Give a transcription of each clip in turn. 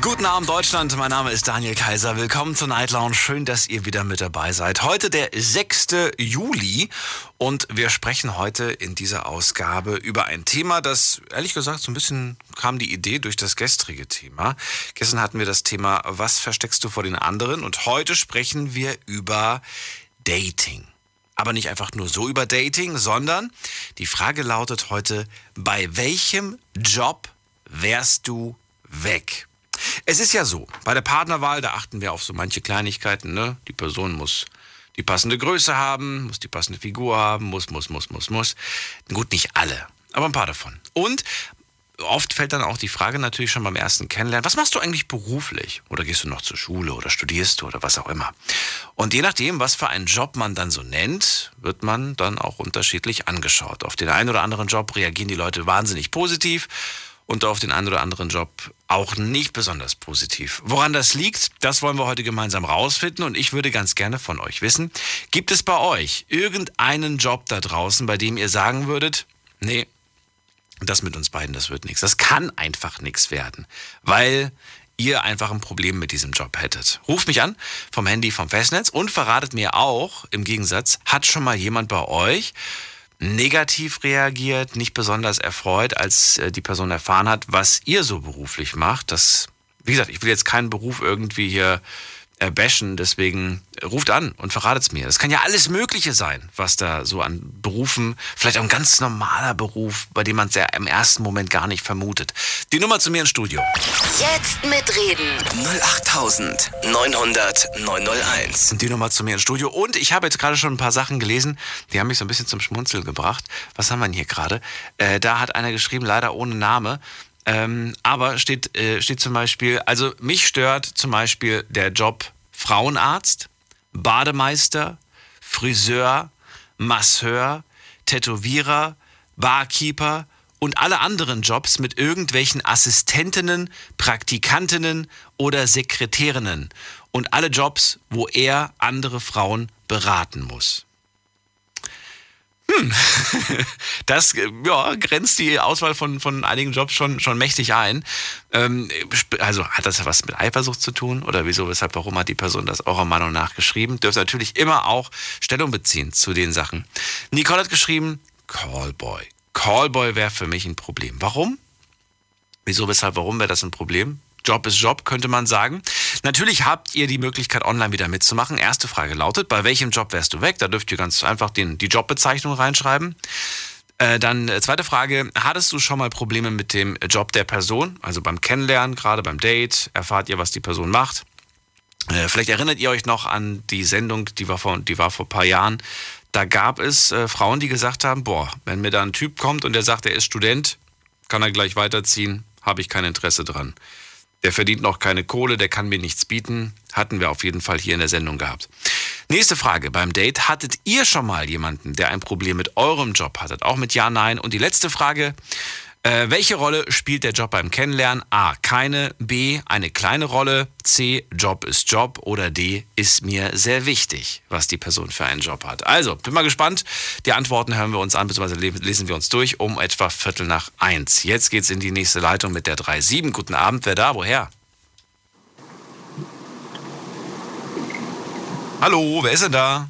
Guten Abend, Deutschland. Mein Name ist Daniel Kaiser. Willkommen zur Night Lounge. Schön, dass ihr wieder mit dabei seid. Heute der 6. Juli. Und wir sprechen heute in dieser Ausgabe über ein Thema, das, ehrlich gesagt, so ein bisschen kam die Idee durch das gestrige Thema. Gestern hatten wir das Thema, was versteckst du vor den anderen? Und heute sprechen wir über Dating. Aber nicht einfach nur so über Dating, sondern die Frage lautet heute, bei welchem Job wärst du weg? Es ist ja so, bei der Partnerwahl, da achten wir auf so manche Kleinigkeiten, ne? Die Person muss die passende Größe haben, muss die passende Figur haben, muss. Gut, nicht alle, aber ein paar davon. Und oft fällt dann auch die Frage natürlich schon beim ersten Kennenlernen, was machst du eigentlich beruflich? Oder gehst du noch zur Schule oder studierst du oder was auch immer? Und je nachdem, was für einen Job man dann so nennt, wird man dann auch unterschiedlich angeschaut. Auf den einen oder anderen Job reagieren die Leute wahnsinnig positiv und auf den einen oder anderen Job auch nicht besonders positiv. Woran das liegt, das wollen wir heute gemeinsam rausfinden und ich würde ganz gerne von euch wissen, gibt es bei euch irgendeinen Job da draußen, bei dem ihr sagen würdet, nee, das mit uns beiden, das wird nichts. Das kann einfach nichts werden, weil ihr einfach ein Problem mit diesem Job hättet. Ruft mich an vom Handy, vom Festnetz und verratet mir auch, im Gegensatz, hat schon mal jemand bei euch negativ reagiert, nicht besonders erfreut, als die Person erfahren hat, was ihr so beruflich macht. Das, wie gesagt, ich will jetzt keinen Beruf irgendwie hier bashen, deswegen ruft an und verratet es mir. Das kann ja alles Mögliche sein, was da so an Berufen, vielleicht auch ein ganz normaler Beruf, bei dem man es ja im ersten Moment gar nicht vermutet. Die Nummer zu mir ins Studio. Jetzt mitreden. 08900901. Die Nummer zu mir ins Studio. Und ich habe jetzt gerade schon ein paar Sachen gelesen, die haben mich so ein bisschen zum Schmunzeln gebracht. Was haben wir denn hier gerade? Da hat einer geschrieben, leider ohne Name. Aber steht zum Beispiel, also mich stört zum Beispiel der Job Frauenarzt, Bademeister, Friseur, Masseur, Tätowierer, Barkeeper und alle anderen Jobs mit irgendwelchen Assistentinnen, Praktikantinnen oder Sekretärinnen und alle Jobs, wo er andere Frauen beraten muss. Das ja, grenzt die Auswahl von einigen Jobs schon mächtig ein. Also hat das was mit Eifersucht zu tun? Oder wieso, weshalb, warum hat die Person das eurer Meinung nach geschrieben? Dürft natürlich immer auch Stellung beziehen zu den Sachen. Nicole hat geschrieben, Callboy. Callboy wäre für mich ein Problem. Warum? Wieso, weshalb, warum wäre das ein Problem? Job ist Job, könnte man sagen. Natürlich habt ihr die Möglichkeit, online wieder mitzumachen. Erste Frage lautet, bei welchem Job wärst du weg? Da dürft ihr ganz einfach die Jobbezeichnung reinschreiben. Dann zweite Frage, hattest du schon mal Probleme mit dem Job der Person? Also beim Kennenlernen, gerade beim Date, erfahrt ihr, was die Person macht. Vielleicht erinnert ihr euch noch an die Sendung, die war vor ein paar Jahren. Da gab es Frauen, die gesagt haben, boah, wenn mir da ein Typ kommt und der sagt, er ist Student, kann er gleich weiterziehen, habe ich kein Interesse dran. Der verdient noch keine Kohle, der kann mir nichts bieten. Hatten wir auf jeden Fall hier in der Sendung gehabt. Nächste Frage. Beim Date, hattet ihr schon mal jemanden, der ein Problem mit eurem Job hattet? Auch mit Ja, Nein. Und die letzte Frage. Welche Rolle spielt der Job beim Kennenlernen? A. Keine. B. Eine kleine Rolle. C. Job ist Job. Oder D. Ist mir sehr wichtig, was die Person für einen Job hat. Also, bin mal gespannt. Die Antworten hören wir uns an, bzw. lesen wir uns durch um etwa 12:45. Jetzt geht's in die nächste Leitung mit der 3.7. Guten Abend, wer da? Woher? Hallo, wer ist denn da?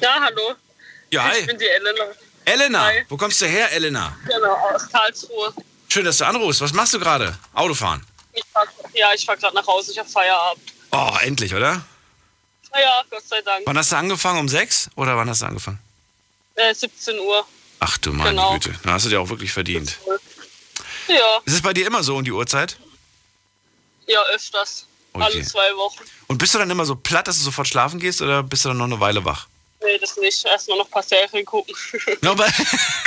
Ja, hallo. Ja, hi. Ich bin die Elena. Elena, hi. Wo kommst du her, Elena? Genau, aus Karlsruhe. Schön, dass du anrufst. Was machst du gerade? Autofahren? Ich fahre gerade nach Hause. Ich habe Feierabend. Oh, endlich, oder? Ja, Gott sei Dank. Wann hast du angefangen? Um 6? Oder wann hast du angefangen? 17 Uhr. Ach du meine Güte. Da hast du dir auch wirklich verdient. Ja. Ist es bei dir immer so um die Uhrzeit? Ja, öfters. Okay. Alle 2 Wochen. Und bist du dann immer so platt, dass du sofort schlafen gehst? Oder bist du dann noch eine Weile wach? Nee, das nicht. Erstmal noch ein paar Serien gucken.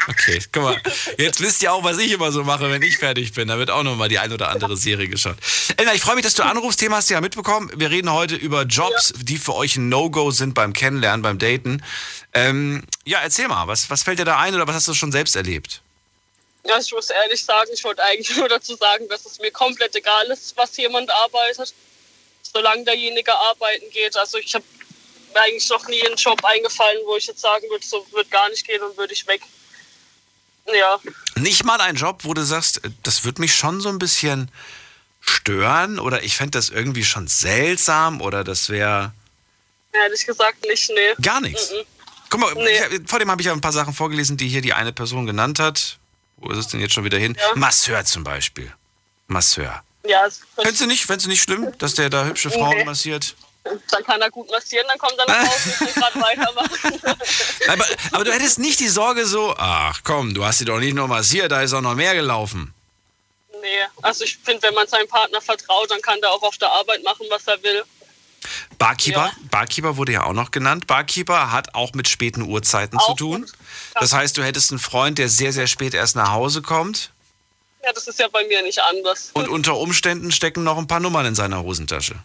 Okay, guck mal. Jetzt wisst ihr auch, was ich immer so mache, wenn ich fertig bin. Da wird auch nochmal die ein oder andere Serie geschaut. Elena, ich freue mich, dass du anrufst. Thema hast du ja mitbekommen. Wir reden heute über Jobs, die für euch ein No-Go sind beim Kennenlernen, beim Daten. Ja, erzähl mal. Was fällt dir da ein oder was hast du schon selbst erlebt? Ja, ich muss ehrlich sagen, ich wollte eigentlich nur dazu sagen, dass es mir komplett egal ist, was jemand arbeitet. solange derjenige arbeiten geht. Also ich habe eigentlich noch nie einen Job eingefallen, wo ich jetzt sagen würde, so wird gar nicht gehen und würde ich weg. Ja. Nicht mal ein Job, wo du sagst, das würde mich schon so ein bisschen stören oder ich fände das irgendwie schon seltsam oder das wäre... Ehrlich gesagt nicht, nee. Gar nichts? Mm-mm. Guck mal, nee. Vor dem habe ich ja ein paar Sachen vorgelesen, die hier die eine Person genannt hat. Wo ist es denn jetzt schon wieder hin? Ja. Masseur zum Beispiel. Masseur. Ja, findest du nicht, findest du nicht schlimm, dass der da hübsche Frauen massiert? Dann kann er gut massieren, dann kommt er nach Hause und kann gerade weitermachen. Aber du hättest nicht die Sorge so, ach komm, du hast sie doch nicht nur massiert, da ist auch noch mehr gelaufen. Nee, also ich finde, wenn man seinem Partner vertraut, dann kann der auch auf der Arbeit machen, was er will. Barkeeper, ja. Barkeeper wurde ja auch noch genannt. Barkeeper hat auch mit späten Uhrzeiten auch zu tun. Ja. Das heißt, du hättest einen Freund, der sehr, sehr spät erst nach Hause kommt. Ja, das ist ja bei mir nicht anders. Und unter Umständen stecken noch ein paar Nummern in seiner Hosentasche.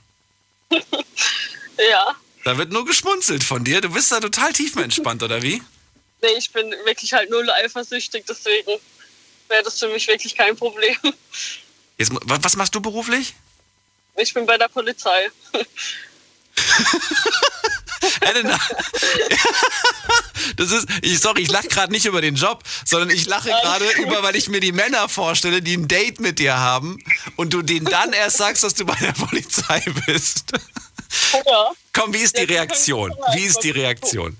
Ja. Da wird nur geschmunzelt von dir. Du bist da total tiefenentspannt, oder wie? Nee, ich bin wirklich halt null eifersüchtig, deswegen wäre das für mich wirklich kein Problem. Jetzt, was machst du beruflich? Ich bin bei der Polizei. Elena, das ist, sorry, ich lache gerade nicht über den Job, sondern ich lache gerade über, weil ich mir die Männer vorstelle, die ein Date mit dir haben und du denen dann erst sagst, dass du bei der Polizei bist. Ja. Komm, wie ist die Reaktion? Wie ist die Reaktion?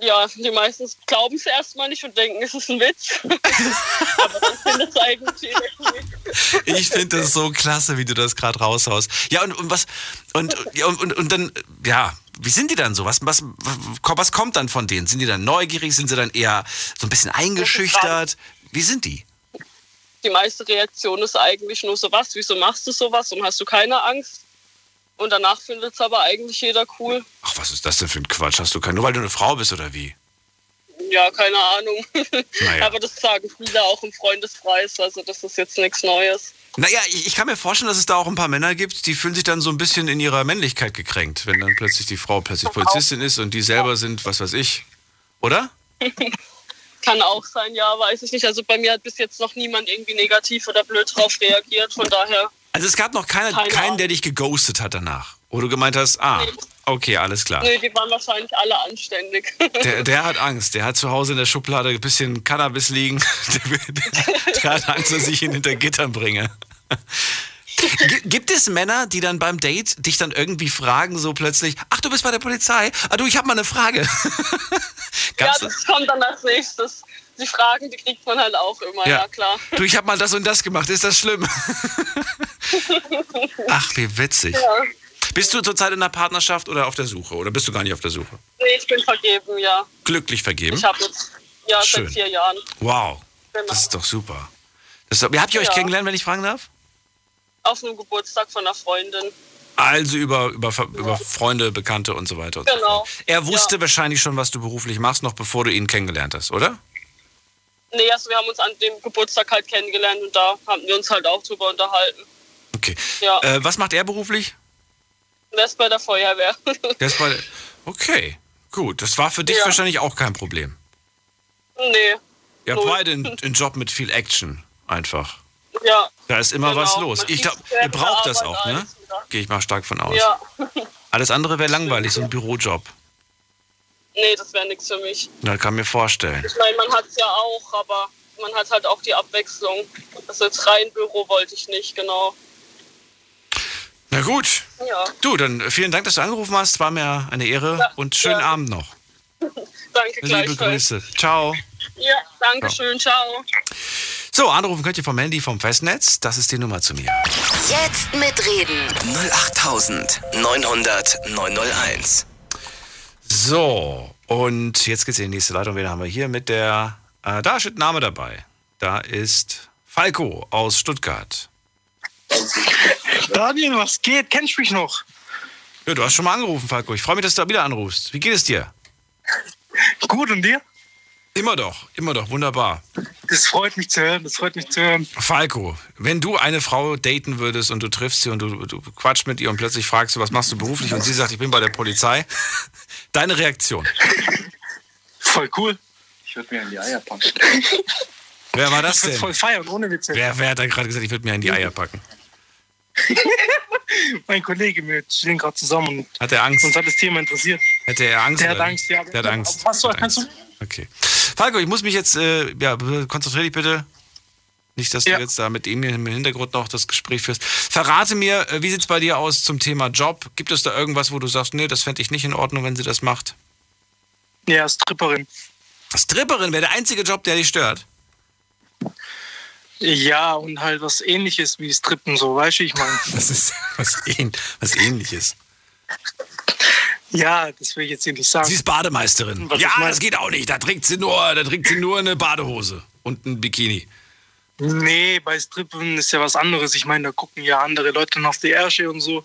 Ja, die meisten glauben es erstmal nicht und denken, es ist ein Witz. Aber das finde ich eigentlich nicht. Ich finde das so klasse, wie du das gerade raushaust. Ja, und was und dann, ja, wie sind die dann so? Was kommt dann von denen? Sind die dann neugierig? Sind sie dann eher so ein bisschen eingeschüchtert? Wie sind die? Die meiste Reaktion ist eigentlich nur sowas, wieso machst du sowas und hast du keine Angst? Und danach findet es aber eigentlich jeder cool. Ach, was ist das denn für ein Quatsch? Hast du keine? Nur weil du eine Frau bist, oder wie? Ja, keine Ahnung. Naja. Aber das sagen viele auch im Freundeskreis. Also das ist jetzt nichts Neues. Naja, ich kann mir vorstellen, dass es da auch ein paar Männer gibt, die fühlen sich dann so ein bisschen in ihrer Männlichkeit gekränkt, wenn dann plötzlich die Frau plötzlich Polizistin ist und die selber sind, was weiß ich. Oder? Kann auch sein, ja, weiß ich nicht. Also bei mir hat bis jetzt noch niemand irgendwie negativ oder blöd drauf reagiert, von daher... Also es gab noch keinen, der dich geghostet hat danach, wo du gemeint hast, okay, alles klar. Nee, die waren wahrscheinlich alle anständig. Der hat Angst, der hat zu Hause in der Schublade ein bisschen Cannabis liegen, der hat Angst, dass ich ihn hinter Gittern bringe. Gibt es Männer, die dann beim Date dich dann irgendwie fragen, so plötzlich, ach, du bist bei der Polizei, du, ich habe mal eine Frage. Ja, das kommt dann als nächstes. Die Fragen, die kriegt man halt auch immer, ja klar. Du, ich habe mal das und das gemacht, ist das schlimm? Ach, wie witzig. Ja. Bist du zurzeit in einer Partnerschaft oder auf der Suche? Oder bist du gar nicht auf der Suche? Nee, ich bin vergeben, ja. Glücklich vergeben? Ich habe jetzt, ja, schön. Seit 4 Jahren. Wow, genau. Das ist doch super. Wie habt ihr euch kennengelernt, wenn ich fragen darf? Auf einem Geburtstag von einer Freundin. Also über Freunde, Bekannte und so weiter. Und genau. So. Er wusste wahrscheinlich schon, was du beruflich machst, noch bevor du ihn kennengelernt hast, oder? Nee, also wir haben uns an dem Geburtstag halt kennengelernt und da haben wir uns halt auch drüber unterhalten. Okay. Ja. Was macht er beruflich? Der ist bei der Feuerwehr. Okay, gut. Das war für dich wahrscheinlich auch kein Problem. Nee. Ihr habt beide einen Job mit viel Action einfach. Ja. Da ist immer was los. Ich glaube, ihr braucht das auch, ne? Gehe ich mal stark von aus. Ja. Alles andere wäre langweilig, so ein Bürojob. Nee, das wäre nichts für mich. Na, kann mir vorstellen. Ich meine, man hat es ja auch, aber man hat halt auch die Abwechslung. Also jetzt rein Büro wollte ich nicht, genau. Na gut. Ja. Du, dann vielen Dank, dass du angerufen hast. War mir eine Ehre und schönen Abend noch. Danke, liebe Grüße. Ciao. Ja, danke schön. Ciao. So, anrufen könnt ihr vom Handy, vom Festnetz. Das ist die Nummer zu mir. Jetzt mitreden. 08900901. So, und jetzt geht's in die nächste Leitung. Wen haben wir hier mit der... da steht ein Name dabei. Da ist Falco aus Stuttgart. Daniel, was geht? Kennst du mich noch? Ja, du hast schon mal angerufen, Falco. Ich freue mich, dass du wieder anrufst. Wie geht es dir? Gut, und dir? Immer doch. Wunderbar. Das freut mich zu hören. Falco, wenn du eine Frau daten würdest und du triffst sie und du quatschst mit ihr und plötzlich fragst du, was machst du beruflich? Und sie sagt, ich bin bei der Polizei. Deine Reaktion? Voll cool. Ich würde mir in die Eier packen. Wer war das denn? Ich würde voll feiern, ohne Witze. Wer hat da gerade gesagt, ich würde mir in die Eier packen? Mein Kollege, wir stehen gerade zusammen. Hat er Angst? Uns hat das Thema interessiert. Hätte er Angst? Der hat Angst, ja. Der hat Angst. Was soll, kannst du? Okay. Falco, ich muss mich jetzt, konzentrier dich bitte. Nicht, dass du jetzt da mit ihm im Hintergrund noch das Gespräch führst. Verrate mir, wie sieht es bei dir aus zum Thema Job? Gibt es da irgendwas, wo du sagst, nee, das fände ich nicht in Ordnung, wenn sie das macht? Ja, Stripperin. Stripperin wäre der einzige Job, der dich stört? Ja, und halt was Ähnliches wie Strippen, so, weißt du, ich meine. Das ist was Ähnliches. Ja, das will ich jetzt hier nicht sagen. Sie ist Bademeisterin. Was ja, das geht auch nicht. Da trägt sie nur eine Badehose und ein Bikini. Nee, bei Strippen ist ja was anderes. Ich meine, da gucken ja andere Leute noch auf die Ärsche und so.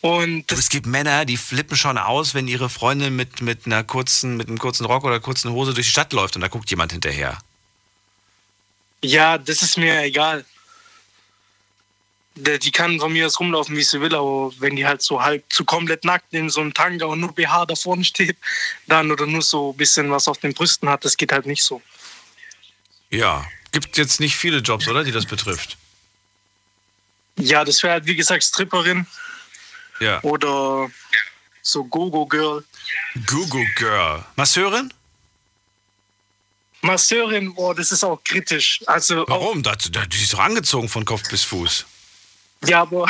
Und es gibt Männer, die flippen schon aus, wenn ihre Freundin mit einem kurzen Rock oder kurzen Hose durch die Stadt läuft und da guckt jemand hinterher. Ja, das ist mir egal. Die kann von mir aus rumlaufen, wie sie will, aber wenn die halt so halb zu komplett nackt in so einem Tanga und nur BH da vorne steht, dann oder nur so ein bisschen was auf den Brüsten hat, das geht halt nicht so. Ja. Gibt jetzt nicht viele Jobs, oder, die das betrifft? Ja, das wäre halt, wie gesagt, Stripperin. Ja. Oder so Go-Go-Girl. Go-Go-Girl. Masseurin? Masseurin, boah, das ist auch kritisch. Also warum? Die ist doch angezogen von Kopf bis Fuß. Ja, aber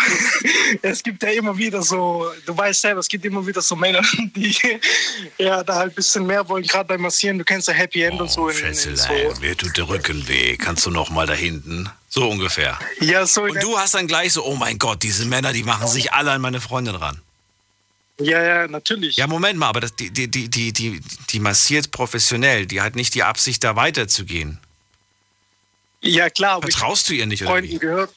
es gibt ja immer wieder so, du weißt selber, es gibt immer wieder so Männer, die ja da halt ein bisschen mehr wollen, gerade beim Massieren, du kennst ja Happy End und so. Mir tut der Rücken weh, kannst du noch mal da hinten? So ungefähr. Ja, so. Und du hast dann gleich so, oh mein Gott, diese Männer, die machen sich alle an meine Freundin ran. Ja, ja, natürlich. Ja, Moment mal, aber das, die massiert professionell, die hat nicht die Absicht, da weiterzugehen. Ja, klar. Aber vertraust du ihr nicht, oder wie? Gehört.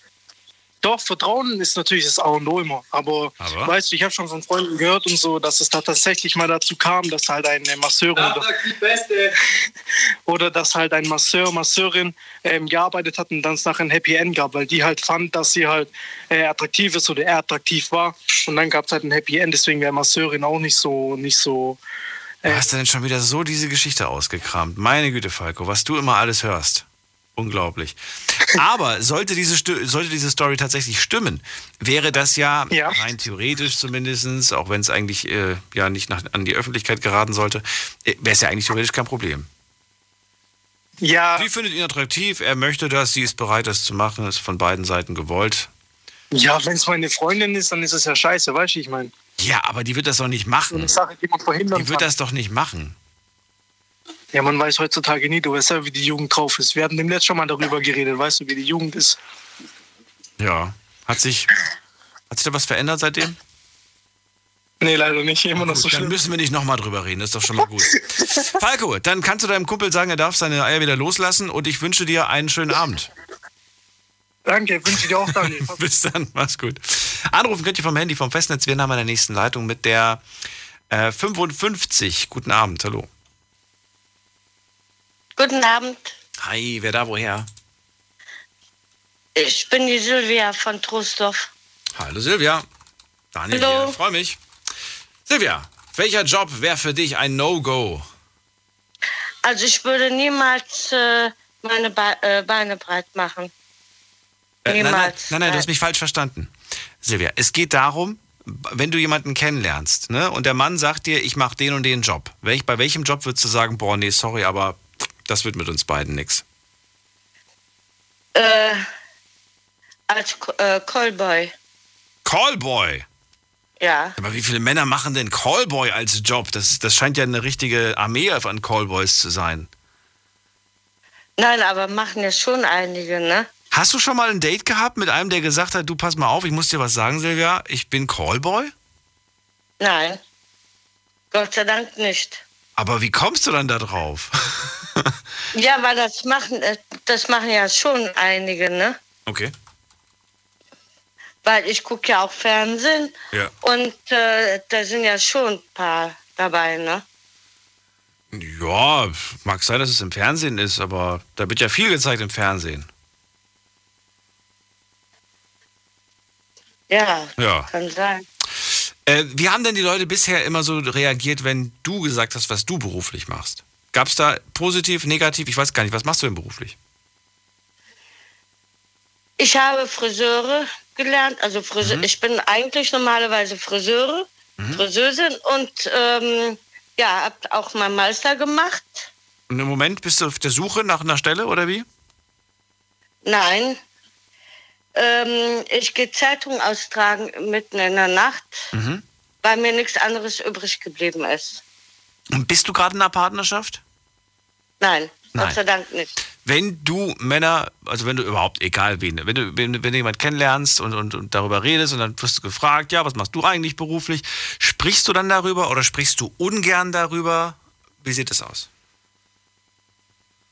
Doch, Vertrauen ist natürlich das A und O immer. Aber weißt du, ich habe schon von Freunden gehört und so, dass es da tatsächlich mal dazu kam, dass halt eine Masseurin oder dass halt ein Masseur, Masseurin gearbeitet hat und dann es nachher ein Happy End gab, weil die halt fand, dass sie halt attraktiv ist oder er attraktiv war. Und dann gab es halt ein Happy End, deswegen wäre Masseurin auch nicht so. Du hast denn schon wieder so diese Geschichte ausgekramt. Meine Güte, Falco, was du immer alles hörst. Unglaublich. Aber sollte diese Story tatsächlich stimmen, wäre das ja rein theoretisch zumindest, auch wenn es eigentlich nicht an die Öffentlichkeit geraten sollte, wäre es ja eigentlich theoretisch kein Problem. Ja. Sie findet ihn attraktiv, er möchte das, sie ist bereit, das zu machen, ist von beiden Seiten gewollt. Ja, wenn es meine Freundin ist, dann ist es ja scheiße, weißt du, ich meine. Ja, aber die wird das doch nicht machen. So eine Sache, die man verhindern kann. Die wird das doch nicht machen. Ja, man weiß heutzutage nie, du weißt ja, wie die Jugend drauf ist. Wir hatten demnächst schon mal darüber geredet, weißt du, wie die Jugend ist. Ja, hat sich da was verändert seitdem? Nee, leider nicht, immer noch so schlimm. Dann müssen wir nicht nochmal drüber reden, das ist doch schon mal gut. Falco, dann kannst du deinem Kumpel sagen, er darf seine Eier wieder loslassen und ich wünsche dir einen schönen Abend. Danke, wünsche dir auch, Daniel. Bis dann, mach's gut. Anrufen könnt ihr vom Handy, vom Festnetz. Wir haben in der nächsten Leitung mit der 55. Guten Abend, hallo. Guten Abend. Hi, wer da woher? Ich bin die Sylvia von Trostorf. Hallo Sylvia. Daniel, hallo. Freue mich. Sylvia, welcher Job wäre für dich ein No-Go? Also ich würde niemals meine Beine breit machen. Niemals. Nein, du hast mich falsch verstanden. Sylvia, es geht darum, wenn du jemanden kennenlernst, ne, und der Mann sagt dir, ich mache den und den Job. Bei welchem Job würdest du sagen, boah, nee, sorry, aber... Das wird mit uns beiden nichts. Als Callboy. Callboy? Ja. Aber wie viele Männer machen denn Callboy als Job? Das scheint ja eine richtige Armee an Callboys zu sein. Nein, aber machen ja schon einige, ne? Hast du schon mal ein Date gehabt mit einem, der gesagt hat, du pass mal auf, ich muss dir was sagen, Silvia, ich bin Callboy? Nein. Gott sei Dank nicht. Aber wie kommst du dann da drauf? Ja, weil das machen ja schon einige, ne? Okay. Weil ich gucke ja auch Fernsehen und da sind ja schon ein paar dabei, ne? Ja, mag sein, dass es im Fernsehen ist, aber da wird ja viel gezeigt im Fernsehen. Ja. Kann sein. Wie haben denn die Leute bisher immer so reagiert, wenn du gesagt hast, was du beruflich machst? Gab es da positiv, negativ? Ich weiß gar nicht, was machst du denn beruflich? Ich habe Friseure, gelernt. Also ich bin eigentlich normalerweise Friseurin und ja, hab auch meinen Meister gemacht. Und im Moment bist du auf der Suche nach einer Stelle oder wie? Nein. Ich gehe Zeitung austragen mitten in der Nacht, weil mir nichts anderes übrig geblieben ist. Und bist du gerade in einer Partnerschaft? Nein, Gott sei Dank nicht. Wenn du Männer, also wenn du überhaupt, egal wen, wenn du jemanden kennenlernst und darüber redest und dann wirst du gefragt, ja, was machst du eigentlich beruflich? Sprichst du dann darüber oder sprichst du ungern darüber? Wie sieht das aus?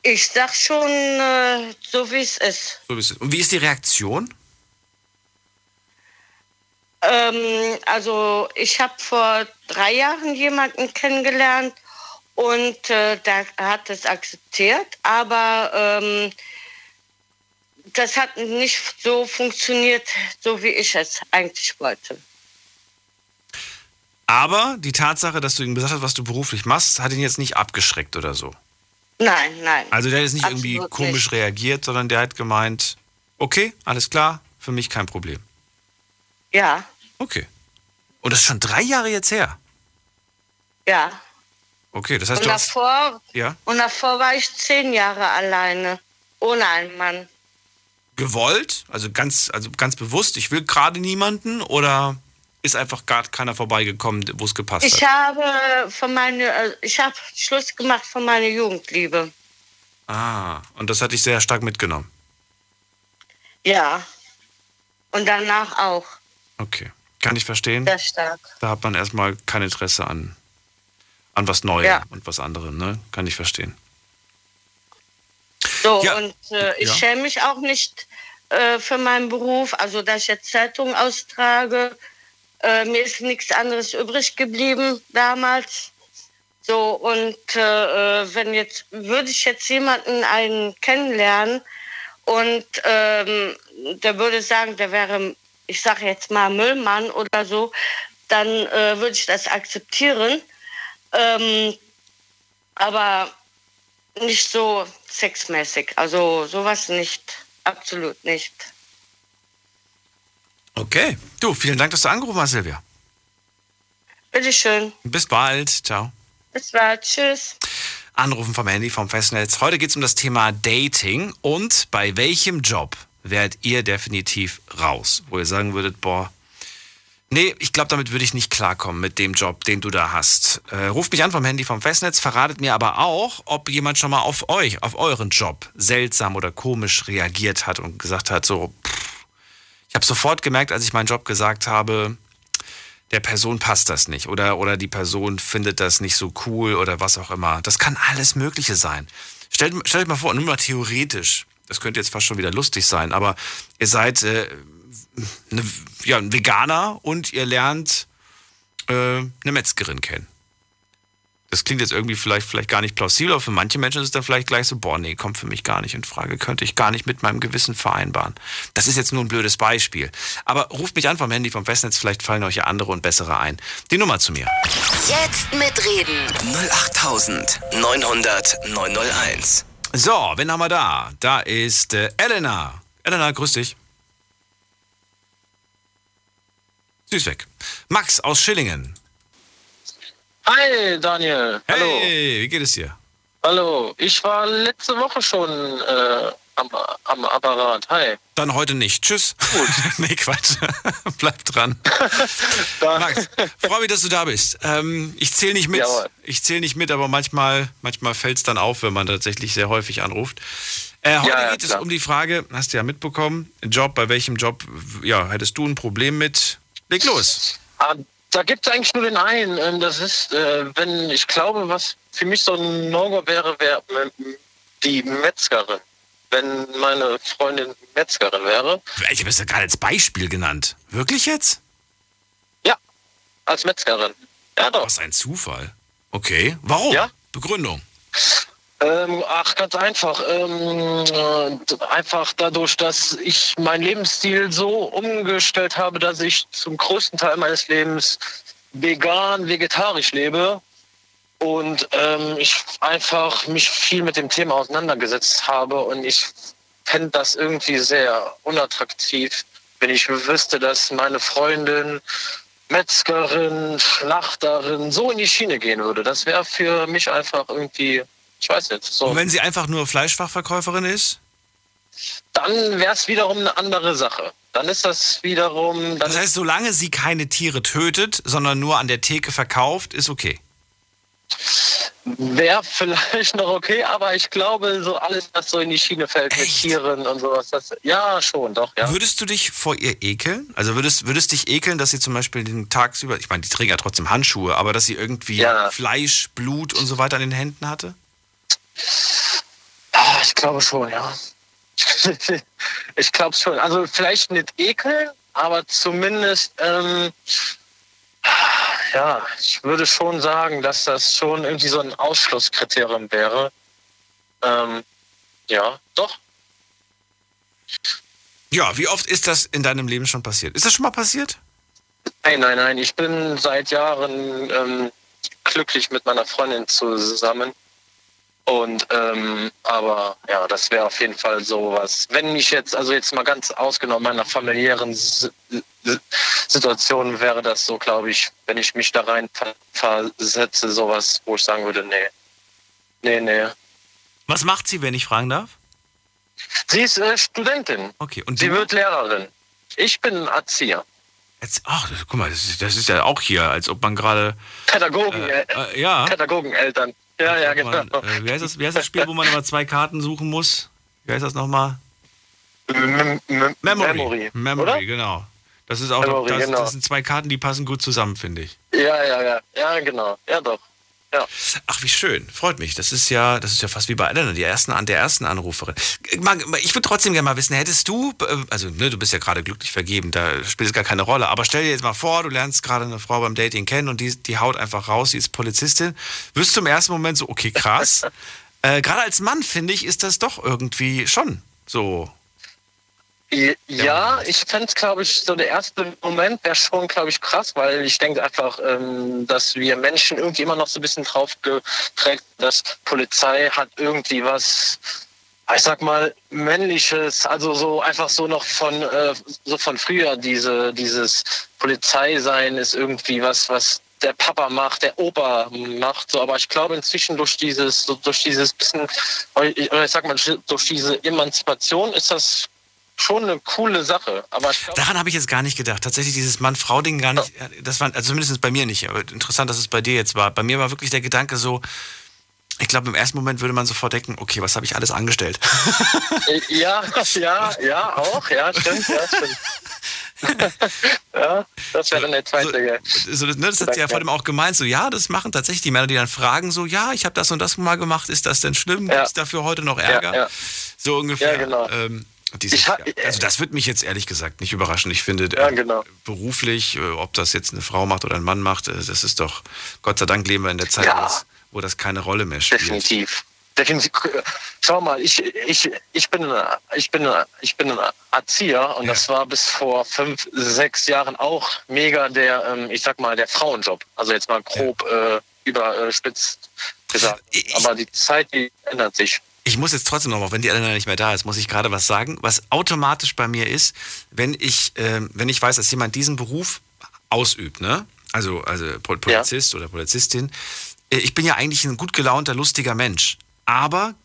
Ich sag schon, so wie es ist. So wie es ist. Und wie ist die Reaktion? Also ich habe vor 3 Jahren jemanden kennengelernt und der hat es akzeptiert, aber das hat nicht so funktioniert, so wie ich es eigentlich wollte. Aber die Tatsache, dass du ihm gesagt hast, was du beruflich machst, hat ihn jetzt nicht abgeschreckt oder so? Nein. Also der hat jetzt nicht irgendwie komisch reagiert, sondern der hat gemeint, okay, alles klar, für mich kein Problem. Ja. Okay. Und das ist schon 3 Jahre jetzt her? Ja. Okay, das heißt, davor war ich 10 Jahre alleine, ohne einen Mann. Gewollt? Also ganz bewusst, ich will gerade niemanden oder ist einfach gerade keiner vorbeigekommen, wo es gepasst hat? Ich habe Schluss gemacht von meiner Jugendliebe. Ah, und das hatte ich sehr stark mitgenommen? Ja. Und danach auch. Okay, kann ich verstehen. Sehr stark. Da hat man erstmal kein Interesse an was Neuem und was anderem, ne? Kann ich verstehen. So, ja. Und ich schäme mich auch nicht für meinen Beruf, also dass ich jetzt Zeitungen austrage. Mir ist nichts anderes übrig geblieben damals. So, und würde ich jetzt jemanden einen kennenlernen und der würde sagen, der wäre, ich sage jetzt mal Müllmann oder so, dann würde ich das akzeptieren. Aber nicht so sexmäßig. Also sowas nicht. Absolut nicht. Okay. Du, vielen Dank, dass du angerufen hast, Silvia. Bitteschön. Bis bald. Ciao. Bis bald. Tschüss. Anrufen vom Handy, vom Festnetz. Heute geht es um das Thema Dating und bei welchem Job wärt ihr definitiv raus, wo ihr sagen würdet, boah, nee, ich glaube, damit würde ich nicht klarkommen mit dem Job, den du da hast. Ruft mich an vom Handy, vom Festnetz, verratet mir aber auch, ob jemand schon mal auf euch, auf euren Job seltsam oder komisch reagiert hat und gesagt hat, so, ich habe sofort gemerkt, als ich meinen Job gesagt habe, der Person passt das nicht oder die Person findet das nicht so cool oder was auch immer. Das kann alles Mögliche sein. Stellt euch mal vor, nur mal theoretisch, das könnte jetzt fast schon wieder lustig sein, aber ihr seid ein Veganer und ihr lernt eine Metzgerin kennen. Das klingt jetzt irgendwie vielleicht gar nicht plausibel, aber für manche Menschen ist es dann vielleicht gleich so, boah, nee, kommt für mich gar nicht in Frage, könnte ich gar nicht mit meinem Gewissen vereinbaren. Das ist jetzt nur ein blödes Beispiel. Aber ruft mich an vom Handy, vom Festnetz, vielleicht fallen euch ja andere und bessere ein. Die Nummer zu mir. Jetzt mitreden. 08900901. So, wen haben wir da? Da ist Elena. Elena, grüß dich. Süß weg. Max aus Schillingen. Hi Daniel, hallo. Hey, wie geht es dir? Hallo, ich war letzte Woche schon am Apparat, hi. Dann heute nicht, tschüss. Gut. Nee, Quatsch, bleib dran. Max, freue mich, dass du da bist. Ich zähle nicht mit, jawohl. Ich zähle nicht mit, aber manchmal fällt es dann auf, wenn man tatsächlich sehr häufig anruft. Heute geht es um die Frage, hast du ja mitbekommen, Job, bei welchem Job hättest du ein Problem mit? Leg los. Da gibt es eigentlich nur den einen. Das ist, wenn ich glaube, was für mich so ein No-Go wäre die Metzgerin. Wenn meine Freundin Metzgerin wäre. Ich habe es ja gerade als Beispiel genannt. Wirklich jetzt? Ja, als Metzgerin. Ja, doch. Was ein Zufall. Okay, warum? Ja? Begründung. Ganz einfach. Einfach dadurch, dass ich meinen Lebensstil so umgestellt habe, dass ich zum größten Teil meines Lebens vegan, vegetarisch lebe und ich einfach mich viel mit dem Thema auseinandergesetzt habe und ich fände das irgendwie sehr unattraktiv, Wenn ich wüsste, dass meine Freundin Metzgerin, Schlachterin so in die Schiene gehen würde, das wäre für mich einfach irgendwie, ich weiß nicht. So. Und wenn sie einfach nur Fleischfachverkäuferin ist? Dann wäre es wiederum eine andere Sache. Dann ist das wiederum... Das heißt, solange sie keine Tiere tötet, sondern nur an der Theke verkauft, ist okay? Wäre vielleicht noch okay, aber ich glaube, so alles, was so in die Schiene fällt, echt? Mit Tieren und sowas, das, ja, schon, doch, ja. Würdest du dich vor ihr ekeln? Also würdest dich ekeln, dass sie zum Beispiel den tagsüber, ich meine, die trägt ja trotzdem Handschuhe, aber dass sie irgendwie ja. Fleisch, Blut und so weiter an den Händen hatte? Ach, ich glaube schon, ja. Ich glaube schon. Also vielleicht nicht ekeln, aber zumindest, ja, ich würde schon sagen, dass das schon irgendwie so ein Ausschlusskriterium wäre. Ja, doch. Ja, wie oft ist das in deinem Leben schon passiert? Ist das schon mal passiert? Nein. Ich bin seit Jahren glücklich mit meiner Freundin zusammen. Und, aber ja, das wäre auf jeden Fall sowas. Wenn mich jetzt, also jetzt mal ganz ausgenommen meiner familiären Situation, wäre das so, glaube ich, wenn ich mich da rein versetze, sowas, wo ich sagen würde, nee. Was macht sie, wenn ich fragen darf? Sie ist Studentin. Okay. Und sie wird Lehrerin. Ich bin Erzieher. Jetzt, ach, guck mal, das ist ja auch hier, als ob man gerade... Pädagogeneltern. Ja, genau. Wie heißt das Spiel, wo man immer zwei Karten suchen muss? Wie heißt das nochmal? Memory. Memory, oder? Genau. Das ist auch Memory, genau. Das sind zwei Karten, die passen gut zusammen, finde ich. Ja. Ja, genau. Ja, doch. Ja. Ach, wie schön. Freut mich. Das ist ja fast wie bei Elena, der ersten Anruferin. Ich würde trotzdem gerne mal wissen, hättest du, also ne, du bist ja gerade glücklich vergeben, da spielt es gar keine Rolle, aber stell dir jetzt mal vor, du lernst gerade eine Frau beim Dating kennen und die haut einfach raus, sie ist Polizistin. Wirst du im ersten Moment so, okay, krass. Gerade als Mann, finde ich, ist das doch irgendwie schon so. Ja, ich fände es, glaube ich, so der erste Moment wäre schon, glaube ich, krass, weil ich denke einfach, dass wir Menschen irgendwie immer noch so ein bisschen drauf geprägt, dass Polizei hat irgendwie was, ich sag mal, Männliches, also so einfach so noch von früher, dieses Polizeisein ist irgendwie was der Papa macht, der Opa macht, so, aber ich glaube inzwischen durch dieses bisschen, oder ich sag mal, durch diese Emanzipation ist das schon eine coole Sache. Aber ich glaub, daran habe ich jetzt gar nicht gedacht. Tatsächlich dieses Mann-Frau-Ding gar nicht. Das war, also zumindest bei mir nicht. Aber interessant, dass es bei dir jetzt war. Bei mir war wirklich der Gedanke so, ich glaube, im ersten Moment würde man sofort denken, okay, was habe ich alles angestellt? Ja, auch. Ja, stimmt. Ja, das wäre dann der zweite. So, das hat sie ja vor allem auch gemeint. So, ja, das machen tatsächlich die Männer, die dann fragen, so, ja, ich habe das und das mal gemacht. Ist das denn schlimm? Ja. Gibt es dafür heute noch Ärger? Ja. So ungefähr. Ja, genau. Also das wird mich jetzt ehrlich gesagt nicht überraschen. Ich finde, ja, genau. Beruflich, ob das jetzt eine Frau macht oder ein Mann macht, das ist doch, Gott sei Dank leben wir in der Zeit, ja, wo das keine Rolle mehr spielt. Definitiv. Schau mal, ich bin ein Erzieher und das war bis vor 5, 6 Jahren auch mega der Frauenjob. Also jetzt mal grob überspitzt gesagt. Aber die Zeit, die ändert sich. Ich muss jetzt trotzdem nochmal, wenn die Elena nicht mehr da ist, muss ich gerade was sagen, was automatisch bei mir ist, wenn ich weiß, dass jemand diesen Beruf ausübt, ne? Also Polizist oder Polizistin. Ich bin ja eigentlich ein gut gelaunter, lustiger Mensch. Aber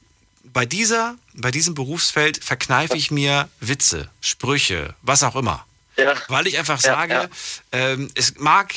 bei diesem Berufsfeld verkneife ich mir Witze, Sprüche, was auch immer. Ja. Weil ich einfach sage, es mag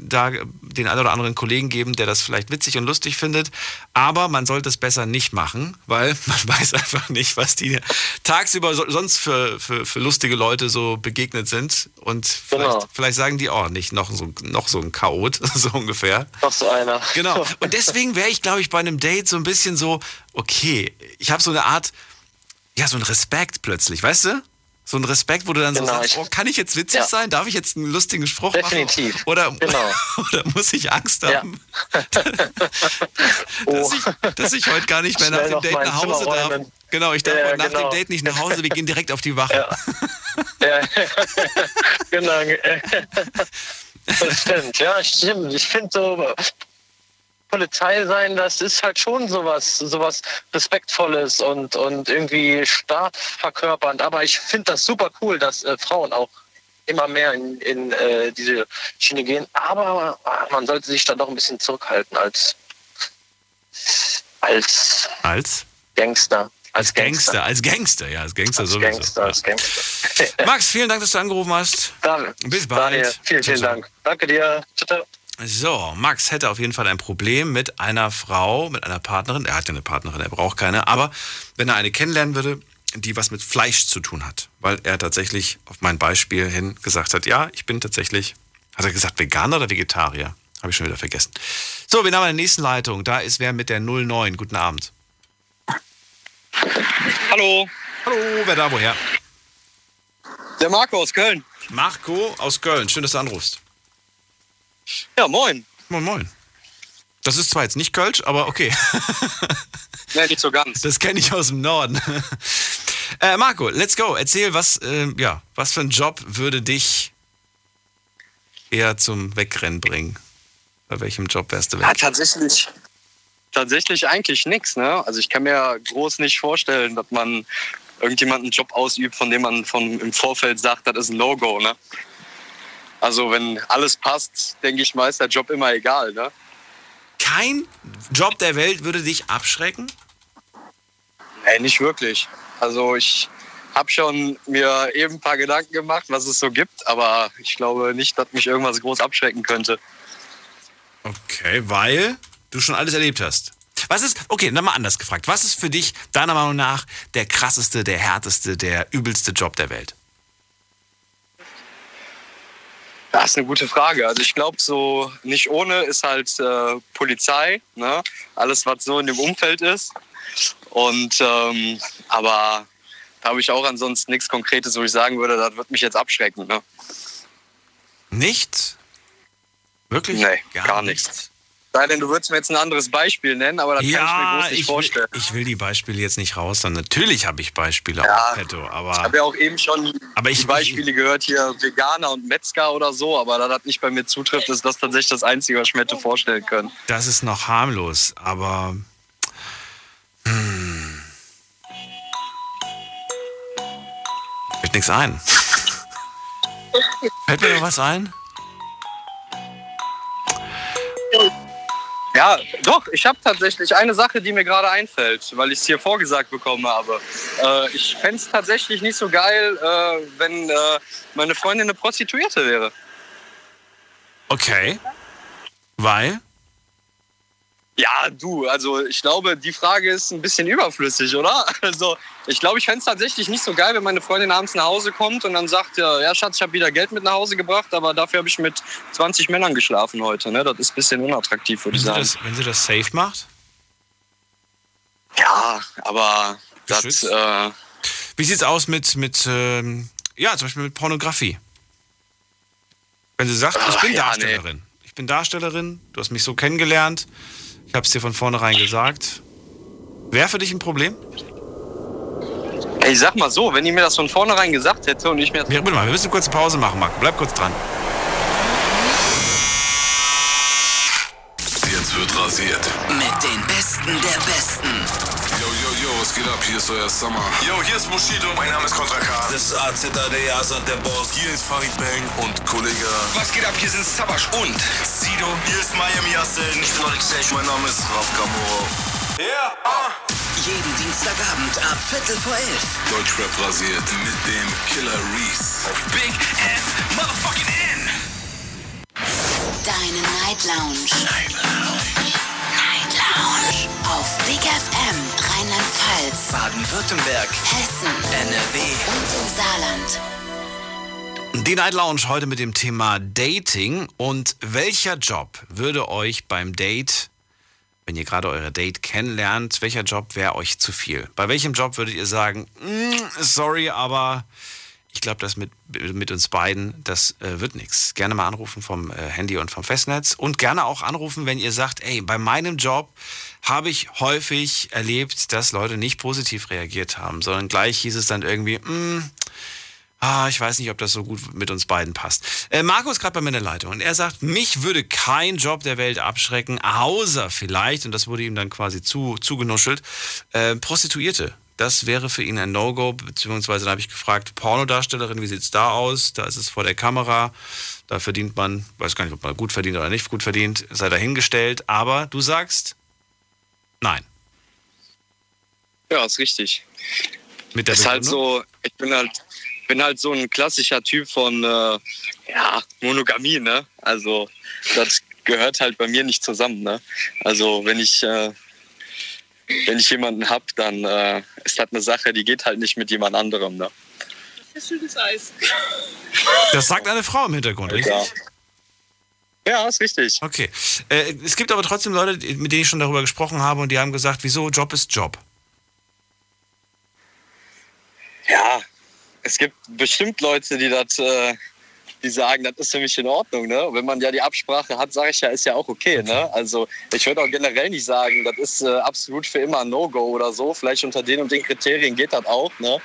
da den einen oder anderen Kollegen geben, der das vielleicht witzig und lustig findet, aber man sollte es besser nicht machen, weil man weiß einfach nicht, was die tagsüber sonst für lustige Leute so begegnet sind. Und vielleicht sagen die auch nicht, noch so ein Chaot, so ungefähr. Noch so einer. Genau. Und deswegen wäre ich, glaube ich, bei einem Date so ein bisschen so, okay, ich habe so eine Art, ja, so einen Respekt plötzlich, weißt du? So ein Respekt, wo du dann so sagst, oh, kann ich jetzt witzig sein? Darf ich jetzt einen lustigen Spruch machen? Oder muss ich Angst haben, dass ich heute gar nicht mehr nach dem Date nach Hause darf? Genau, ich darf nach dem Date nicht nach Hause, wir gehen direkt auf die Wache. Ja. Genau. Das stimmt, ich finde so... Polizei sein, das ist halt schon sowas Respektvolles und irgendwie stark verkörpernd. Aber ich finde das super cool, dass Frauen auch immer mehr in diese Schiene gehen. Aber man sollte sich da doch ein bisschen zurückhalten als Gangster. Als Gangster. Max, vielen Dank, dass du angerufen hast. Danke. Bis bald. Daniel, vielen Dank. Danke dir. Ciao. So, Max hätte auf jeden Fall ein Problem mit einer Frau, mit einer Partnerin. Er hat ja eine Partnerin, er braucht keine. Aber wenn er eine kennenlernen würde, die was mit Fleisch zu tun hat, weil er tatsächlich auf mein Beispiel hin gesagt hat, ja, ich bin tatsächlich, hat er gesagt, Veganer oder Vegetarier? Habe ich schon wieder vergessen. So, wir haben eine nächste Leitung. Da ist wer mit der 09. Guten Abend. Hallo. Hallo, wer da woher? Der Marco aus Köln. Marco aus Köln, schön, dass du anrufst. Ja, moin. Moin, moin. Das ist zwar jetzt nicht Kölsch, aber okay. Nee, nicht so ganz. Das kenne ich aus dem Norden. Marco, let's go. Erzähl, was für ein Job würde dich eher zum Wegrennen bringen? Bei welchem Job wärst du weg? Ja, tatsächlich eigentlich nichts, ne? Also ich kann mir groß nicht vorstellen, dass man irgendjemanden einen Job ausübt, von dem man im Vorfeld sagt, das ist ein No-Go, ne? Also wenn alles passt, denke ich mal, ist der Job immer egal, ne? Kein Job der Welt würde dich abschrecken? Nee, nicht wirklich. Also ich habe schon mir eben ein paar Gedanken gemacht, was es so gibt, aber ich glaube nicht, dass mich irgendwas groß abschrecken könnte. Okay, weil du schon alles erlebt hast. Okay, dann mal anders gefragt. Was ist für dich, deiner Meinung nach, der krasseste, der härteste, der übelste Job der Welt? Das ist eine gute Frage. Also ich glaube, so nicht ohne ist halt Polizei, ne? Alles, was so in dem Umfeld ist. Und aber da habe ich auch ansonsten nichts Konkretes, wo ich sagen würde, das wird mich jetzt abschrecken, ne? Nichts? Wirklich? Nee, gar nichts. Sei denn, du würdest mir jetzt ein anderes Beispiel nennen, aber das kann ich mir groß nicht vorstellen. Ich will die Beispiele jetzt nicht raus, dann natürlich habe ich Beispiele auf Petto. Aber ich habe ja auch eben schon die Beispiele gehört, hier Veganer und Metzger oder so, aber da das nicht bei mir zutrifft, ist das tatsächlich das Einzige, was ich mir hätte vorstellen können. Das ist noch harmlos, aber... Fällt nichts ein. Fällt mir noch was ein? Ja, doch, ich habe tatsächlich eine Sache, die mir gerade einfällt, weil ich es hier vorgesagt bekommen habe. Ich fände es tatsächlich nicht so geil, wenn meine Freundin eine Prostituierte wäre. Okay. Weil? Ja, du, also ich glaube, die Frage ist ein bisschen überflüssig, oder? Also ich glaube, ich fände es tatsächlich nicht so geil, wenn meine Freundin abends nach Hause kommt und dann sagt, ja Schatz, ich habe wieder Geld mit nach Hause gebracht, aber dafür habe ich mit 20 Männern geschlafen heute, ne? Das ist ein bisschen unattraktiv, würde ich sagen. Wenn sie das safe macht? Ja, aber das... Wie sieht's aus mit zum Beispiel mit Pornografie? Wenn sie sagt, ich bin Darstellerin, du hast mich so kennengelernt... Ich hab's dir von vornherein gesagt. Wäre für dich ein Problem? Ich sag mal so, wenn die mir das von vornherein gesagt hätte und ich mir... Ja, bitte mal, wir müssen kurz eine Pause machen, Marco. Bleib kurz dran. Jetzt wird rasiert. Mit den Besten der Besten. Yo, yo, yo, was geht ab? Hier ist euer Summer. Yo, hier ist Bushido. Mein Name ist Kontra K. Das ist AZAD, Asad, der Boss. Hier ist Farid Bang und Kollege. Was geht ab? Hier sind Sabash und Sido. Hier ist Miami Yassin. Ich bin Alex Sage. Mein Name ist Raf Kamoro. Yeah. Jeden Dienstagabend ab 22:45. Deutschrap rasiert mit dem Killer Reese. Auf Big F Motherfucking N. Deine Night Lounge. Auf Big FM Rheinland-Pfalz, Baden-Württemberg, Hessen, NRW und im Saarland. Die Night Lounge heute mit dem Thema Dating. Und welcher Job würde euch beim Date, wenn ihr gerade eure Date kennenlernt, welcher Job wäre euch zu viel? Bei welchem Job würdet ihr sagen, sorry, aber... Ich glaube, das mit uns beiden, das wird nichts. Gerne mal anrufen vom Handy und vom Festnetz. Und gerne auch anrufen, wenn ihr sagt, ey, bei meinem Job habe ich häufig erlebt, dass Leute nicht positiv reagiert haben, sondern gleich hieß es dann irgendwie, ich weiß nicht, ob das so gut mit uns beiden passt. Marco ist gerade bei mir in der Leitung und er sagt, mich würde kein Job der Welt abschrecken, außer vielleicht, und das wurde ihm dann quasi zugenuschelt, Prostituierte. Das wäre für ihn ein No-Go, beziehungsweise da habe ich gefragt, Pornodarstellerin, wie sieht es da aus? Da ist es vor der Kamera, da verdient man, weiß gar nicht, ob man gut verdient oder nicht gut verdient, sei dahingestellt, aber du sagst, nein. Ja, ist richtig. Mit der ist halt so, ich bin halt so ein klassischer Typ von Monogamie, ne? Also das gehört halt bei mir nicht zusammen, ne? Also wenn ich jemanden habe, dann ist das eine Sache, die geht halt nicht mit jemand anderem. Ne? Das ist schönes Eis. Das sagt eine Frau im Hintergrund, richtig? Ja, ist richtig. Okay. Es gibt aber trotzdem Leute, mit denen ich schon darüber gesprochen habe und die haben gesagt, wieso? Job ist Job. Ja, es gibt bestimmt Leute, die sagen, das ist für mich in Ordnung, ne? Wenn man ja die Absprache hat, sage ich ja, ist ja auch okay, ne? Also ich würde auch generell nicht sagen, das ist absolut für immer ein No-Go oder so. Vielleicht unter den und den Kriterien geht das auch, ne?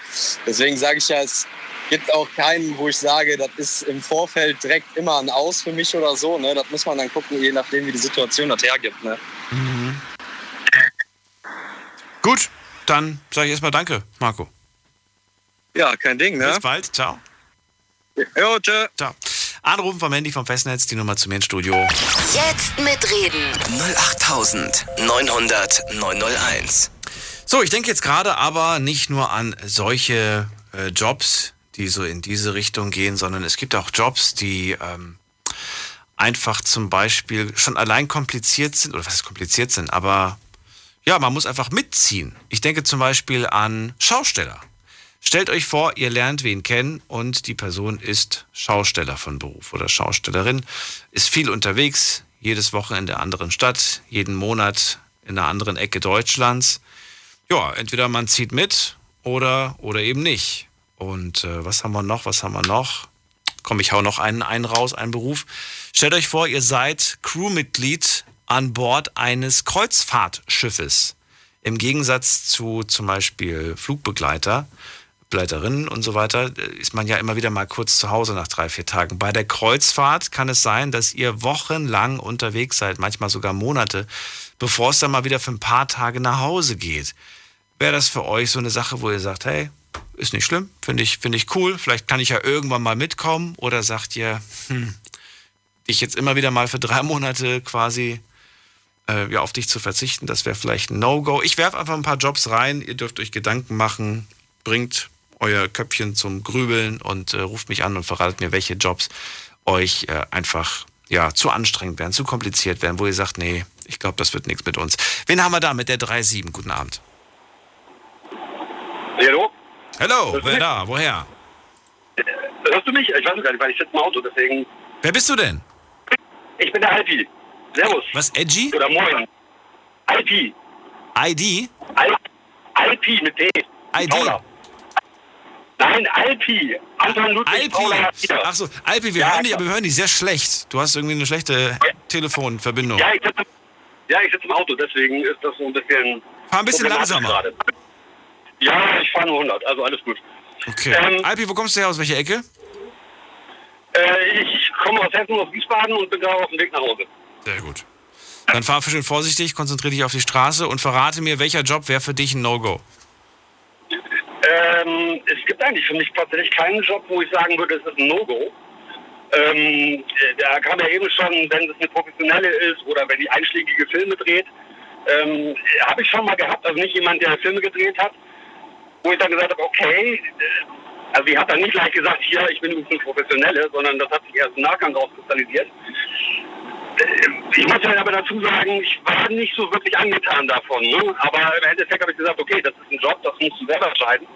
Deswegen sage ich ja, es gibt auch keinen, wo ich sage, das ist im Vorfeld direkt immer ein Aus für mich oder so, ne? Das muss man dann gucken, je nachdem, wie die Situation das hergibt, ne? Mhm. Gut, dann sage ich erstmal danke, Marco. Ja, kein Ding, ne? Bis bald, ciao. Jo, tschö. Ciao. Anrufen vom Handy vom Festnetz, die Nummer zu mir ins Studio. Jetzt mitreden. 08900901. So, ich denke jetzt gerade aber nicht nur an solche Jobs, die so in diese Richtung gehen, sondern es gibt auch Jobs, die einfach zum Beispiel schon allein kompliziert sind, oder was heißt kompliziert sind, aber ja, man muss einfach mitziehen. Ich denke zum Beispiel an Schausteller. Stellt euch vor, ihr lernt wen kennen und die Person ist Schausteller von Beruf oder Schaustellerin, ist viel unterwegs, jedes Wochenende in einer anderen Stadt, jeden Monat in einer anderen Ecke Deutschlands. Ja, entweder man zieht mit oder eben nicht. Und was haben wir noch? Komm, ich hau noch einen raus, einen Beruf. Stellt euch vor, ihr seid Crewmitglied an Bord eines Kreuzfahrtschiffes. Im Gegensatz zu zum Beispiel Flugbegleiter, Begleiterinnen und so weiter, ist man ja immer wieder mal kurz zu Hause nach 3-4 Tagen. Bei der Kreuzfahrt kann es sein, dass ihr wochenlang unterwegs seid, manchmal sogar Monate, bevor es dann mal wieder für ein paar Tage nach Hause geht. Wäre das für euch so eine Sache, wo ihr sagt, hey, ist nicht schlimm, finde ich cool, vielleicht kann ich ja irgendwann mal mitkommen, oder sagt ihr, dich jetzt immer wieder mal für 3 Monate quasi ja, auf dich zu verzichten, das wäre vielleicht ein No-Go. Ich werfe einfach ein paar Jobs rein, ihr dürft euch Gedanken machen, bringt euer Köpfchen zum Grübeln und ruft mich an und verratet mir, welche Jobs euch einfach ja, zu anstrengend werden, zu kompliziert werden, wo ihr sagt, nee, ich glaube, das wird nichts mit uns. Wen haben wir da mit der 3-7? Guten Abend. Hallo? Hallo, wer da? Woher? Hörst du mich? Ich weiß gar nicht, weil ich sitze im Auto, deswegen... Wer bist du denn? Ich bin der Alpi. Servus. Was, Edgy? Oder Moin. Alpi. ID? Alpi mit D. ID? Nein, Alpi. Anton Ludwig Paula. Ach so, Alpi, wir hören dich, aber wir hören dich sehr schlecht. Du hast irgendwie eine schlechte Telefonverbindung. Ja, ich sitze im Auto, deswegen ist das so ein bisschen... Fahr ein bisschen langsamer. Gerade. Ja, ich fahre nur 100, also alles gut. Okay. Alpi, wo kommst du her, aus welcher Ecke? Ich komme aus Hessen, aus Wiesbaden und bin gerade auf dem Weg nach Hause. Sehr gut. Dann fahr schön vorsichtig, konzentriere dich auf die Straße und verrate mir, welcher Job wäre für dich ein No-Go? Es gibt eigentlich für mich tatsächlich keinen Job, wo ich sagen würde, es ist ein No-Go. Da kam ja eben schon, wenn es eine professionelle ist oder wenn die einschlägige Filme dreht. Habe ich schon mal gehabt, also nicht jemand, der Filme gedreht hat, wo ich dann gesagt habe, okay, also ich habe dann nicht gleich gesagt, hier, ich bin übrigens ein Professionelle, sondern das hat sich erst im Nachgang rauskristallisiert. Ich muss halt aber dazu sagen, ich war nicht so wirklich angetan davon, ne? Aber im Endeffekt habe ich gesagt, okay, das ist ein Job, das musst du selber entscheiden.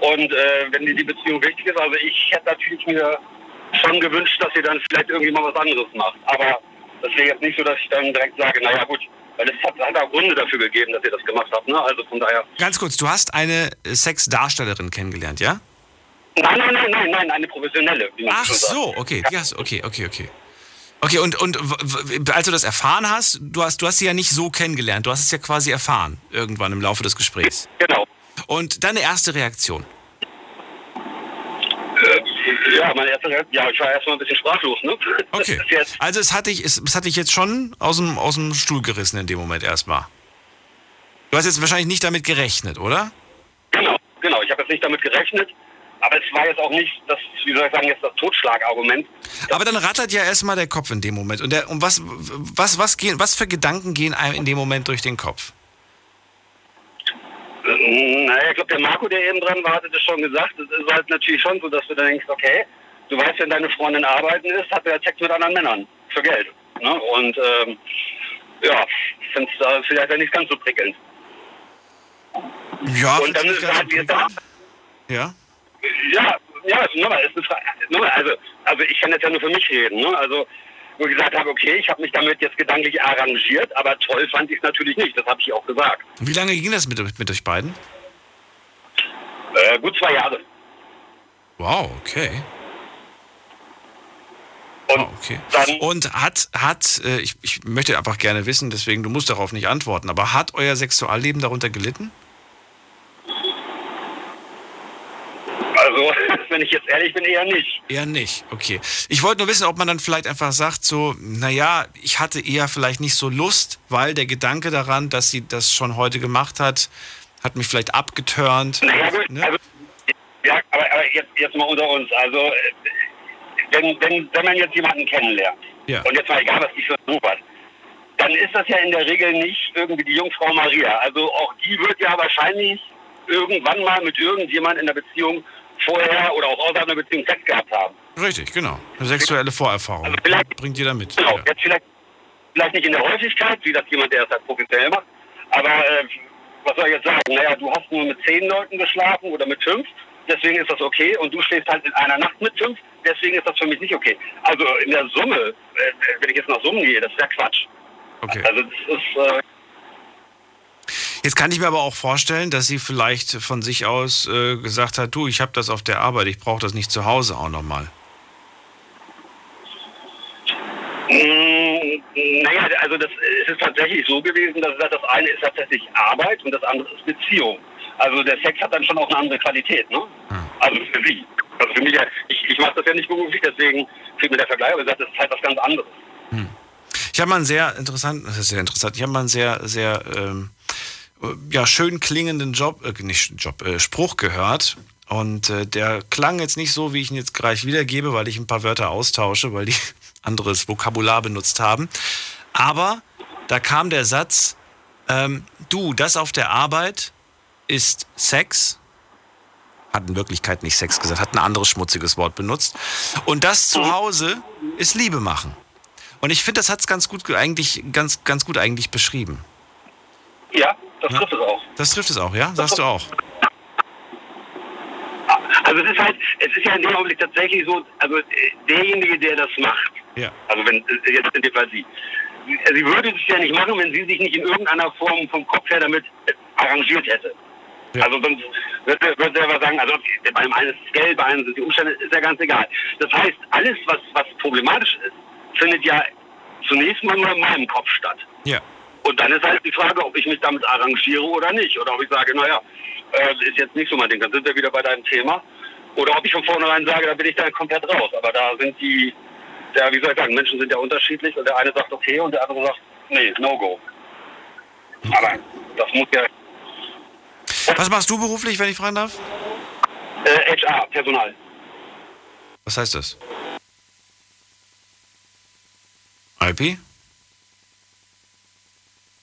Und wenn dir die Beziehung wichtig ist, also ich hätte natürlich mir schon gewünscht, dass ihr dann vielleicht irgendwie mal was anderes macht. Aber das wäre jetzt nicht so, dass ich dann direkt sage, naja gut, weil es hat auch Gründe dafür gegeben, dass ihr das gemacht habt, ne? Also von daher... Ganz kurz, du hast eine Sexdarstellerin kennengelernt, ja? Nein, eine professionelle. Ach so, okay, yes, okay. Okay, und als du das erfahren hast, du hast sie ja nicht so kennengelernt, du hast es ja quasi erfahren, irgendwann im Laufe des Gesprächs. Genau. Und deine erste Reaktion? Ja, ich war erstmal ein bisschen sprachlos, ne? Okay. Also es hat dich jetzt schon aus dem Stuhl gerissen in dem Moment erstmal. Du hast jetzt wahrscheinlich nicht damit gerechnet, oder? Genau. Ich habe jetzt nicht damit gerechnet. Aber es war jetzt auch nicht das, wie soll ich sagen, jetzt das Totschlagargument. Aber dann rattert ja erstmal der Kopf in dem Moment. Und was für Gedanken gehen einem in dem Moment durch den Kopf? Naja, ich glaube, der Marco, der eben dran war, hat es schon gesagt. Es ist halt natürlich schon so, dass du dann denkst, okay, du weißt, wenn deine Freundin arbeiten ist, hat er Sex mit anderen Männern für Geld. Ne? Und find's vielleicht nicht ganz so prickelnd. Ja, und dann ist es halt wieder da. Ja. Ja, nochmal, ist eine Frage. Also ich kann jetzt ja nur für mich reden, ne? Also, wo ich gesagt habe, okay, ich habe mich damit jetzt gedanklich arrangiert, aber toll fand ich es natürlich nicht, das habe ich auch gesagt. Wie lange ging das mit euch beiden? Gut 2 Jahre. Wow, okay. Und hat ich möchte einfach gerne wissen, deswegen, du musst darauf nicht antworten, aber hat euer Sexualleben darunter gelitten? Also, wenn ich jetzt ehrlich bin, eher nicht. Eher nicht, okay. Ich wollte nur wissen, ob man dann vielleicht einfach sagt, so, naja, ich hatte eher vielleicht nicht so Lust, weil der Gedanke daran, dass sie das schon heute gemacht hat, hat mich vielleicht abgeturnt. Naja, gut, ne? Also, ja, aber jetzt mal unter uns. Also, wenn man jetzt jemanden kennenlernt, ja, und jetzt mal egal, was die für einen Beruf hat, dann ist das ja in der Regel nicht irgendwie die Jungfrau Maria. Also, auch die wird ja wahrscheinlich irgendwann mal mit irgendjemand in der Beziehung vorher oder auch außerhalb einer Beziehung Sex gehabt haben. Richtig, genau. Eine sexuelle Vorerfahrung. Also vielleicht, bringt jeder mit. Genau, ja. Jetzt vielleicht nicht in der Häufigkeit, wie das jemand, der es halt professionell macht. Aber was soll ich jetzt sagen? Naja, du hast nur mit 10 Leuten geschlafen oder mit 5, deswegen ist das okay. Und du schläfst halt in einer Nacht mit 5, deswegen ist das für mich nicht okay. Also in der Summe, wenn ich jetzt nach Summen gehe, das ist ja Quatsch. Okay. Also das ist... Jetzt kann ich mir aber auch vorstellen, dass sie vielleicht von sich aus gesagt hat, du, ich habe das auf der Arbeit, ich brauche das nicht zu Hause auch nochmal. Naja, also es ist tatsächlich so gewesen, dass das eine ist tatsächlich Arbeit und das andere ist Beziehung. Also der Sex hat dann schon auch eine andere Qualität, ne? Hm. Also für sie. Also für mich, ich mache das ja nicht beruflich, deswegen fehlt mir der Vergleich, aber gesagt, das ist halt was ganz anderes. Hm. Ich habe mal einen sehr, sehr schön klingenden Spruch gehört. Und der klang jetzt nicht so, wie ich ihn jetzt gleich wiedergebe, weil ich ein paar Wörter austausche, weil die anderes Vokabular benutzt haben. Aber da kam der Satz, du, das auf der Arbeit ist Sex. Hat in Wirklichkeit nicht Sex gesagt, hat ein anderes schmutziges Wort benutzt. Und das zu Hause ist Liebe machen. Und ich finde, das hat es ganz gut eigentlich beschrieben. Ja, das trifft es auch. Das trifft es auch, ja? Sagst du auch? Also es ist ja in dem Augenblick tatsächlich so, also derjenige, der das macht, ja, also wenn jetzt in dem Fall sie würde es ja nicht machen, wenn sie sich nicht in irgendeiner Form vom Kopf her damit arrangiert hätte. Ja. Also sonst würde er sagen, also bei einem einen ist es Geld, bei einem sind die Umstände, ist ja ganz egal. Das heißt, alles, was problematisch ist, findet ja zunächst mal nur in meinem Kopf statt. Ja. Und dann ist halt die Frage, ob ich mich damit arrangiere oder nicht. Oder ob ich sage, naja, ist jetzt nicht so mein Ding, dann sind wir wieder bei deinem Thema. Oder ob ich von vornherein sage, da bin ich dann komplett raus. Aber da sind wie soll ich sagen, Menschen sind ja unterschiedlich. Und der eine sagt okay und der andere sagt, nee, no go. Aber das muss ja... Was machst du beruflich, wenn ich fragen darf? HR, Personal. Was heißt das? Alpi?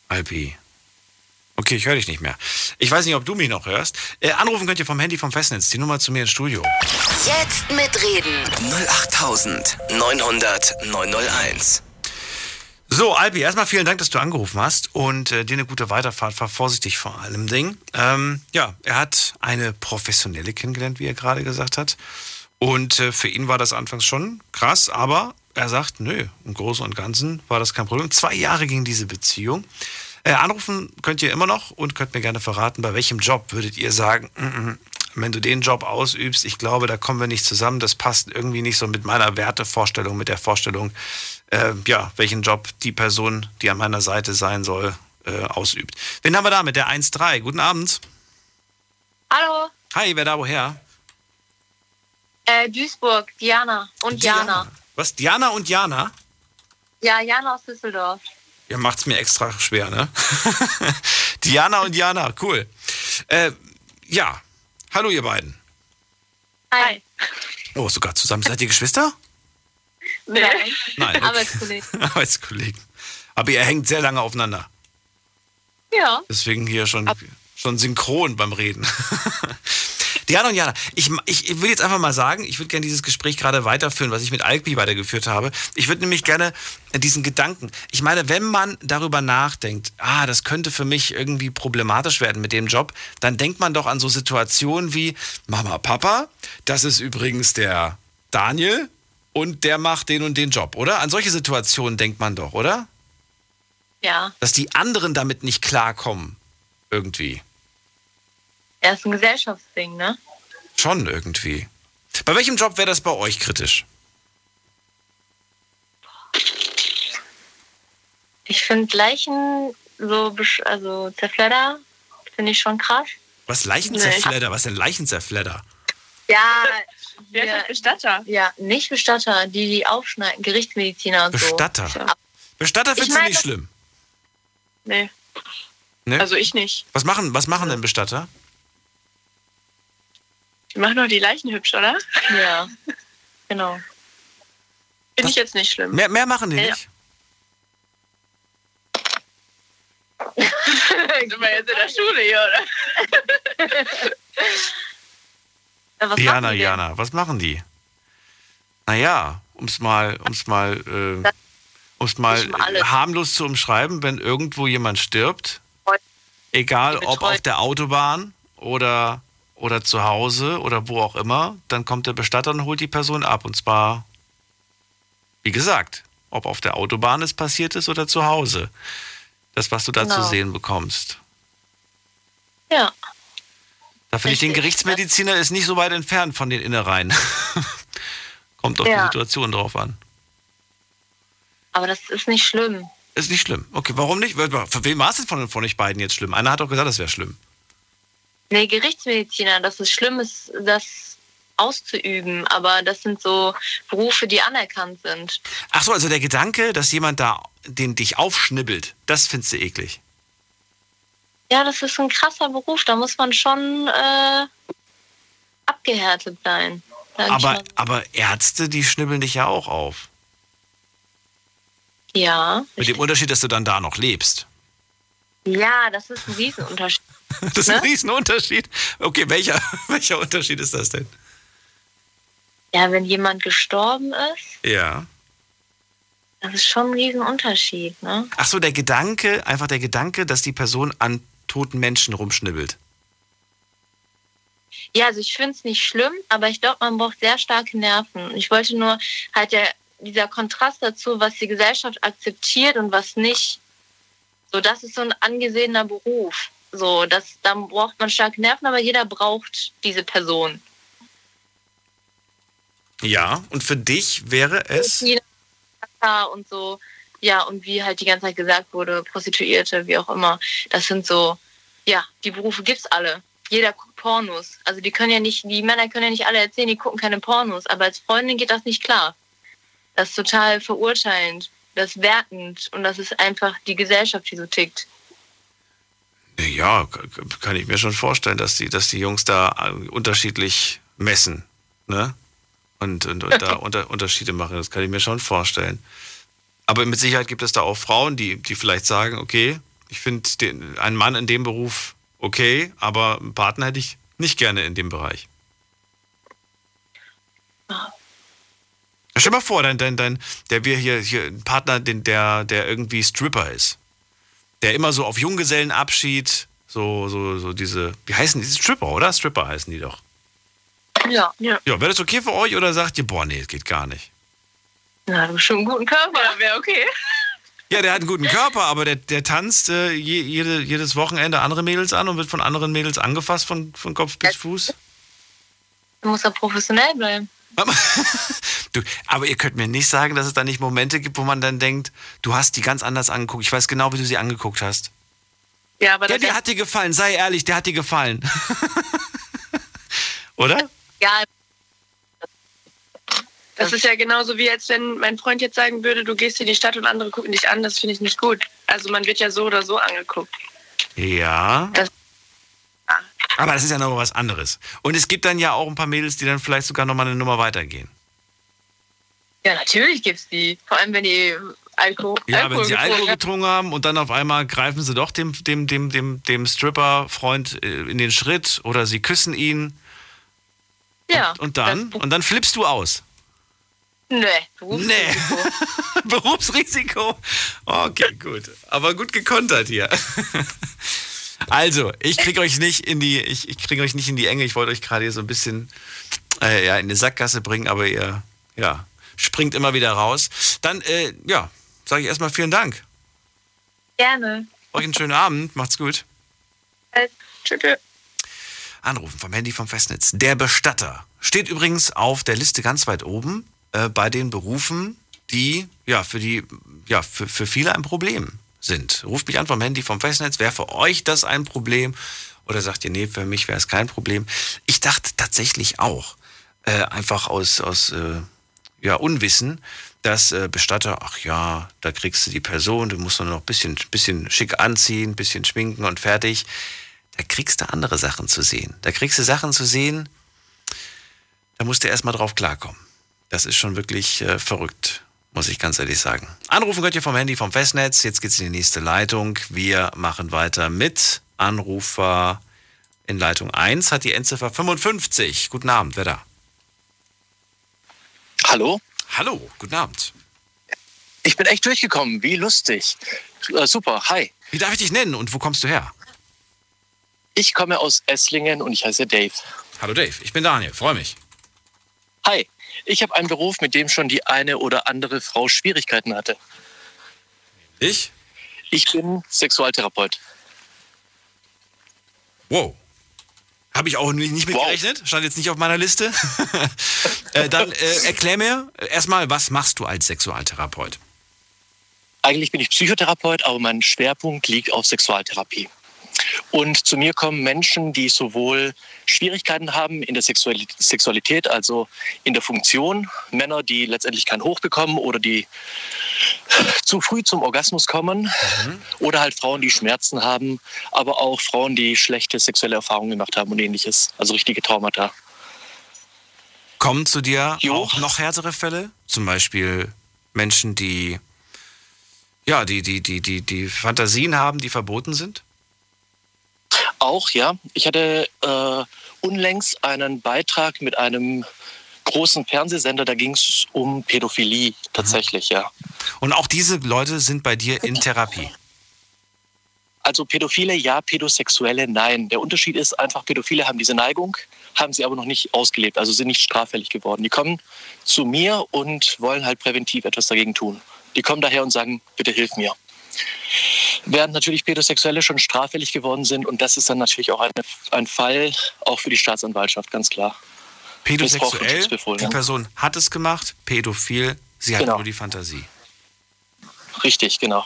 Alpi. Okay, ich höre dich nicht mehr. Ich weiß nicht, ob du mich noch hörst. Anrufen könnt ihr vom Handy vom Festnetz. Die Nummer zu mir ins Studio. Jetzt mitreden. 08900901. So, Alpi, erstmal vielen Dank, dass du angerufen hast und dir eine gute Weiterfahrt. Fahr vorsichtig vor allem Ding. Er hat eine Professionelle kennengelernt, wie er gerade gesagt hat. Und für ihn war das anfangs schon krass, aber... Er sagt, nö, im Großen und Ganzen war das kein Problem. 2 Jahre ging diese Beziehung. Anrufen könnt ihr immer noch und könnt mir gerne verraten, bei welchem Job würdet ihr sagen, wenn du den Job ausübst, ich glaube, da kommen wir nicht zusammen, das passt irgendwie nicht so mit meiner Wertevorstellung, mit der Vorstellung, welchen Job die Person, die an meiner Seite sein soll, ausübt. Wen haben wir da mit der 1-3? Guten Abend. Hallo. Hi, wer da woher? Duisburg, Diana und Jana. Was? Diana und Jana? Ja, Jana aus Düsseldorf. Ihr macht's mir extra schwer, ne? Diana und Jana, cool. Ja, hallo ihr beiden. Hi. Oh, sogar zusammen. Seid ihr Geschwister? Nein. Okay. Arbeitskollegen. Aber ihr hängt sehr lange aufeinander. Ja. Deswegen hier schon synchron beim Reden. Diana und Jana, ich will jetzt einfach mal sagen, ich würde gerne dieses Gespräch gerade weiterführen, was ich mit Alpi weitergeführt habe. Ich würde nämlich gerne diesen Gedanken, ich meine, wenn man darüber nachdenkt, das könnte für mich irgendwie problematisch werden mit dem Job, dann denkt man doch an so Situationen wie, Mama, Papa, das ist übrigens der Daniel und der macht den und den Job, oder? An solche Situationen denkt man doch, oder? Ja. Dass die anderen damit nicht klarkommen, irgendwie. Ja, ist ein Gesellschaftsding, ne? Schon irgendwie. Bei welchem Job wäre das bei euch kritisch? Ich finde Leichen, also Zerfledder, finde ich schon krass. Was, Leichenzerfledder? Nee. Was denn Leichenzerfledder? Ja, Bestatter. Ja, nicht Bestatter, die aufschneiden, Gerichtsmediziner und Bestatter. So. Bestatter findest du nicht schlimm? Nee. Ne? Also ich nicht. Was machen denn Bestatter? Die machen doch die Leichen hübsch, oder? Ja, genau. Finde ich jetzt nicht schlimm. Mehr machen die nicht? Sind wir jetzt in der Schule hier, oder? Was Diana, was machen die? Naja, um es mal harmlos zu umschreiben, wenn irgendwo jemand stirbt, egal ob auf der Autobahn oder zu Hause oder wo auch immer, dann kommt der Bestatter und holt die Person ab. Und zwar, wie gesagt, ob auf der Autobahn es passiert ist oder zu Hause. Das, was du da zu sehen bekommst. Ja. Da finde ich, den Gerichtsmediziner ist nicht so weit entfernt von den Innereien. Kommt auf die Situation drauf an. Aber das ist nicht schlimm. Ist nicht schlimm. Okay, warum nicht? Für wen war es denn von euch beiden jetzt schlimm? Einer hat doch gesagt, das wäre schlimm. Nee, Gerichtsmediziner, dass es schlimm ist, das auszuüben. Aber das sind so Berufe, die anerkannt sind. Ach so, also der Gedanke, dass jemand da den dich aufschnibbelt, das findest du eklig? Ja, das ist ein krasser Beruf. Da muss man schon abgehärtet sein. Aber Ärzte, die schnibbeln dich ja auch auf. Ja. Mit dem Unterschied, dass du dann da noch lebst. Ja, das ist ein Riesenunterschied. Das ist ein Riesenunterschied. Okay, welcher Unterschied ist das denn? Ja, wenn jemand gestorben ist. Ja. Das ist schon ein Riesenunterschied, ne? Ach so, der Gedanke, dass die Person an toten Menschen rumschnibbelt. Ja, also ich finde es nicht schlimm, aber ich glaube, man braucht sehr starke Nerven. Ich wollte nur halt dieser Kontrast dazu, was die Gesellschaft akzeptiert und was nicht. So, das ist so ein angesehener Beruf. So, dann braucht man starke Nerven, aber jeder braucht diese Person. Ja, und für dich wäre es? Und so, ja, und wie halt die ganze Zeit gesagt wurde, Prostituierte, wie auch immer. Das sind so, ja, die Berufe gibt's alle. Jeder guckt Pornos. Also die Männer können ja nicht alle erzählen, die gucken keine Pornos. Aber als Freundin geht das nicht klar. Das ist total verurteilend, das ist wertend und das ist einfach die Gesellschaft, die so tickt. Ja, kann ich mir schon vorstellen, dass die Jungs da unterschiedlich messen, ne? Und da Unterschiede machen, das kann ich mir schon vorstellen. Aber mit Sicherheit gibt es da auch Frauen, die vielleicht sagen, okay, ich finde einen Mann in dem Beruf okay, aber einen Partner hätte ich nicht gerne in dem Bereich. Ja. Stell dir mal vor, ein Partner, der irgendwie Stripper ist. Der immer so auf Junggesellenabschied, so diese, wie heißen die? Stripper, oder? Stripper heißen die doch. Ja, ja. Ja, wäre das okay für euch oder sagt ihr, boah, nee, das geht gar nicht? Na, du hast schon einen guten Körper, ja, wäre okay. Ja, der hat einen guten Körper, aber der tanzt jedes Wochenende andere Mädels an und wird von anderen Mädels angefasst, von Kopf bis Fuß. Du musst ja professionell bleiben. Aber ihr könnt mir nicht sagen, dass es da nicht Momente gibt, wo man dann denkt, du hast die ganz anders angeguckt. Ich weiß genau, wie du sie angeguckt hast. Ja, aber der hat dir gefallen. Sei ehrlich, der hat dir gefallen. Oder? Ja, Das ist ja genauso wie jetzt, wenn mein Freund jetzt sagen würde, du gehst in die Stadt und andere gucken dich an. Das finde ich nicht gut. Also man wird ja so oder so angeguckt. Ja. Aber das ist ja noch was anderes. Und es gibt dann ja auch ein paar Mädels, die dann vielleicht sogar nochmal eine Nummer weitergehen. Ja, natürlich gibt's die. Vor allem, wenn die Alkohol getrunken haben. Ja, wenn sie Alkohol getrunken haben und dann auf einmal greifen sie doch dem Stripper-Freund in den Schritt oder sie küssen ihn. Ja. Und dann flippst du aus. Nee, Berufsrisiko. Nee. Berufsrisiko. Okay, gut. Aber gut gekontert hier. Also, ich krieg euch nicht in die Enge. Ich wollte euch gerade hier so ein bisschen in die Sackgasse bringen, aber ihr springt immer wieder raus. Dann sage ich erstmal vielen Dank. Gerne. Euch einen schönen Abend. Macht's gut. Tschüss. Anrufen vom Handy vom Festnetz. Der Bestatter steht übrigens auf der Liste ganz weit oben bei den Berufen, die für viele ein Problem sind. Ruft mich an vom Handy vom Festnetz. Wäre für euch das ein Problem? Oder sagt ihr, nee, für mich wäre es kein Problem? Ich dachte tatsächlich auch, einfach aus Unwissen, dass Bestatter, ach ja, da kriegst du die Person, du musst nur noch ein bisschen schick anziehen, ein bisschen schminken und fertig. Da kriegst du andere Sachen zu sehen. Da musst du erstmal drauf klarkommen. Das ist schon wirklich verrückt, muss ich ganz ehrlich sagen. Anrufen könnt ihr vom Handy, vom Festnetz. Jetzt geht's in die nächste Leitung. Wir machen weiter mit Anrufer in Leitung 1, hat die Endziffer 55. Guten Abend, wer da? Hallo. Hallo, guten Abend. Ich bin echt durchgekommen, wie lustig. Super, hi. Wie darf ich dich nennen und wo kommst du her? Ich komme aus Esslingen und ich heiße Dave. Hallo Dave, ich bin Daniel, freue mich. Hi, ich habe einen Beruf, mit dem schon die eine oder andere Frau Schwierigkeiten hatte. Ich? Ich bin Sexualtherapeut. Wow. Habe ich auch nicht mitgerechnet, stand jetzt nicht auf meiner Liste. Dann erklär mir erstmal, was machst du als Sexualtherapeut? Eigentlich bin ich Psychotherapeut, aber mein Schwerpunkt liegt auf Sexualtherapie. Und zu mir kommen Menschen, die sowohl Schwierigkeiten haben in der Sexualität, also in der Funktion, Männer, die letztendlich keinen Hoch bekommen oder die zu früh zum Orgasmus kommen, oder halt Frauen, die Schmerzen haben, aber auch Frauen, die schlechte sexuelle Erfahrungen gemacht haben und ähnliches, also richtige Traumata. Kommen zu dir auch noch härtere Fälle? Zum Beispiel Menschen, die die Fantasien haben, die verboten sind? Auch, ja. Ich hatte unlängst einen Beitrag mit einem großen Fernsehsender, da ging es um Pädophilie tatsächlich, ja. Und auch diese Leute sind bei dir in Therapie? Also Pädophile ja, Pädosexuelle nein. Der Unterschied ist einfach, Pädophile haben diese Neigung, haben sie aber noch nicht ausgelebt, also sind nicht straffällig geworden. Die kommen zu mir und wollen halt präventiv etwas dagegen tun. Die kommen daher und sagen, bitte hilf mir. Während natürlich Pädosexuelle schon straffällig geworden sind. Und das ist dann natürlich auch ein Fall, auch für die Staatsanwaltschaft, ganz klar. Pädosexuell, die Person hat es gemacht, pädophil, sie hat nur die Fantasie. Richtig, genau.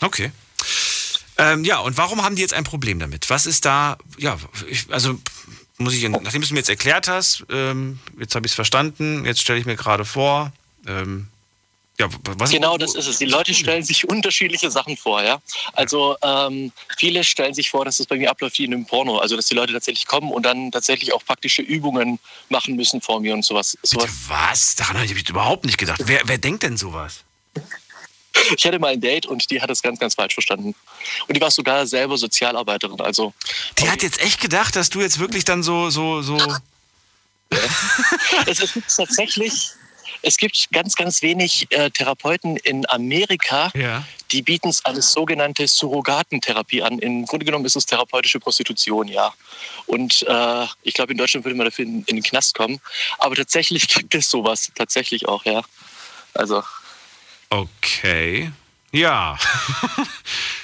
Okay. Und warum haben die jetzt ein Problem damit? Was ist da, nachdem du es mir jetzt erklärt hast, jetzt habe ich es verstanden, jetzt stelle ich mir gerade vor, genau, das ist es. Die Leute stellen sich unterschiedliche Sachen vor, ja. Also viele stellen sich vor, dass das bei mir abläuft wie in einem Porno. Also dass die Leute tatsächlich kommen und dann tatsächlich auch praktische Übungen machen müssen vor mir und sowas. Was? Daran habe ich überhaupt nicht gedacht. Wer denkt denn sowas? Ich hatte mal ein Date und die hat das ganz, ganz falsch verstanden. Und die war sogar selber Sozialarbeiterin. Also, die hat jetzt echt gedacht, dass du jetzt wirklich dann so... Ja. Es ist tatsächlich... Es gibt ganz, ganz wenig Therapeuten in Amerika, die bieten es als sogenannte Surrogatentherapie an. Im Grunde genommen ist es therapeutische Prostitution, ja. Und ich glaube, in Deutschland würde man dafür in den Knast kommen. Aber tatsächlich gibt es sowas, tatsächlich auch, ja. Also. Okay. Ja.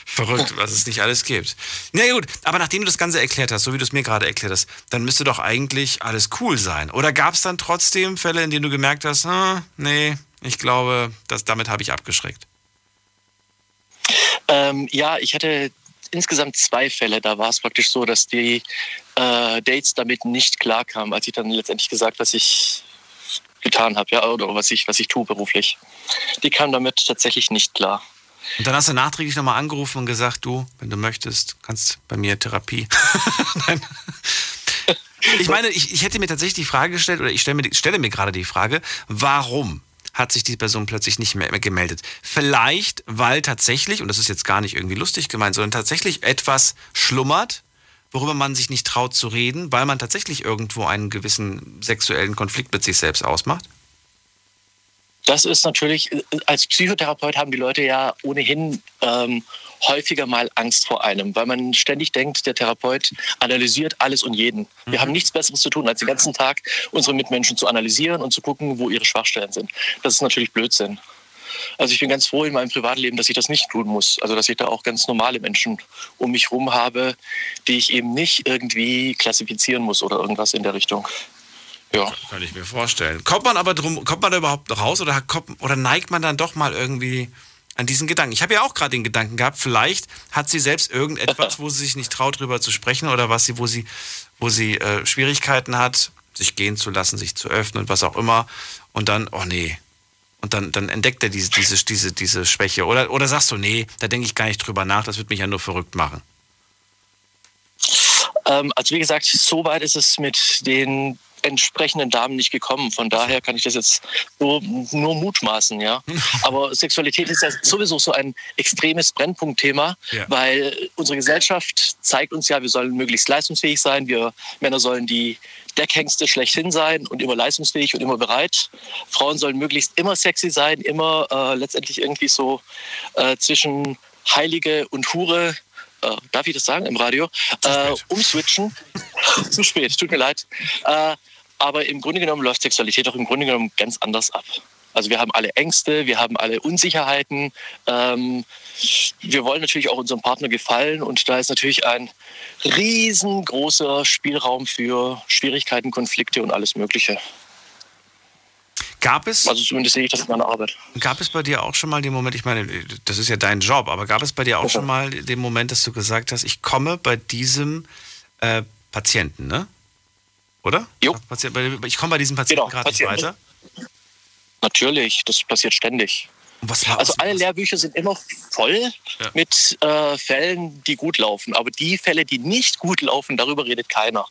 Verrückt, was es nicht alles gibt. Na gut, aber nachdem du das Ganze erklärt hast, so wie du es mir gerade erklärt hast, dann müsste doch eigentlich alles cool sein. Oder gab es dann trotzdem Fälle, in denen du gemerkt hast, nee, ich glaube, damit habe ich abgeschreckt? Ich hatte insgesamt 2 Fälle. Da war es praktisch so, dass die Dates damit nicht klarkamen, als ich dann letztendlich gesagt habe, dass ich getan habe, ja, oder was ich tue beruflich. Die kam damit tatsächlich nicht klar. Und dann hast du nachträglich nochmal angerufen und gesagt, du, wenn du möchtest, kannst bei mir Therapie. Nein. Ich meine, ich hätte mir tatsächlich die Frage gestellt, oder ich stelle mir gerade die Frage, warum hat sich die Person plötzlich nicht mehr gemeldet? Vielleicht, weil tatsächlich, und das ist jetzt gar nicht irgendwie lustig gemeint, sondern tatsächlich etwas schlummert, worüber man sich nicht traut zu reden, weil man tatsächlich irgendwo einen gewissen sexuellen Konflikt mit sich selbst ausmacht? Das ist natürlich, als Psychotherapeut haben die Leute ja ohnehin häufiger mal Angst vor einem, weil man ständig denkt, der Therapeut analysiert alles und jeden. Wir haben nichts Besseres zu tun, als den ganzen Tag unsere Mitmenschen zu analysieren und zu gucken, wo ihre Schwachstellen sind. Das ist natürlich Blödsinn. Also ich bin ganz froh in meinem Privatleben, dass ich das nicht tun muss. Also dass ich da auch ganz normale Menschen um mich rum habe, die ich eben nicht irgendwie klassifizieren muss oder irgendwas in der Richtung. Ja. Kann ich mir vorstellen. Kommt man da überhaupt raus oder neigt man dann doch mal irgendwie an diesen Gedanken? Ich habe ja auch gerade den Gedanken gehabt, vielleicht hat sie selbst irgendetwas, wo sie sich nicht traut, drüber zu sprechen oder wo sie Schwierigkeiten hat, sich gehen zu lassen, sich zu öffnen und was auch immer. Und dann, oh nee. Und dann entdeckt er diese Schwäche. Oder sagst du, nee, da denke ich gar nicht drüber nach, das wird mich ja nur verrückt machen. Also wie gesagt, so weit ist es mit den entsprechenden Damen nicht gekommen. Von daher kann ich das jetzt nur mutmaßen, ja. Aber Sexualität ist ja sowieso so ein extremes Brennpunktthema, ja. Weil unsere Gesellschaft zeigt uns ja, wir sollen möglichst leistungsfähig sein. Wir Männer sollen die Deckhengste schlechthin sein und immer leistungsfähig und immer bereit. Frauen sollen möglichst immer sexy sein, immer letztendlich irgendwie so zwischen Heilige und Hure. Darf ich das sagen im Radio? Umswitchen. Zu spät, tut mir leid. Aber im Grunde genommen läuft Sexualität auch im Grunde genommen ganz anders ab. Also wir haben alle Ängste, wir haben alle Unsicherheiten. Wir wollen natürlich auch unserem Partner gefallen und da ist natürlich ein riesengroßer Spielraum für Schwierigkeiten, Konflikte und alles Mögliche. Gab es? Also zumindest sehe ich das in meiner Arbeit. Gab es bei dir auch schon mal den Moment, ich meine, das ist ja dein Job, aber gab es bei dir auch schon mal den Moment, dass du gesagt hast, ich komme bei diesem Patienten, ne? Oder? Jo. Ich komme bei diesem Patienten gerade nicht weiter. Natürlich, das passiert ständig. Also alle Lehrbücher sind immer voll mit Fällen, die gut laufen. Aber die Fälle, die nicht gut laufen, darüber redet keiner.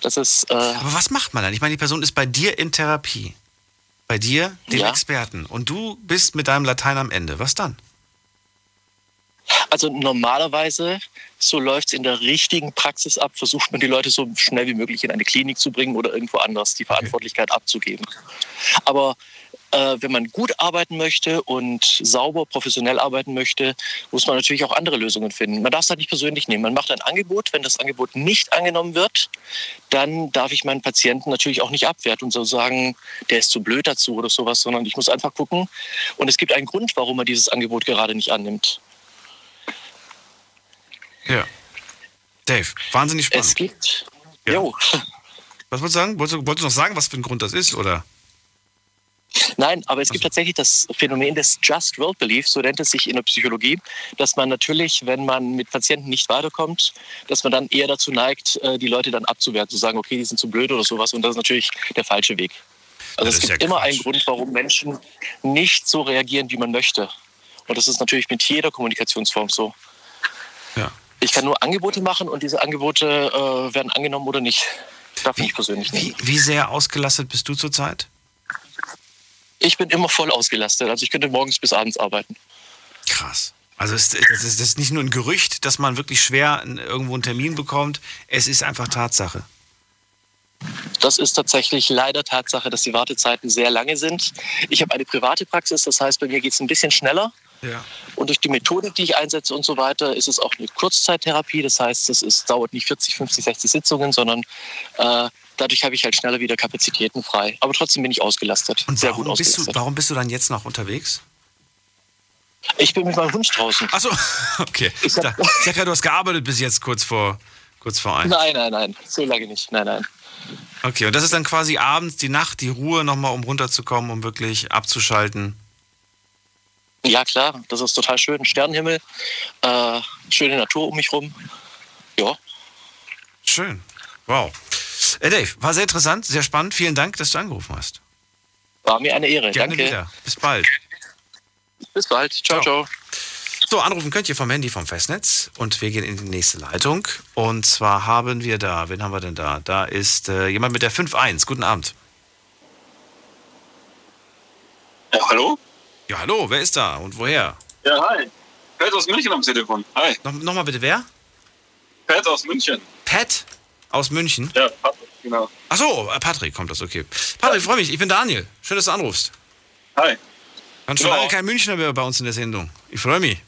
Das ist, aber was macht man dann? Ich meine, die Person ist bei dir in Therapie. Bei dir, dem Experten. Und du bist mit deinem Latein am Ende. Was dann? Also normalerweise, so läuft es in der richtigen Praxis ab, versucht man die Leute so schnell wie möglich in eine Klinik zu bringen oder irgendwo anders die Verantwortlichkeit abzugeben. Aber wenn man gut arbeiten möchte und sauber, professionell arbeiten möchte, muss man natürlich auch andere Lösungen finden. Man darf es halt nicht persönlich nehmen. Man macht ein Angebot. Wenn das Angebot nicht angenommen wird, dann darf ich meinen Patienten natürlich auch nicht abwerten und so sagen, der ist zu blöd dazu oder sowas, sondern ich muss einfach gucken. Und es gibt einen Grund, warum er dieses Angebot gerade nicht annimmt. Ja. Dave, wahnsinnig spannend. Es gibt... Ja. Jo. Was wolltest du sagen? Wolltest du noch sagen, was für ein Grund das ist, oder... Nein, aber es gibt tatsächlich das Phänomen des Just World Belief, so nennt es sich in der Psychologie, dass man natürlich, wenn man mit Patienten nicht weiterkommt, dass man dann eher dazu neigt, die Leute dann abzuwerten, zu sagen, okay, die sind zu blöd oder sowas, und das ist natürlich der falsche Weg. Also es gibt immer einen Grund, warum Menschen nicht so reagieren, wie man möchte. Und das ist natürlich mit jeder Kommunikationsform so. Ja. Ich kann nur Angebote machen und diese Angebote werden angenommen oder nicht. Darf ich persönlich nicht. Wie sehr ausgelastet bist du zurzeit? Ich bin immer voll ausgelastet. Also ich könnte morgens bis abends arbeiten. Krass. Also das ist nicht nur ein Gerücht, dass man wirklich schwer irgendwo einen Termin bekommt. Es ist einfach Tatsache. Das ist tatsächlich leider Tatsache, dass die Wartezeiten sehr lange sind. Ich habe eine private Praxis, das heißt, bei mir geht es ein bisschen schneller. Ja. Und durch die Methodik, die ich einsetze und so weiter, ist es auch eine Kurzzeittherapie. Das heißt, es dauert nicht 40, 50, 60 Sitzungen, sondern... dadurch habe ich halt schneller wieder Kapazitäten frei. Aber trotzdem bin ich ausgelastet. Und sehr gut ausgelastet. Warum bist du dann jetzt noch unterwegs? Ich bin mit meinem Hund draußen. Ach so, okay. Ich sag ja, du hast gearbeitet bis jetzt kurz vor eins. Nein. So lange nicht. Nein. Okay, und das ist dann quasi abends, die Nacht, die Ruhe nochmal, um runterzukommen, um wirklich abzuschalten. Ja, klar. Das ist total schön. Sternenhimmel, schöne Natur um mich rum. Ja. Schön. Wow. Dave, war sehr interessant, sehr spannend. Vielen Dank, dass du angerufen hast. War mir eine Ehre. Gerne wieder. Bis bald. Bis bald. Ciao, ciao. So, anrufen könnt ihr vom Handy, vom Festnetz. Und wir gehen in die nächste Leitung. Und zwar haben wir da, wen haben wir denn da? Da ist jemand mit der 5.1. Guten Abend. Ja, hallo? Ja, hallo. Wer ist da und woher? Ja, hi. Pat aus München am Telefon. Hi. Nochmal bitte, wer? Pat aus München. Pat aus München? Ja, Patrick, genau. Ach so, Patrick kommt das, okay. Patrick, freue mich. Ich bin Daniel. Schön, dass du anrufst. Hi. Ganz schon lange kein Münchner mehr bei uns in der Sendung. Ich freue mich.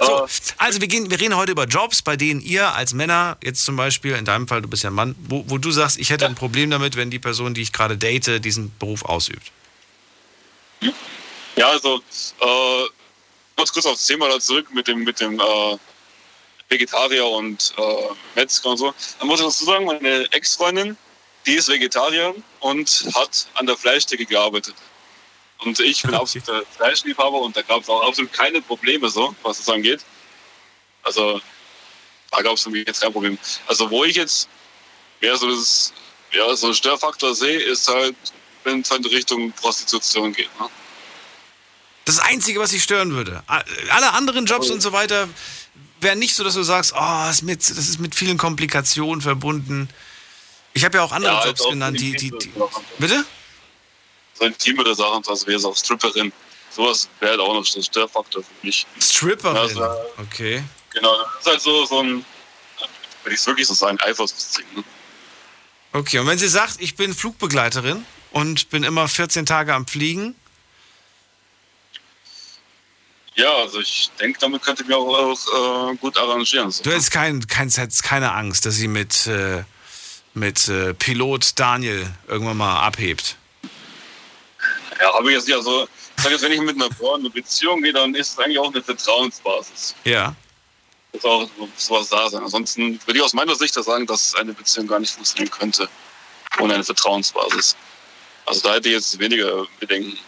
So, also wir reden heute über Jobs, bei denen ihr als Männer, jetzt zum Beispiel, in deinem Fall, du bist ja ein Mann, wo du sagst, ich hätte ein Problem damit, wenn die Person, die ich gerade date, diesen Beruf ausübt. Ja, also kurz auf das Thema da zurück mit dem Vegetarier und Metzger und so. Da muss ich dazu sagen, meine Ex-Freundin, die ist Vegetarierin und hat an der Fleischtheke gearbeitet. Und ich bin absoluter Fleischliebhaber und da gab es auch absolut keine Probleme, so, was das angeht. Also, da gab es für mich jetzt kein Problem. Also, wo ich jetzt mehr so einen Störfaktor sehe, ist halt, wenn es in Richtung Prostitution geht. Ne? Das Einzige, was ich stören würde. Alle anderen Jobs und so weiter wären nicht so, dass du sagst, oh, das ist mit vielen Komplikationen verbunden. Ich habe ja auch andere Jobs genannt, die bitte? So intime oder Sachen, also wäre es auch Stripperin. Sowas wäre halt auch noch ein Störfaktor für mich. Stripperin? Also, okay. Genau, das ist halt so ein, wenn ich es wirklich so sagen, Eifersuchtsding. Ne? Okay, und wenn sie sagt, ich bin Flugbegleiterin und bin immer 14 Tage am Fliegen? Ja, also ich denke, damit könnte ich mich auch gut arrangieren. So. Du hättest keine Angst, dass sie mit Pilot Daniel irgendwann mal abhebt? Ja, habe ich jetzt nicht. Also, ich sage jetzt, wenn ich mit einer Frau in eine Beziehung gehe, dann ist es eigentlich auch eine Vertrauensbasis. Ja. Muss auch sowas da sein. Ansonsten würde ich aus meiner Sicht da sagen, dass eine Beziehung gar nicht funktionieren könnte ohne eine Vertrauensbasis. Also da hätte ich jetzt weniger Bedenken.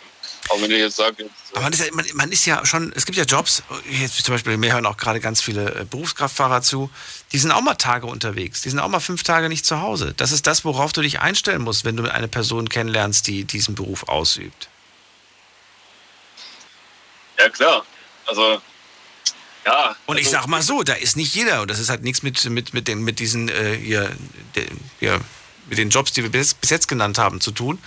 Aber wenn ich jetzt sage... Aber man ist ja schon... Es gibt ja Jobs, jetzt zum Beispiel, mir hören auch gerade ganz viele Berufskraftfahrer zu, die sind auch mal Tage unterwegs, die sind auch mal 5 Tage nicht zu Hause. Das ist das, worauf du dich einstellen musst, wenn du eine Person kennenlernst, die diesen Beruf ausübt. Ja, klar. Also, ja. Und ich sag mal so, da ist nicht jeder, und das ist halt nichts mit den Jobs, die wir bis jetzt genannt haben, zu tun.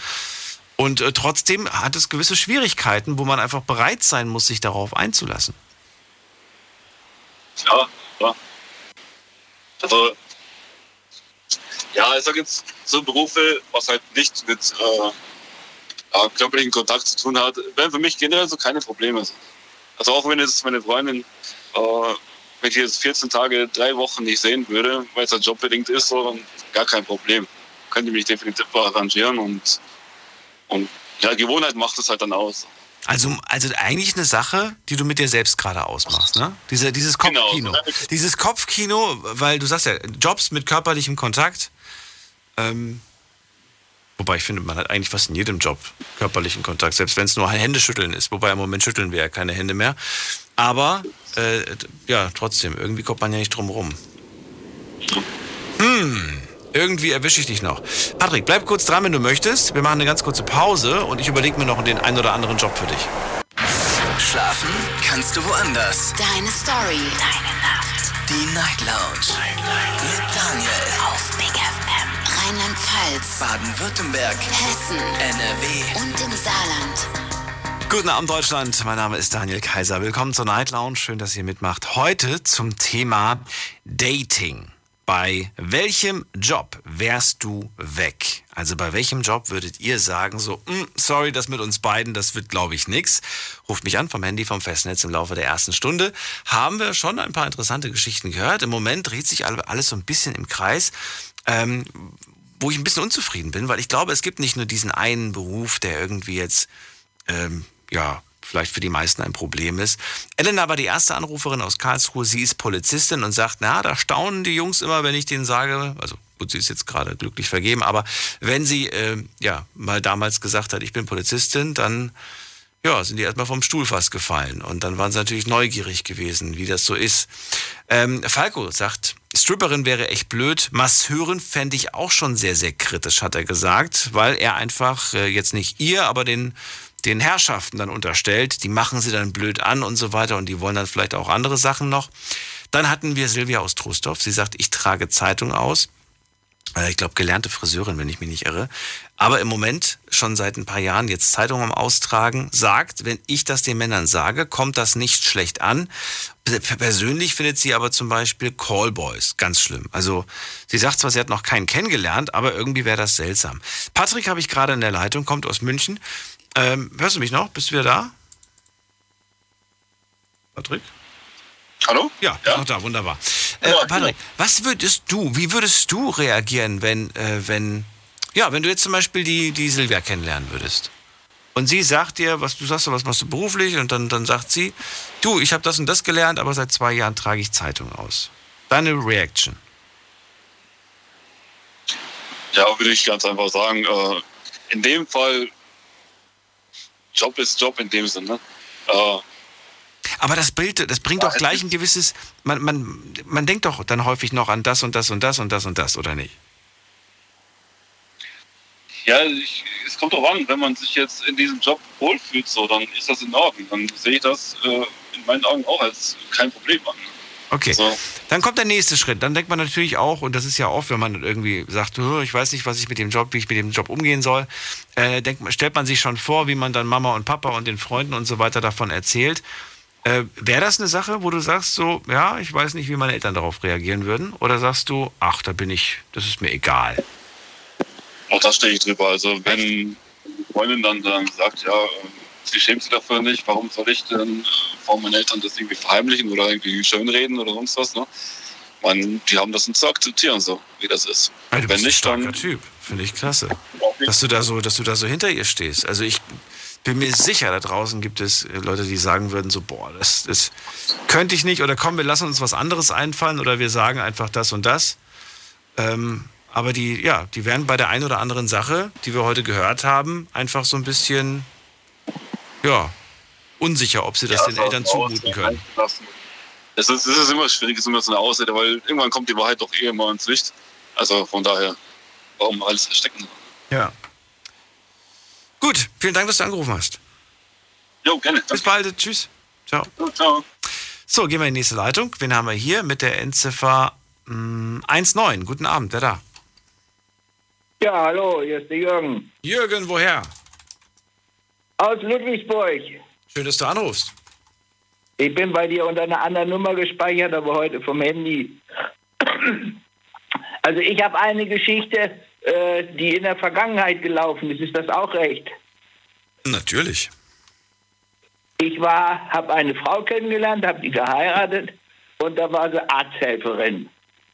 Und trotzdem hat es gewisse Schwierigkeiten, wo man einfach bereit sein muss, sich darauf einzulassen. Ja. Also, ja, ich sag jetzt, so Berufe, was halt nicht mit körperlichen Kontakt zu tun hat, wären für mich generell so keine Probleme. Also auch wenn jetzt meine Freundin, wenn ich jetzt 14 Tage, 3 Wochen nicht sehen würde, weil es halt jobbedingt ist, dann gar kein Problem. Könnte mich definitiv arrangieren und ja, Gewohnheit macht es halt dann aus. Also eigentlich eine Sache, die du mit dir selbst gerade ausmachst, ne? Dieses Kopfkino. Genau. Dieses Kopfkino, weil du sagst ja, Jobs mit körperlichem Kontakt, wobei ich finde, man hat eigentlich fast in jedem Job körperlichen Kontakt, selbst wenn es nur Händeschütteln ist, wobei im Moment schütteln wir ja keine Hände mehr, aber ja, trotzdem, irgendwie kommt man ja nicht drum rum. Irgendwie erwische ich dich noch. Patrick, bleib kurz dran, wenn du möchtest. Wir machen eine ganz kurze Pause und ich überlege mir noch den einen oder anderen Job für dich. Schlafen kannst du woanders. Deine Story. Deine Nacht. Die Night Lounge. Mit Daniel. Auf Big FM. Rheinland-Pfalz. Baden-Württemberg. Hessen. NRW. Und im Saarland. Guten Abend, Deutschland. Mein Name ist Daniel Kaiser. Willkommen zur Night Lounge. Schön, dass ihr mitmacht. Heute zum Thema Dating. Bei welchem Job wärst du weg? Also bei welchem Job würdet ihr sagen, so, sorry, das mit uns beiden, das wird, glaube ich, nix. Ruft mich an vom Handy, vom Festnetz im Laufe der ersten Stunde. Haben wir schon ein paar interessante Geschichten gehört. Im Moment dreht sich alles so ein bisschen im Kreis, wo ich ein bisschen unzufrieden bin, weil ich glaube, es gibt nicht nur diesen einen Beruf, der irgendwie jetzt, vielleicht für die meisten ein Problem ist. Elena war die erste Anruferin aus Karlsruhe. Sie ist Polizistin und sagt, da staunen die Jungs immer, wenn ich denen sage, also gut, sie ist jetzt gerade glücklich vergeben, aber wenn sie mal damals gesagt hat, ich bin Polizistin, dann ja, sind die erstmal vom Stuhl fast gefallen. Und dann waren sie natürlich neugierig gewesen, wie das so ist. Falco sagt, Stripperin wäre echt blöd. Masseurin fände ich auch schon sehr, sehr kritisch, hat er gesagt, weil er einfach jetzt nicht ihr, aber den Herrschaften dann unterstellt, die machen sie dann blöd an und so weiter und die wollen dann vielleicht auch andere Sachen noch. Dann hatten wir Sylvia aus Trostorf. Sie sagt, ich trage Zeitung aus. Ich glaube, gelernte Friseurin, wenn ich mich nicht irre. Aber im Moment, schon seit ein paar Jahren, jetzt Zeitung am Austragen, sagt, wenn ich das den Männern sage, kommt das nicht schlecht an. Persönlich findet sie aber zum Beispiel Callboys ganz schlimm. Also sie sagt zwar, sie hat noch keinen kennengelernt, aber irgendwie wäre das seltsam. Patrick habe ich gerade in der Leitung, kommt aus München. Hörst du mich noch? Bist du wieder da? Patrick? Hallo? Ja, ja. Noch da, wunderbar. Patrick, wie würdest du reagieren, wenn du jetzt zum Beispiel die Silvia kennenlernen würdest? Und sie sagt dir, was machst du beruflich? Und dann sagt sie, du, ich habe das und das gelernt, aber seit 2 Jahren trage ich Zeitung aus. Deine Reaction? Ja, würde ich ganz einfach sagen, in dem Fall, Job ist Job in dem Sinne, aber das Bild, das bringt doch gleich ein gewisses, man denkt doch dann häufig noch an das und das und das und das und das, oder nicht? Ja, es kommt auch an, wenn man sich jetzt in diesem Job wohlfühlt, so, dann ist das in Ordnung. Dann sehe ich das in meinen Augen auch als kein Problem an. Okay, so. Dann kommt der nächste Schritt. Dann denkt man natürlich auch, und das ist ja oft, wenn man irgendwie sagt, ich weiß nicht, wie ich mit dem Job umgehen soll, stellt man sich schon vor, wie man dann Mama und Papa und den Freunden und so weiter davon erzählt. Wäre das eine Sache, wo du sagst, so, ja, ich weiß nicht, wie meine Eltern darauf reagieren würden? Oder sagst du, ach, das ist mir egal? Auch da stehe ich drüber. Also wenn die Freundin dann sagt, ja, sie schämt sich dafür nicht, warum soll ich denn vor meinen Eltern das irgendwie verheimlichen oder irgendwie schönreden oder sonst was, ne? Die haben das zu akzeptieren, so wie das ist. Ja, du bist ein starker Typ, finde ich klasse. Dass du da so hinter ihr stehst. Also ich bin mir sicher, da draußen gibt es Leute, die sagen würden, so, boah, das könnte ich nicht, oder komm, wir lassen uns was anderes einfallen, oder wir sagen einfach das und das. Aber die werden bei der einen oder anderen Sache, die wir heute gehört haben, einfach so ein bisschen, ja, unsicher, ob sie das den Eltern zumuten können. Es ist immer schwierig, es ist immer so eine Ausrede, weil irgendwann kommt die Wahrheit doch eh immer ins Licht. Also von daher, warum alles verstecken? Ja. Gut, vielen Dank, dass du angerufen hast. Jo, gerne. Bis bald, tschüss. Ciao. Jo, ciao. So, gehen wir in die nächste Leitung. Wen haben wir hier mit der Endziffer 19? Guten Abend, wer da? Ja, hallo, hier ist der Jürgen. Jürgen, woher? Aus Ludwigsburg. Schön, dass du anrufst. Ich bin bei dir unter einer anderen Nummer gespeichert, aber heute vom Handy. Also ich habe eine Geschichte, die in der Vergangenheit gelaufen ist. Ist das auch recht? Natürlich. Ich habe eine Frau kennengelernt, habe die geheiratet und da war sie Arzthelferin.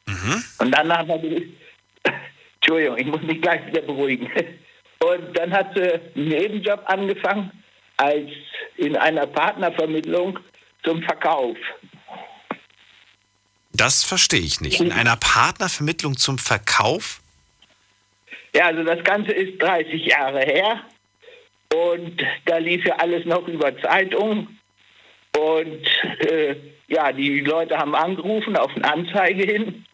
Mhm. Und dann haben wir... Entschuldigung, ich muss mich gleich wieder beruhigen. Und dann hat sie einen Nebenjob angefangen als in einer Partnervermittlung zum Verkauf. Das verstehe ich nicht. In einer Partnervermittlung zum Verkauf? Ja, also das Ganze ist 30 Jahre her und da lief ja alles noch über Zeitungen und die Leute haben angerufen auf eine Anzeige hin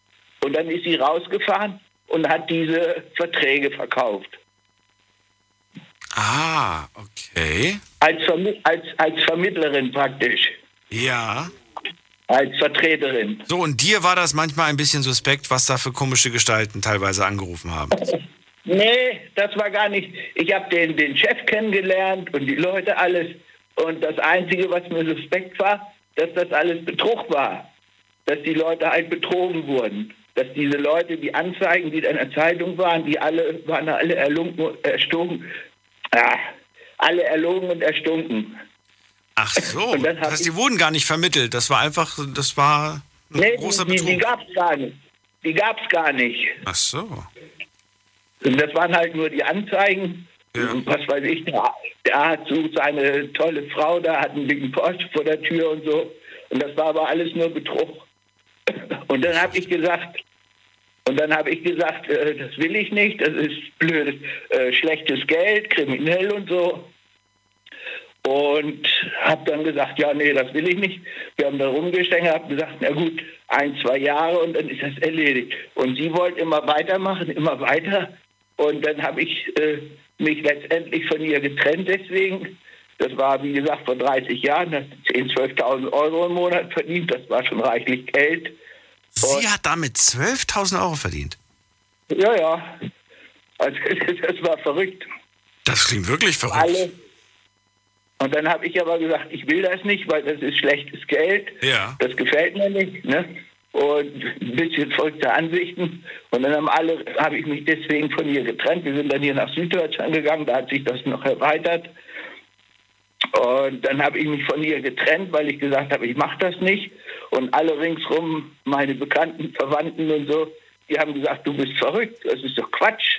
und dann ist sie rausgefahren und hat diese Verträge verkauft. Ah, okay. Als Vermittlerin praktisch. Ja. Als Vertreterin. So, und dir war das manchmal ein bisschen suspekt, was da für komische Gestalten teilweise angerufen haben? Nee, das war gar nicht. Ich habe den Chef kennengelernt und die Leute alles. Und das Einzige, was mir suspekt war, dass das alles Betrug war. Dass die Leute halt betrogen wurden. Dass diese Leute, die Anzeigen, die in der Zeitung waren, die waren alle erlunken und erstunken. Ja, alle erlogen und erstunken. Ach so, das heißt, die wurden gar nicht vermittelt. Das war ein großer Betrug. Die gab es gar nicht. Ach so. Und das waren halt nur die Anzeigen. Ja. Und was weiß ich, der Arzt sucht seine tolle Frau, da hat einen dicken Porsche vor der Tür und so. Und das war aber alles nur Betrug. Und dann habe ich gesagt... das will ich nicht, das ist blödes, schlechtes Geld, kriminell und so. Und habe dann gesagt, ja, nee, das will ich nicht. Wir haben da rumgestängelt, habe gesagt, na gut, 1, 2 Jahre und dann ist das erledigt. Und sie wollte immer weitermachen, immer weiter. Und dann habe ich mich letztendlich von ihr getrennt deswegen. Das war, wie gesagt, vor 30 Jahren, hat 10.000, 12.000 Euro im Monat verdient. Das war schon reichlich Geld. Und sie hat damit 12.000 Euro verdient? Ja, ja. Also, das war verrückt. Das klingt wirklich verrückt. Und dann habe ich aber gesagt, ich will das nicht, weil das ist schlechtes Geld. Ja. Das gefällt mir nicht, ne? Und ein bisschen verrückte Ansichten. Und dann habe ich mich deswegen von ihr getrennt. Wir sind dann hier nach Süddeutschland gegangen, da hat sich das noch erweitert. Und dann habe ich mich von ihr getrennt, weil ich gesagt habe, ich mache das nicht. Und alle ringsrum, meine Bekannten, Verwandten und so, die haben gesagt, du bist verrückt, das ist doch Quatsch.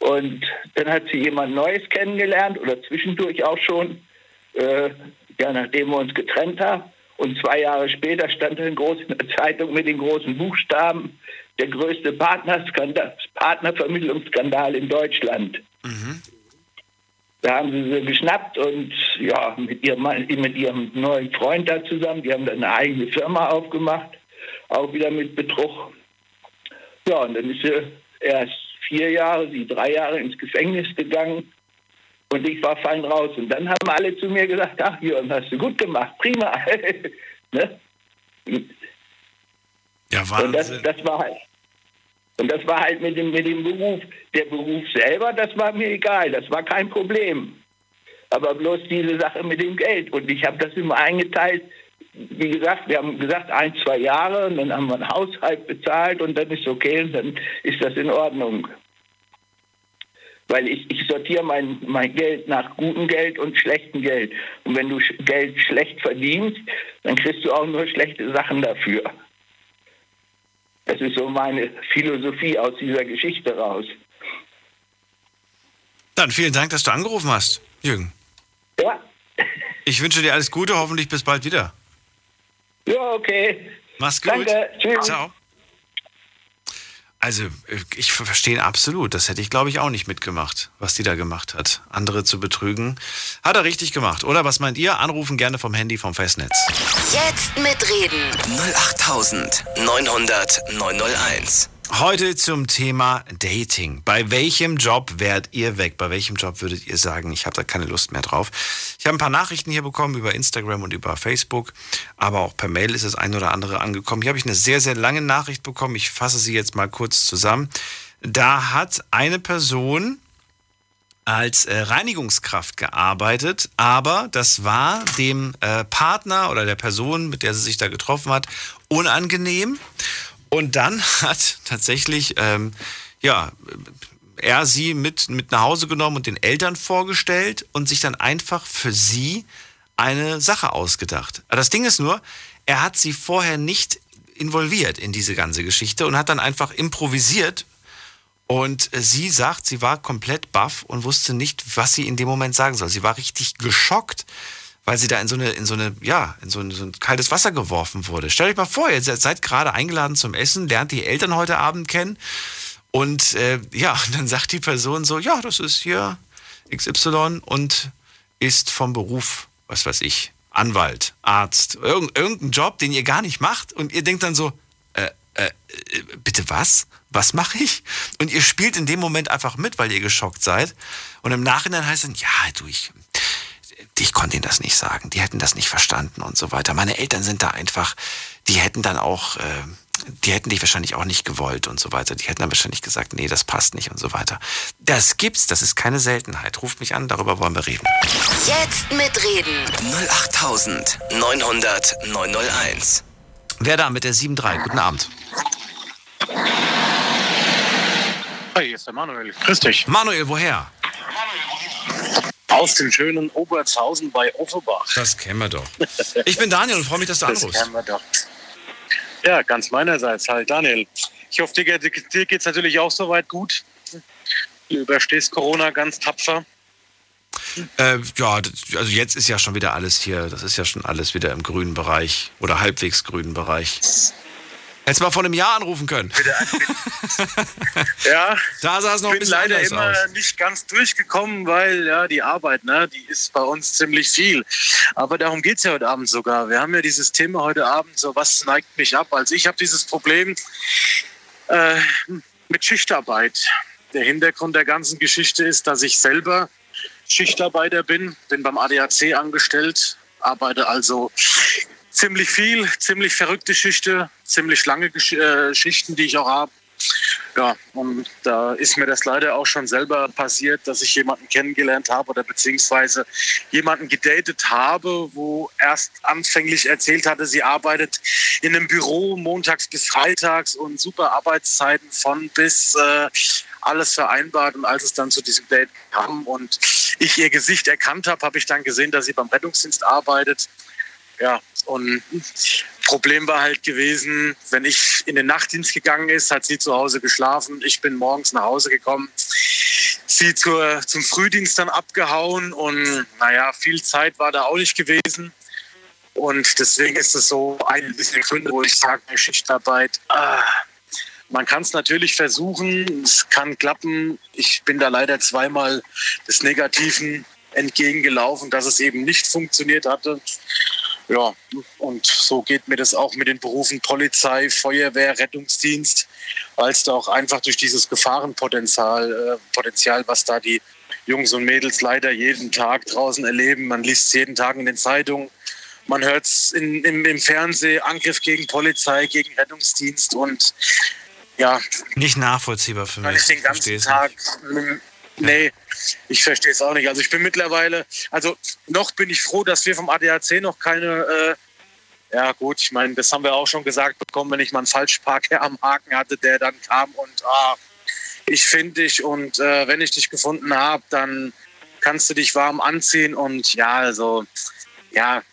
Und dann hat sie jemand Neues kennengelernt oder zwischendurch auch schon, ja, nachdem wir uns getrennt haben. Und 2 Jahre später stand in der Zeitung mit den großen Buchstaben, der größte Partnervermittlungsskandal in Deutschland. Mhm. Da haben sie geschnappt und ja, mit ihrem neuen Freund da zusammen, die haben dann eine eigene Firma aufgemacht, auch wieder mit Betrug. Ja, und dann ist sie erst 4 Jahre, sie 3 Jahre ins Gefängnis gegangen und ich war fein raus. Und dann haben alle zu mir gesagt, ach Jürgen, hast du gut gemacht, prima. Ne? Ja, Wahnsinn. Und das war halt mit dem Beruf. Der Beruf selber, das war mir egal, das war kein Problem. Aber bloß diese Sache mit dem Geld. Und ich habe das immer eingeteilt, wie gesagt, wir haben gesagt 1, 2 Jahre und dann haben wir einen Haushalt bezahlt und dann ist okay und dann ist das in Ordnung. Weil ich sortiere mein Geld nach gutem Geld und schlechtem Geld. Und wenn du Geld schlecht verdienst, dann kriegst du auch nur schlechte Sachen dafür. Das ist so meine Philosophie aus dieser Geschichte raus. Dann vielen Dank, dass du angerufen hast, Jürgen. Ja. Ich wünsche dir alles Gute, hoffentlich bis bald wieder. Ja, okay. Mach's gut. Danke, tschüss. Ciao. Also, ich verstehe absolut. Das hätte ich, glaube ich, auch nicht mitgemacht, was die da gemacht hat. Andere zu betrügen. Hat er richtig gemacht, oder? Was meint ihr? Anrufen gerne vom Handy, vom Festnetz. Jetzt mitreden. 08900901. Heute zum Thema Dating. Bei welchem Job wärt ihr weg? Bei welchem Job würdet ihr sagen, ich habe da keine Lust mehr drauf? Ich habe ein paar Nachrichten hier bekommen über Instagram und über Facebook, aber auch per Mail ist das ein oder andere angekommen. Hier habe ich eine sehr, sehr lange Nachricht bekommen. Ich fasse sie jetzt mal kurz zusammen. Da hat eine Person als Reinigungskraft gearbeitet, aber das war dem Partner oder der Person, mit der sie sich da getroffen hat, unangenehm. Und dann hat tatsächlich er sie mit nach Hause genommen und den Eltern vorgestellt und sich dann einfach für sie eine Sache ausgedacht. Aber das Ding ist nur, er hat sie vorher nicht involviert in diese ganze Geschichte und hat dann einfach improvisiert. Und sie sagt, sie war komplett baff und wusste nicht, was sie in dem Moment sagen soll. Sie war richtig geschockt, weil sie da in so ein kaltes Wasser geworfen wurde. Stellt euch mal vor, ihr seid gerade eingeladen zum Essen, lernt die Eltern heute Abend kennen und dann sagt die Person so, ja, das ist hier XY und ist vom Beruf, was weiß ich, Anwalt, Arzt, irgendein Job, den ihr gar nicht macht und ihr denkt dann so, bitte was? Was mache ich? Und ihr spielt in dem Moment einfach mit, weil ihr geschockt seid und im Nachhinein heißt dann, ja, du, ich konnte ihnen das nicht sagen, die hätten das nicht verstanden und so weiter. Meine Eltern sind da einfach, die hätten dich wahrscheinlich auch nicht gewollt und so weiter. Die hätten dann wahrscheinlich gesagt, nee, das passt nicht und so weiter. Das gibt's, das ist keine Seltenheit. Ruft mich an, darüber wollen wir reden. Jetzt mitreden. 08900901. Wer da mit der 73? Guten Abend. Hi, hier ist der Manuel. Grüß dich. Manuel, woher? Aus dem schönen Obertshausen bei Offenbach. Das kennen wir doch. Ich bin Daniel und freue mich, dass du anrufst. Das kennen wir doch. Ja, ganz meinerseits halt, Daniel. Ich hoffe, dir geht's natürlich auch soweit gut. Du überstehst Corona ganz tapfer. Also jetzt ist ja schon wieder alles hier. Das ist ja schon alles wieder im grünen Bereich oder halbwegs grünen Bereich. Hättest du mal vor einem Jahr anrufen können. Ja, da sah es noch ein bisschen leider anders immer aus. Nicht ganz durchgekommen, weil ja die Arbeit, ne, die ist bei uns ziemlich viel. Aber darum geht es ja heute Abend sogar. Wir haben ja dieses Thema heute Abend, so was neigt mich ab. Also ich habe dieses Problem mit Schichtarbeit. Der Hintergrund der ganzen Geschichte ist, dass ich selber Schichtarbeiter bin beim ADAC angestellt, arbeite also ziemlich viel, ziemlich verrückte Schichten, ziemlich lange Schichten, die ich auch habe. Ja, und da ist mir das leider auch schon selber passiert, dass ich jemanden kennengelernt habe oder beziehungsweise jemanden gedatet habe, wo erst anfänglich erzählt hatte, sie arbeitet in einem Büro montags bis freitags und super Arbeitszeiten von bis alles vereinbart. Und als es dann zu diesem Date kam und ich ihr Gesicht erkannt habe, habe ich dann gesehen, dass sie beim Rettungsdienst arbeitet. Ja, und Problem war halt gewesen, wenn ich in den Nachtdienst gegangen ist, hat sie zu Hause geschlafen. Ich bin morgens nach Hause gekommen, sie zum Frühdienst dann abgehauen und naja, viel Zeit war da auch nicht gewesen. Und deswegen ist es so ein bisschen Gründe, wo ich sage, Schichtarbeit, man kann es natürlich versuchen, es kann klappen. Ich bin da leider zweimal des Negativen entgegengelaufen, dass es eben nicht funktioniert hatte. Ja, und so geht mir das auch mit den Berufen Polizei, Feuerwehr, Rettungsdienst, weil es da auch einfach durch dieses Gefahrenpotenzial, was da die Jungs und Mädels leider jeden Tag draußen erleben. Man liest es jeden Tag in den Zeitungen, man hört es im Fernsehen, Angriff gegen Polizei, gegen Rettungsdienst und ja. Nicht nachvollziehbar für mich. Weil ich den ganzen Tag... Nee, ich verstehe es auch nicht. Also ich bin mittlerweile, also noch bin ich froh, dass wir vom ADAC noch keine, ja gut, ich meine, das haben wir auch schon gesagt bekommen, wenn ich mal einen Falschparker am Haken hatte, der dann kam und ich finde dich und wenn ich dich gefunden habe, dann kannst du dich warm anziehen und ja, also, ja,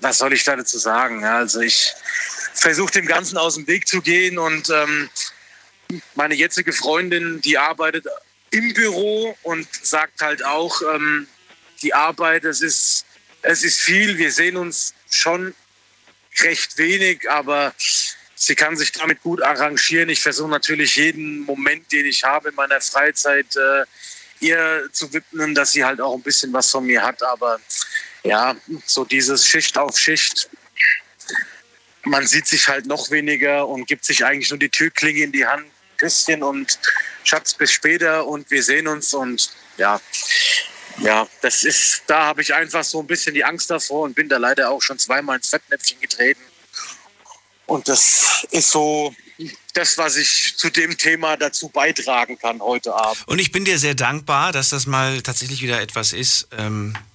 was soll ich dazu sagen? Ja, also ich versuche dem Ganzen aus dem Weg zu gehen und meine jetzige Freundin, die arbeitet im Büro und sagt halt auch, die Arbeit, es ist viel, wir sehen uns schon recht wenig, aber sie kann sich damit gut arrangieren. Ich versuche natürlich jeden Moment, den ich habe in meiner Freizeit, ihr zu widmen, dass sie halt auch ein bisschen was von mir hat, aber ja, so dieses Schicht auf Schicht, man sieht sich halt noch weniger und gibt sich eigentlich nur die Türklinge in die Hand, bisschen und Schatz, bis später und wir sehen uns und ja, das ist, da habe ich einfach so ein bisschen die Angst davor und bin da leider auch schon zweimal ins Fettnäpfchen getreten und das ist so das, was ich zu dem Thema dazu beitragen kann heute Abend. Und ich bin dir sehr dankbar, dass das mal tatsächlich wieder etwas ist,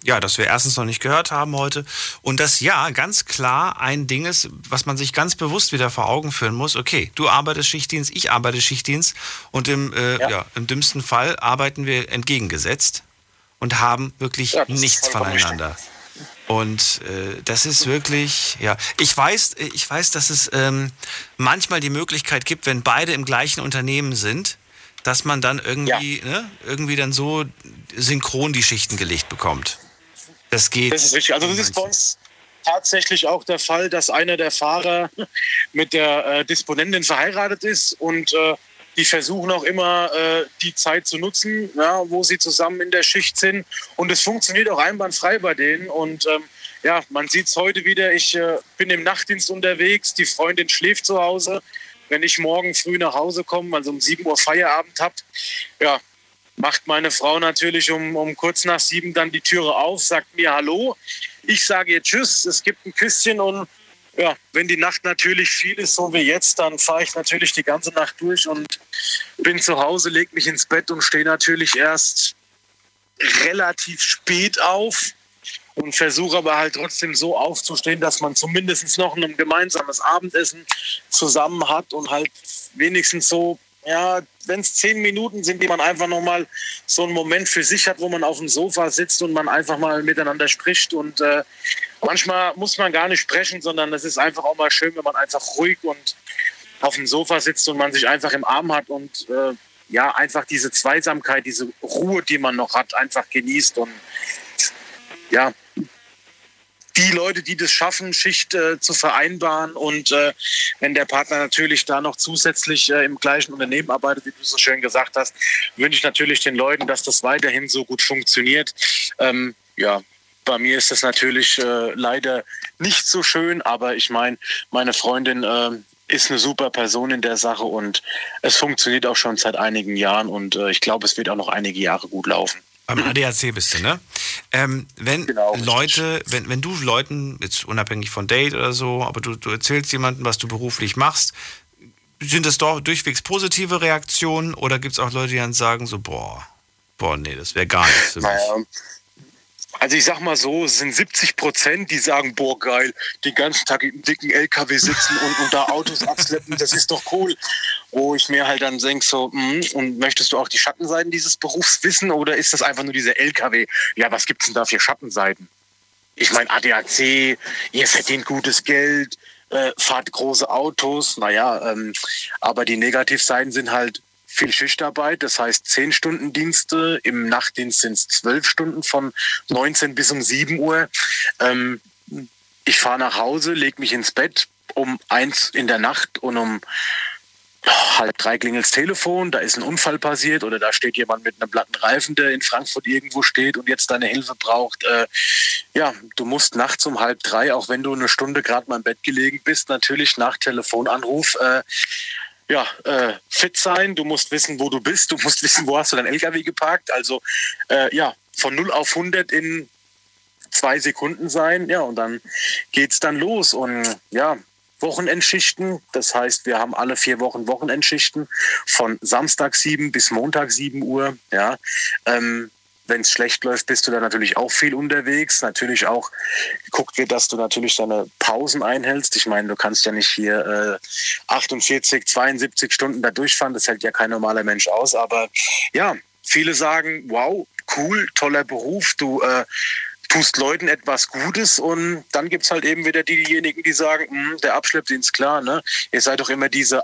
ja, dass wir erstens noch nicht gehört haben heute und das ja ganz klar ein Ding ist, was man sich ganz bewusst wieder vor Augen führen muss. Okay, du arbeitest Schichtdienst, ich arbeite Schichtdienst und im dümmsten Fall arbeiten wir entgegengesetzt und haben wirklich nichts voneinander. Richtig. Und das ist wirklich, ja, ich weiß, dass es manchmal die Möglichkeit gibt, wenn beide im gleichen Unternehmen sind, dass man dann irgendwie, irgendwie dann so synchron die Schichten gelegt bekommt. Das geht. Das ist richtig. Also das ist bei uns tatsächlich auch der Fall, dass einer der Fahrer mit der Disponentin verheiratet ist und die versuchen auch immer, die Zeit zu nutzen, ja, wo sie zusammen in der Schicht sind. Und es funktioniert auch einwandfrei bei denen. Und ja, man sieht es heute wieder. Ich bin im Nachtdienst unterwegs. Die Freundin schläft zu Hause. Wenn ich morgen früh nach Hause komme, also um 7 Uhr Feierabend habe, ja, macht meine Frau natürlich um kurz nach 7 dann die Türe auf, sagt mir Hallo. Ich sage ihr Tschüss, es gibt ein Küsschen und ja, wenn die Nacht natürlich viel ist, so wie jetzt, dann fahre ich natürlich die ganze Nacht durch und bin zu Hause, lege mich ins Bett und stehe natürlich erst relativ spät auf und versuche aber halt trotzdem so aufzustehen, dass man zumindest noch ein gemeinsames Abendessen zusammen hat und halt wenigstens so, ja, wenn es 10 Minuten sind, die man einfach nochmal so einen Moment für sich hat, wo man auf dem Sofa sitzt und man einfach mal miteinander spricht und manchmal muss man gar nicht sprechen, sondern es ist einfach auch mal schön, wenn man einfach ruhig und auf dem Sofa sitzt und man sich einfach im Arm hat und ja, einfach diese Zweisamkeit, diese Ruhe, die man noch hat, einfach genießt. Und ja, die Leute, die das schaffen, Schicht zu vereinbaren. Und wenn der Partner natürlich da noch zusätzlich im gleichen Unternehmen arbeitet, wie du so schön gesagt hast, wünsche ich natürlich den Leuten, dass das weiterhin so gut funktioniert. Ja, bei mir ist das natürlich leider nicht so schön, aber ich meine, meine Freundin ist eine super Person in der Sache und es funktioniert auch schon seit einigen Jahren und ich glaube, es wird auch noch einige Jahre gut laufen. Beim ADAC bist du, ne? Wenn du Leuten, jetzt unabhängig von Date oder so, aber du erzählst jemandem, was du beruflich machst, sind das doch durchwegs positive Reaktionen oder gibt es auch Leute, die dann sagen so, boah, nee, das wäre gar nichts für mich? Naja. Also ich sag mal so, es sind 70%, die sagen, boah geil, den ganzen Tag im dicken LKW sitzen und da Autos abschleppen, das ist doch cool. Wo ich mir halt dann denke so, und möchtest du auch die Schattenseiten dieses Berufs wissen oder ist das einfach nur dieser LKW? Ja, was gibt's denn da für Schattenseiten? Ich meine, ADAC, ihr verdient gutes Geld, fahrt große Autos, naja, aber die Negativseiten sind halt, viel Schichtarbeit, das heißt 10-Stunden-Dienste, im Nachtdienst sind es 12 Stunden von 19 bis um 7 Uhr. Ich fahre nach Hause, lege mich ins Bett um 1 in der Nacht und um 2:30 klingelt das Telefon, da ist ein Unfall passiert oder da steht jemand mit einem platten Reifen, der in Frankfurt irgendwo steht und jetzt deine Hilfe braucht. Ja, du musst nachts um 2:30, auch wenn du eine Stunde gerade mal im Bett gelegen bist, natürlich nach Telefonanruf fit sein, du musst wissen, wo du bist, du musst wissen, wo hast du deinen LKW geparkt, also von 0 auf 100 in 2 Sekunden sein, ja, und dann geht's dann los und ja, Wochenendschichten, das heißt, wir haben alle 4 Wochen Wochenendschichten von Samstag 7 bis Montag 7 Uhr, ja, wenn es schlecht läuft, bist du da natürlich auch viel unterwegs. Natürlich auch geguckt wird, dass du natürlich deine Pausen einhältst. Ich meine, du kannst ja nicht hier 72 Stunden da durchfahren. Das hält ja kein normaler Mensch aus. Aber ja, viele sagen, wow, cool, toller Beruf. Du tust Leuten etwas Gutes. Und dann gibt es halt eben wieder diejenigen, die sagen, der Abschleppdienst, klar, ne? Ihr seid doch immer diese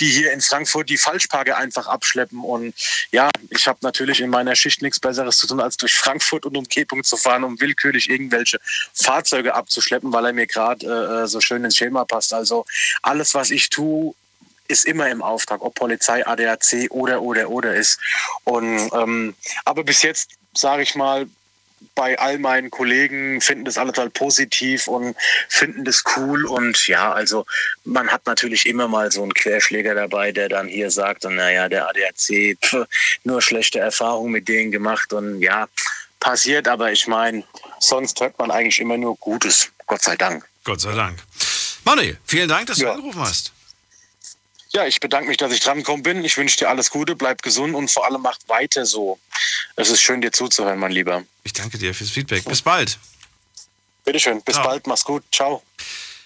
die hier in Frankfurt die Falschparker einfach abschleppen. Und ja, ich habe natürlich in meiner Schicht nichts Besseres zu tun, als durch Frankfurt und Umgebung zu fahren, um willkürlich irgendwelche Fahrzeuge abzuschleppen, weil er mir gerade so schön ins Schema passt. Also alles, was ich tue, ist immer im Auftrag, ob Polizei, ADAC oder ist. Und aber bis jetzt, sage ich mal, bei all meinen Kollegen finden das alle total positiv und finden das cool. Und ja, also man hat natürlich immer mal so einen Querschläger dabei, der dann hier sagt, und naja, der ADAC, nur schlechte Erfahrungen mit denen gemacht. Und ja, passiert, aber ich meine, sonst hört man eigentlich immer nur Gutes. Gott sei Dank. Gott sei Dank. Manuel, vielen Dank, dass du angerufen hast. Ja, ich bedanke mich, dass ich drangekommen bin. Ich wünsche dir alles Gute, bleib gesund und vor allem macht weiter so. Es ist schön, dir zuzuhören, mein Lieber. Ich danke dir fürs Feedback. Bis bald. Bitteschön, bis bald, mach's gut, ciao.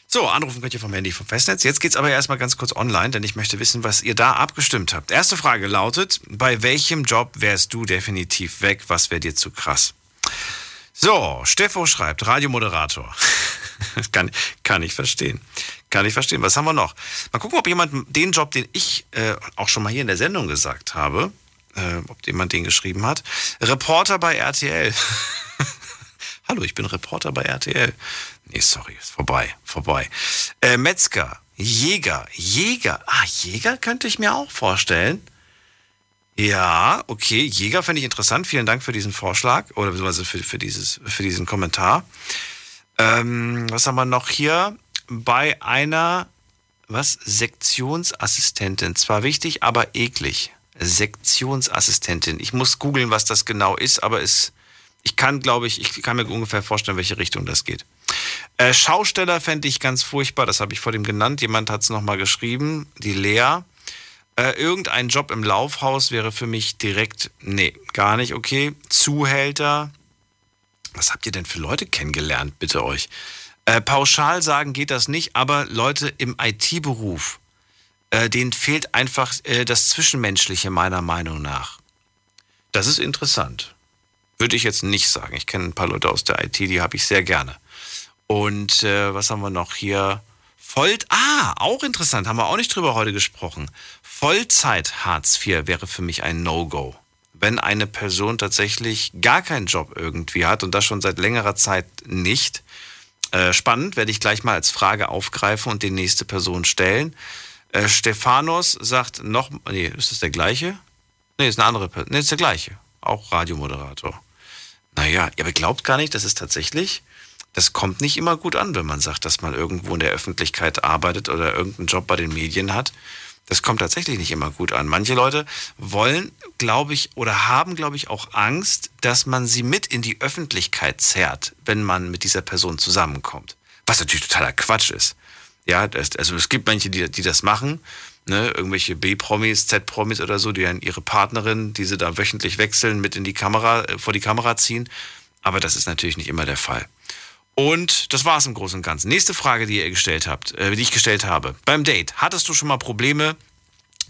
So, anrufen könnt ihr vom Handy, vom Festnetz. Jetzt geht's aber erstmal ganz kurz online, denn ich möchte wissen, was ihr da abgestimmt habt. Erste Frage lautet, bei welchem Job wärst du definitiv weg? Was wäre dir zu krass? So, Steffo schreibt, Radiomoderator. Kann ich verstehen. Kann ich verstehen. Was haben wir noch? Mal gucken, ob jemand den Job, den ich auch schon mal hier in der Sendung gesagt habe, ob jemand den geschrieben hat. Reporter bei RTL. Hallo, ich bin Reporter bei RTL. Nee, sorry, ist vorbei. Metzger, Jäger. Ah, Jäger könnte ich mir auch vorstellen. Ja, okay, Jäger fände ich interessant. Vielen Dank für diesen Vorschlag oder beziehungsweise für diesen Kommentar. Was haben wir noch hier? Bei einer, Sektionsassistentin. Zwar wichtig, aber eklig. Sektionsassistentin. Ich muss googeln, was das genau ist, aber ich kann mir ungefähr vorstellen, welche Richtung das geht. Schausteller fände ich ganz furchtbar. Das habe ich vor dem genannt. Jemand hat es nochmal geschrieben. Die Lea. Irgendein Job im Laufhaus wäre für mich direkt, nee, gar nicht okay. Zuhälter. Was habt ihr denn für Leute kennengelernt, bitte euch? Pauschal sagen geht das nicht, aber Leute im IT-Beruf, denen fehlt einfach das Zwischenmenschliche meiner Meinung nach. Das ist interessant. Würde ich jetzt nicht sagen. Ich kenne ein paar Leute aus der IT, die habe ich sehr gerne. Und was haben wir noch hier? Auch interessant, haben wir auch nicht drüber heute gesprochen. Vollzeit-Hartz IV wäre für mich ein No-Go. wenn eine Person tatsächlich gar keinen Job irgendwie hat und das schon seit längerer Zeit nicht. Spannend, werde ich gleich mal als Frage aufgreifen und die nächste Person stellen. Stephanos sagt noch, nee, ist das der gleiche? Nee, ist eine andere Person. Nee, ist der gleiche. Auch Radiomoderator. Naja, ihr glaubt gar nicht, das ist tatsächlich, das kommt nicht immer gut an, wenn man sagt, dass man irgendwo in der Öffentlichkeit arbeitet oder irgendeinen Job bei den Medien hat. Das kommt tatsächlich nicht immer gut an. Manche Leute wollen, glaube ich, oder haben, glaube ich, auch Angst, dass man sie mit in die Öffentlichkeit zerrt, wenn man mit dieser Person zusammenkommt. Was natürlich totaler Quatsch ist. Ja, also es gibt manche, die das machen, ne? Irgendwelche B-Promis, Z-Promis oder so, die dann ihre Partnerin, die sie da wöchentlich wechseln, mit in die Kamera, vor die Kamera ziehen. Aber das ist natürlich nicht immer der Fall. Und das war's im Großen und Ganzen. Nächste Frage, die ihr gestellt habt, die ich gestellt habe. Beim Date, hattest du schon mal Probleme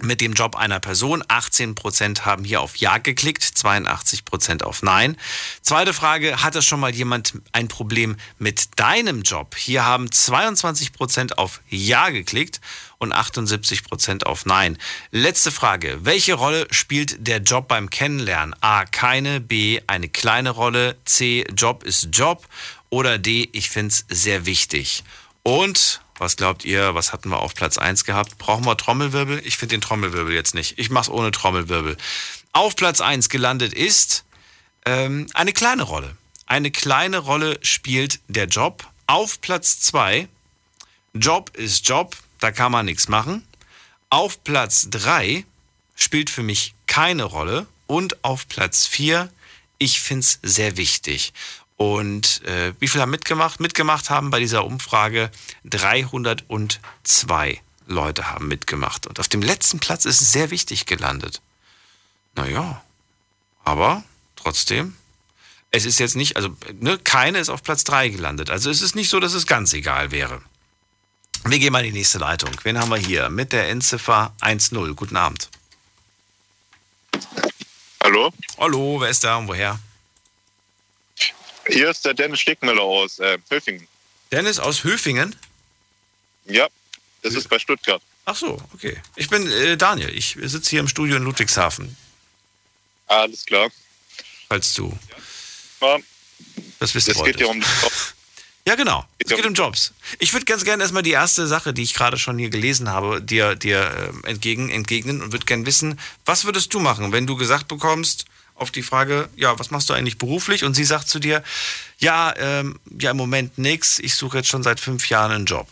mit dem Job einer Person? 18% haben hier auf Ja geklickt, 82% auf Nein. Zweite Frage, hatte schon mal jemand ein Problem mit deinem Job? Hier haben 22% auf Ja geklickt und 78% auf Nein. Letzte Frage, welche Rolle spielt der Job beim Kennenlernen? A, keine, B, eine kleine Rolle, C, Job ist Job. Oder D, ich finde es sehr wichtig. Und, was glaubt ihr, was hatten wir auf Platz 1 gehabt? Brauchen wir Trommelwirbel? Ich finde den Trommelwirbel jetzt nicht. Ich mach's ohne Trommelwirbel. Auf Platz 1 gelandet ist eine kleine Rolle. Eine kleine Rolle spielt der Job. Auf Platz 2, Job ist Job, da kann man nichts machen. Auf Platz 3 spielt für mich keine Rolle. Und auf Platz 4, ich finde es sehr wichtig. Und wie viele haben mitgemacht? Mitgemacht haben bei dieser Umfrage 302 Leute haben mitgemacht. Und auf dem letzten Platz ist es sehr wichtig gelandet. Naja, aber trotzdem, es ist jetzt nicht, also ne, keine ist auf Platz 3 gelandet. Also es ist nicht so, dass es ganz egal wäre. Wir gehen mal in die nächste Leitung. Wen haben wir hier? Mit der Endziffer 10. Guten Abend. Hallo? Hallo, wer ist da und woher? Hier ist der Dennis Stegmüller aus Höfingen. Dennis aus Höfingen? Ja, das ist bei Stuttgart. Ach so, okay. Ich bin Daniel. Ich sitze hier im Studio in Ludwigshafen. Alles klar. Falls du das wissen wolltest. Es geht ja um Jobs. Ja, genau. Es geht um Jobs. Ich würde ganz gerne erstmal die erste Sache, die ich gerade schon hier gelesen habe, dir entgegnen und würde gerne wissen, was würdest du machen, wenn du gesagt bekommst, auf die Frage, ja, was machst du eigentlich beruflich? Und sie sagt zu dir, ja, im Moment nix, ich suche jetzt schon seit 5 Jahren einen Job.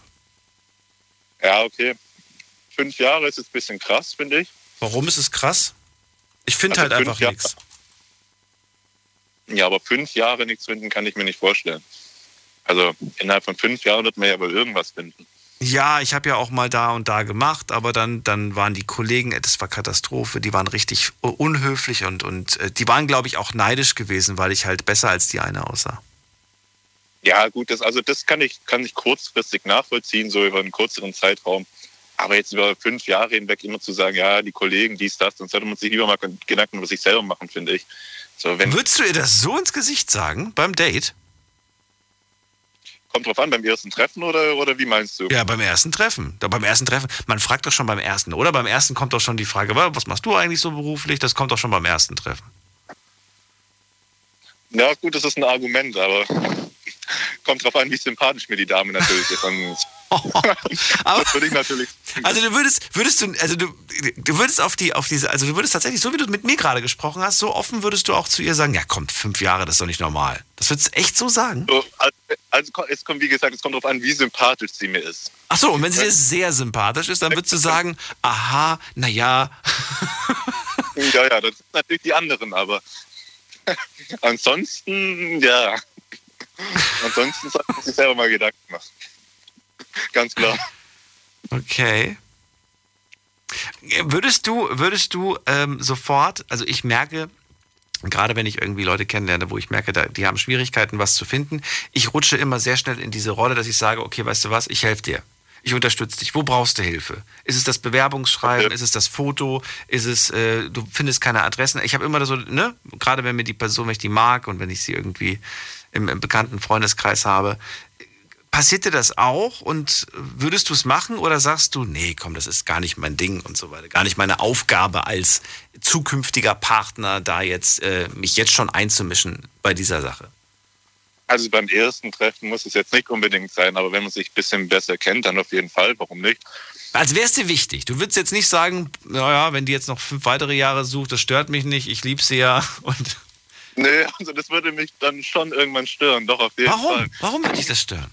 Ja, okay. 5 Jahre ist jetzt ein bisschen krass, finde ich. Warum ist es krass? Ich finde also halt einfach nichts. Ja, aber 5 Jahre nichts finden, kann ich mir nicht vorstellen. Also innerhalb von 5 Jahren wird man ja aber irgendwas finden. Ja, ich habe ja auch mal da und da gemacht, aber dann waren die Kollegen, das war Katastrophe, die waren richtig unhöflich und die waren, glaube ich, auch neidisch gewesen, weil ich halt besser als die eine aussah. Ja gut, das kann ich kurzfristig nachvollziehen, so über einen kürzeren Zeitraum. Aber jetzt über 5 Jahre hinweg immer zu sagen, ja, die Kollegen, dies, das, dann sollte man sich lieber mal Gedanken über sich selber machen, finde ich. So, würdest du ihr das so ins Gesicht sagen beim Date? Kommt drauf an, beim ersten Treffen oder wie meinst du? Ja, beim ersten Treffen. Man fragt doch schon beim ersten, oder? Beim ersten kommt doch schon die Frage, was machst du eigentlich so beruflich? Das kommt doch schon beim ersten Treffen. Ja, gut, das ist ein Argument, aber kommt drauf an, wie sympathisch mir die Dame natürlich ist. Das würde ich natürlich. Also du würdest tatsächlich, so wie du mit mir gerade gesprochen hast, so offen würdest du auch zu ihr sagen, ja komm, 5 Jahre, das ist doch nicht normal. Das würdest du echt so sagen? Also es kommt drauf an, wie sympathisch sie mir ist. Ach so, und wenn sie dir sehr sympathisch ist, dann würdest du sagen, aha, naja. Ja, das sind natürlich die anderen, aber ansonsten, ja. Ansonsten sollte man sich selber mal Gedanken machen. Ganz klar. Okay. Würdest du sofort, also ich merke, gerade wenn ich irgendwie Leute kennenlerne, wo ich merke, die haben Schwierigkeiten, was zu finden, ich rutsche immer sehr schnell in diese Rolle, dass ich sage, okay, weißt du was, ich helfe dir. Ich unterstütze dich. Wo brauchst du Hilfe? Ist es das Bewerbungsschreiben? Okay. Ist es das Foto? Ist es, du findest keine Adressen? Ich habe immer so, ne? Gerade wenn mir die Person, wenn ich die mag und wenn ich sie irgendwie im bekannten Freundeskreis habe, Passiert dir das auch und würdest du es machen oder sagst du, nee, komm, das ist gar nicht mein Ding und so weiter, gar nicht meine Aufgabe als zukünftiger Partner, da jetzt mich jetzt schon einzumischen bei dieser Sache? Also beim ersten Treffen muss es jetzt nicht unbedingt sein, aber wenn man sich ein bisschen besser kennt, dann auf jeden Fall, warum nicht? Als wäre es dir wichtig. Du würdest jetzt nicht sagen, naja, wenn die jetzt noch 5 weitere Jahre sucht, das stört mich nicht, ich liebe sie ja. Und nee, also das würde mich dann schon irgendwann stören, doch auf jeden Fall. Warum würde dich das stören?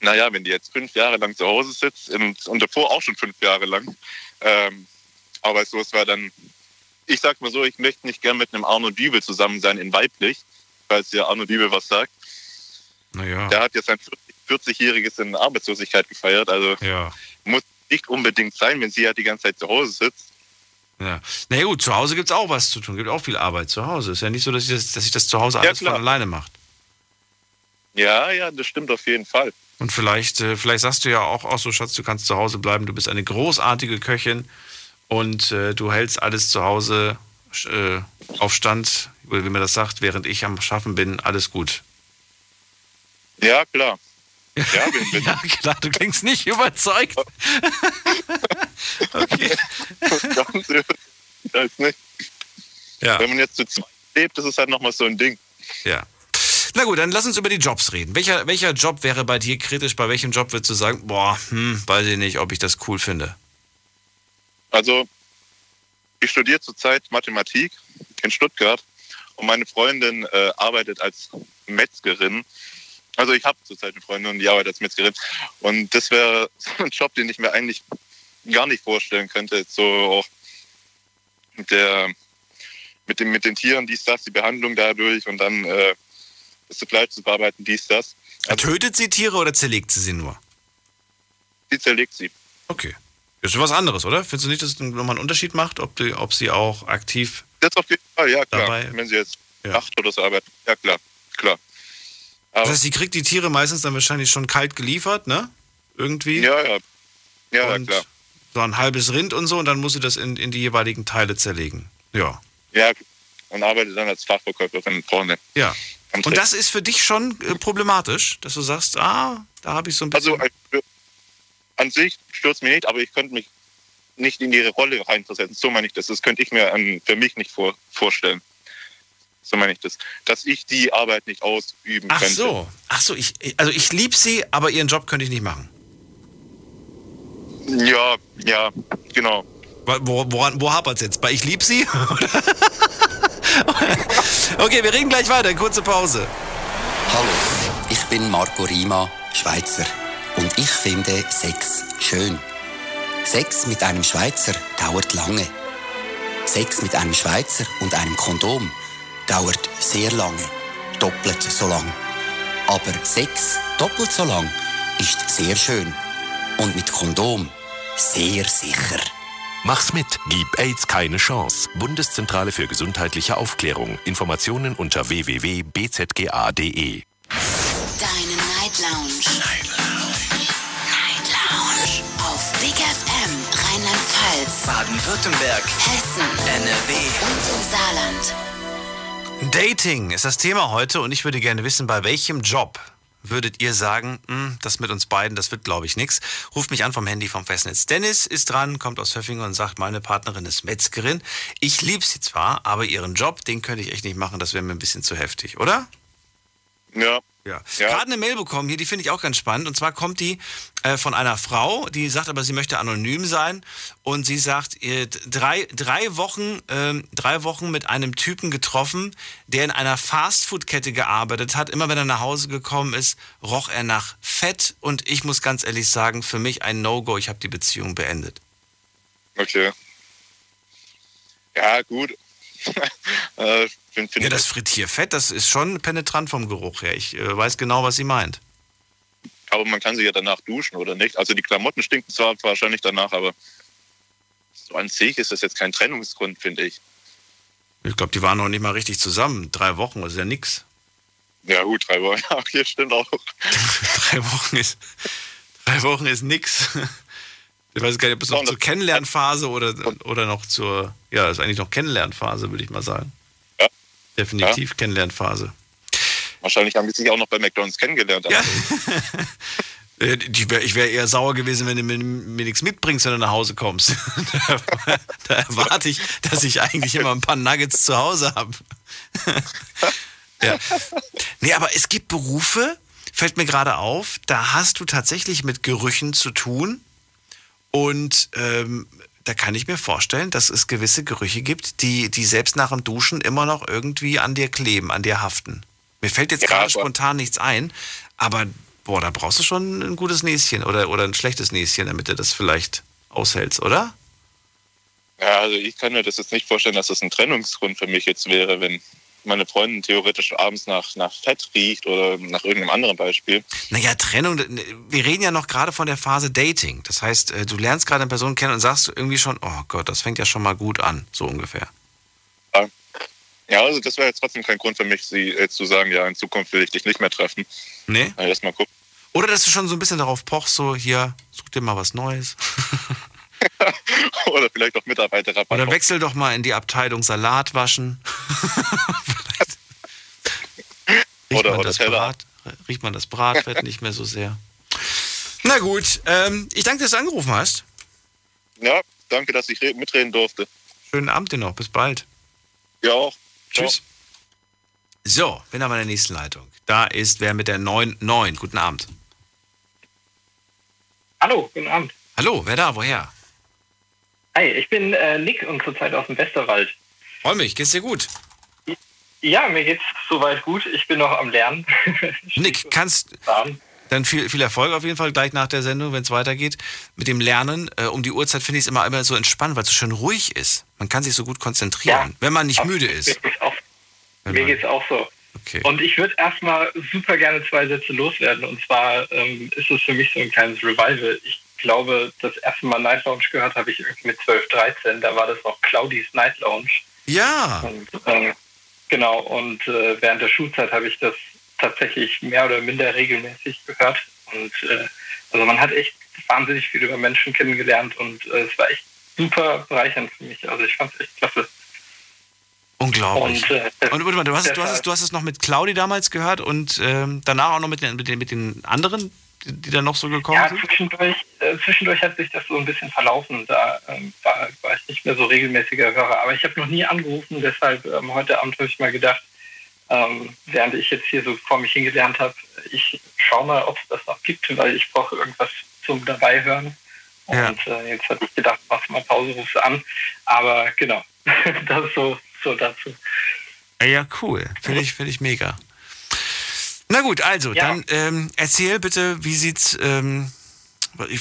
Naja, wenn die jetzt 5 Jahre lang zu Hause sitzt und davor auch schon 5 Jahre lang, aber so, es war dann, ich sag mal so, ich möchte nicht gern mit einem Arno Diebel zusammen sein in weiblich, falls der Arno Diebel was sagt. Naja. Der hat jetzt sein 40-Jähriges in Arbeitslosigkeit gefeiert, also ja. Muss nicht unbedingt sein, wenn sie ja die ganze Zeit zu Hause sitzt. Ja. Na ja, gut, zu Hause gibt es auch was zu tun, gibt auch viel Arbeit zu Hause. Ist ja nicht so, dass ich das zu Hause alles ja, von alleine macht. Ja, ja, das stimmt auf jeden Fall. Und vielleicht sagst du ja auch so, Schatz, du kannst zu Hause bleiben, du bist eine großartige Köchin und du hältst alles zu Hause auf Stand, oder wie man das sagt, während ich am Schaffen bin, alles gut. Ja, klar. Ja, ja, klar, du klingst nicht überzeugt. Okay. Ja. Wenn man jetzt zu zweit lebt, das ist halt nochmal so ein Ding. Ja. Na gut, dann lass uns über die Jobs reden. Welcher Job wäre bei dir kritisch? Bei welchem Job würdest du sagen, boah, weiß ich nicht, ob ich das cool finde? Also, ich studiere zurzeit Mathematik in Stuttgart und meine Freundin arbeitet als Metzgerin. Also ich habe zurzeit eine Freundin und die arbeitet als Metzgerin. Und das wäre so ein Job, den ich mir eigentlich gar nicht vorstellen könnte. So auch mit den Tieren, dies, das, die Behandlung dadurch und dann das Fleisch zu bearbeiten, dies, das. Also, tötet sie Tiere oder zerlegt sie nur? Sie zerlegt sie. Okay. Das ist was anderes, oder? Findest du nicht, dass es nochmal einen Unterschied macht, ob sie auch aktiv dabei... Das auf jeden Fall, ja klar. Dabei, wenn sie jetzt 8 oder so arbeitet, ja klar. Das heißt, sie kriegt die Tiere meistens dann wahrscheinlich schon kalt geliefert, ne? Irgendwie. Ja. Ja, und klar. So ein halbes Rind und so und dann muss sie das in die jeweiligen Teile zerlegen. Ja. Ja, und arbeitet dann als Fachverkäuferin vorne. Ja. Und das ist für dich schon problematisch, dass du sagst, da habe ich so ein bisschen... Also an sich stört es mich nicht, aber ich könnte mich nicht in ihre Rolle reinversetzen. So meine ich das. Das könnte ich mir für mich nicht vorstellen. So meine ich das, dass ich die Arbeit nicht ausüben könnte. Ach so, ich liebe sie, aber ihren Job könnte ich nicht machen. Ja, genau. Wo hapert es jetzt? Bei ich liebe sie? Okay, wir reden gleich weiter, kurze Pause. Hallo, ich bin Marco Rima, Schweizer. Und ich finde Sex schön. Sex mit einem Schweizer dauert lange. Sex mit einem Schweizer und einem Kondom dauert sehr lange, doppelt so lang. Aber Sex doppelt so lang ist sehr schön und mit Kondom sehr sicher. Mach's mit. Gib AIDS keine Chance. Bundeszentrale für gesundheitliche Aufklärung. Informationen unter www.bzga.de. Deine Night Lounge. Night Lounge. Auf Big FM Rheinland-Pfalz, Baden-Württemberg, Hessen, NRW und im Saarland. Dating ist das Thema heute und ich würde gerne wissen, bei welchem Job würdet ihr sagen, das mit uns beiden, das wird glaube ich nichts. Ruft mich an vom Handy vom Festnetz. Dennis ist dran, kommt aus Höfingen und sagt, meine Partnerin ist Metzgerin. Ich liebe sie zwar, aber ihren Job, den könnte ich echt nicht machen, das wäre mir ein bisschen zu heftig, oder? Ja. Gerade eine Mail bekommen hier, die finde ich auch ganz spannend. Und zwar kommt die von einer Frau, die sagt aber, sie möchte anonym sein. Und sie sagt, 3 Wochen mit einem Typen getroffen, der in einer Fastfood-Kette gearbeitet hat. Immer wenn er nach Hause gekommen ist, roch er nach Fett. Und ich muss ganz ehrlich sagen, für mich ein No-Go. Ich habe die Beziehung beendet. Okay. Ja, gut. Ja, das Frittierfett, das ist schon penetrant vom Geruch her. Ich weiß genau, was sie meint. Aber man kann sich ja danach duschen, oder nicht? Also die Klamotten stinken zwar wahrscheinlich danach, aber so an sich ist das jetzt kein Trennungsgrund, finde ich. Ich glaube, die waren noch nicht mal richtig zusammen. 3 Wochen ist ja nix. Ja gut, 3 Wochen. Okay, stimmt auch. 3 Wochen ist nix. Ich weiß gar nicht, ob es noch zur Kennenlernphase oder noch zur... Ja, ist eigentlich noch Kennenlernphase, würde ich mal sagen. Ja. Definitiv ja. Kennenlernphase. Wahrscheinlich haben die sich auch noch bei McDonald's kennengelernt. Ja. Ich wäre eher sauer gewesen, wenn du mir nichts mitbringst, wenn du nach Hause kommst. Da erwarte ich, dass ich eigentlich immer ein paar Nuggets zu Hause habe. Ja. Nee, aber es gibt Berufe, fällt mir gerade auf, da hast du tatsächlich mit Gerüchen zu tun. Und da kann ich mir vorstellen, dass es gewisse Gerüche gibt, die selbst nach dem Duschen immer noch irgendwie an dir kleben, an dir haften. Mir fällt jetzt gerade spontan nichts ein, aber boah, da brauchst du schon ein gutes Näschen oder ein schlechtes Näschen, damit du das vielleicht aushältst, oder? Ja, also ich kann mir das jetzt nicht vorstellen, dass das ein Trennungsgrund für mich jetzt wäre, wenn meine Freundin theoretisch abends nach Fett riecht oder nach irgendeinem anderen Beispiel. Naja, Trennung, wir reden ja noch gerade von der Phase Dating. Das heißt, du lernst gerade eine Person kennen und sagst irgendwie schon, oh Gott, das fängt ja schon mal gut an, so ungefähr. Ja, also das wäre jetzt trotzdem kein Grund für mich, sie zu sagen, ja, in Zukunft will ich dich nicht mehr treffen. Nee. Also erst mal gucken. Oder dass du schon so ein bisschen darauf pochst, so hier, such dir mal was Neues. Oder vielleicht auch Mitarbeiterrabatt. Oder wechsel doch mal in die Abteilung Salat waschen. Riecht man das Bratfett nicht mehr so sehr. Na gut, ich danke, dass du angerufen hast. Ja, danke, dass ich mitreden durfte. Schönen Abend dir noch, bis bald. Ja auch. Tschüss. So, bin aber in der nächsten Leitung. Da ist wer mit der 9.9. Guten Abend. Hallo, guten Abend. Hallo, wer da, woher? Hi, ich bin Nick und zurzeit aus dem Westerwald. Freu mich, geht's dir gut? Ja, mir geht's soweit gut. Ich bin noch am Lernen. Nick, kannst dann viel Erfolg auf jeden Fall gleich nach der Sendung, wenn es weitergeht. Mit dem Lernen um die Uhrzeit finde ich es immer so entspannt, weil es so schön ruhig ist. Man kann sich so gut konzentrieren, ja, wenn man nicht müde ist. Mir geht's auch so. Okay. Und ich würde erstmal super gerne zwei Sätze loswerden. Und zwar ist es für mich so ein kleines Revival. Ich glaube, das erste Mal Night Lounge gehört habe ich irgendwie mit 12, 13. Da war das noch Claudis Night Lounge. Ja. Und, genau, und während der Schulzeit habe ich das tatsächlich mehr oder minder regelmäßig gehört. Und also man hat echt wahnsinnig viel über Menschen kennengelernt und es war echt super bereichernd für mich. Also ich fand es echt klasse. Unglaublich. Und warte mal, du hast es noch mit Claudi damals gehört und danach auch noch mit den anderen, die dann noch so gekommen sind? Ja, zwischendurch hat sich das so ein bisschen verlaufen. Da war ich nicht mehr so regelmäßiger Hörer. Aber ich habe noch nie angerufen, deshalb heute Abend habe ich mal gedacht, während ich jetzt hier so vor mich hingelernt habe, ich schaue mal, ob es das noch gibt, weil ich brauche irgendwas zum dabei hören. Ja. Und jetzt hatte ich gedacht, machst mal Pause, rufst an. Aber genau, das ist so dazu. Ja, cool. Finde ich mega. Na gut, also, ja. Dann erzähl bitte, wie sieht's, ich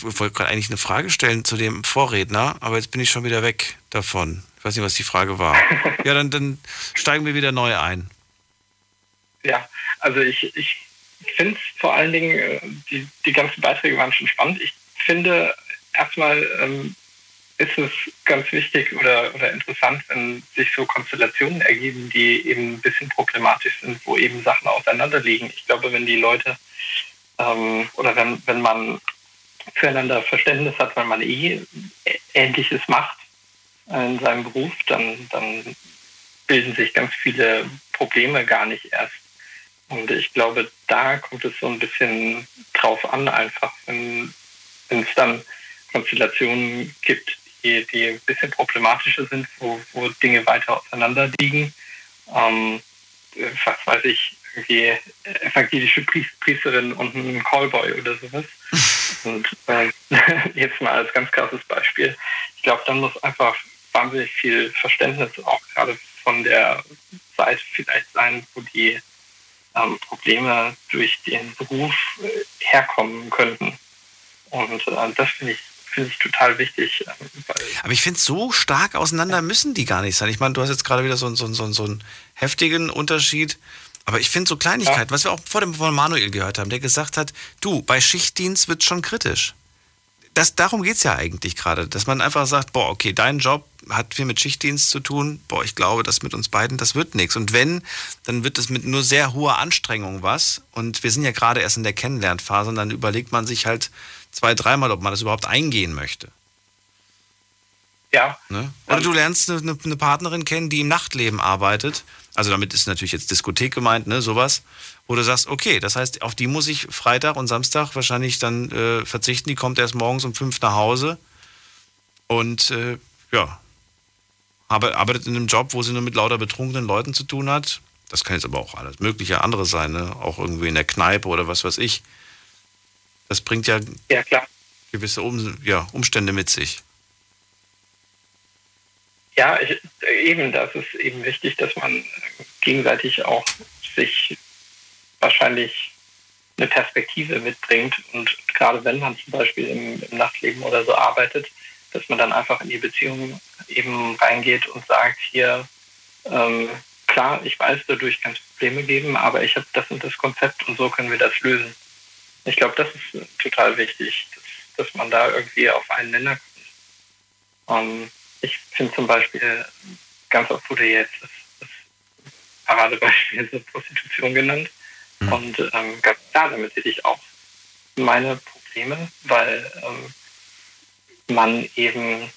wollte gerade eigentlich eine Frage stellen zu dem Vorredner, aber jetzt bin ich schon wieder weg davon. Ich weiß nicht, was die Frage war. Ja, dann steigen wir wieder neu ein. Ja, also ich finde es vor allen Dingen, die ganzen Beiträge waren schon spannend. Ich finde, erstmal ist es ganz wichtig oder interessant, wenn sich so Konstellationen ergeben, die eben ein bisschen problematisch sind, wo eben Sachen auseinander liegen. Ich glaube, wenn die Leute oder wenn man füreinander Verständnis hat, wenn man Ähnliches macht in seinem Beruf, dann bilden sich ganz viele Probleme gar nicht erst. Und ich glaube, da kommt es so ein bisschen drauf an, einfach, wenn es dann Konstellationen gibt, die ein bisschen problematischer sind, wo Dinge weiter auseinander liegen. Was weiß ich, irgendwie evangelische Priesterin und ein Callboy oder sowas. Und jetzt mal als ganz krasses Beispiel. Ich glaube, dann muss einfach wahnsinnig viel Verständnis auch gerade von der Seite vielleicht sein, wo die Probleme durch den Beruf herkommen könnten. Und das finde ich total wichtig. Aber ich finde, so stark auseinander müssen die gar nicht sein. Ich meine, du hast jetzt gerade wieder so einen heftigen Unterschied. Aber ich finde so Kleinigkeiten, ja, was wir auch vor dem von Manuel gehört haben, der gesagt hat, du, bei Schichtdienst wird es schon kritisch. Darum geht es ja eigentlich gerade, dass man einfach sagt, boah, okay, dein Job hat viel mit Schichtdienst zu tun, boah, ich glaube, das mit uns beiden, das wird nichts. Und wenn, dann wird es mit nur sehr hoher Anstrengung was. Und wir sind ja gerade erst in der Kennenlernphase und dann überlegt man sich halt 2-3 Mal, ob man das überhaupt eingehen möchte. Ja. Ne? Oder du lernst eine Partnerin kennen, die im Nachtleben arbeitet Also damit ist natürlich jetzt Diskothek gemeint, ne, sowas, wo du sagst, okay, das heißt, auf die muss ich Freitag und Samstag wahrscheinlich dann verzichten. Die kommt erst morgens um 5 nach Hause und ja, arbeitet in einem Job, wo sie nur mit lauter betrunkenen Leuten zu tun hat. Das kann jetzt aber auch alles mögliche andere sein, ne? Auch irgendwie in der Kneipe oder was weiß ich. Das bringt ja, ja klar, gewisse Umstände mit sich. Ja, eben, das ist eben wichtig, dass man gegenseitig auch sich wahrscheinlich eine Perspektive mitbringt und gerade wenn man zum Beispiel im Nachtleben oder so arbeitet, dass man dann einfach in die Beziehung eben reingeht und sagt, hier, klar, ich weiß, dadurch kann es Probleme geben, aber ich habe das und das Konzept und so können wir das lösen. Ich glaube, das ist total wichtig, dass man da irgendwie auf einen Nenner kommt. Ich finde zum Beispiel ganz absurde jetzt das Paradebeispiel zur Prostitution genannt. Mhm. Und ganz klar, damit sehe ich auch meine Probleme, weil man eben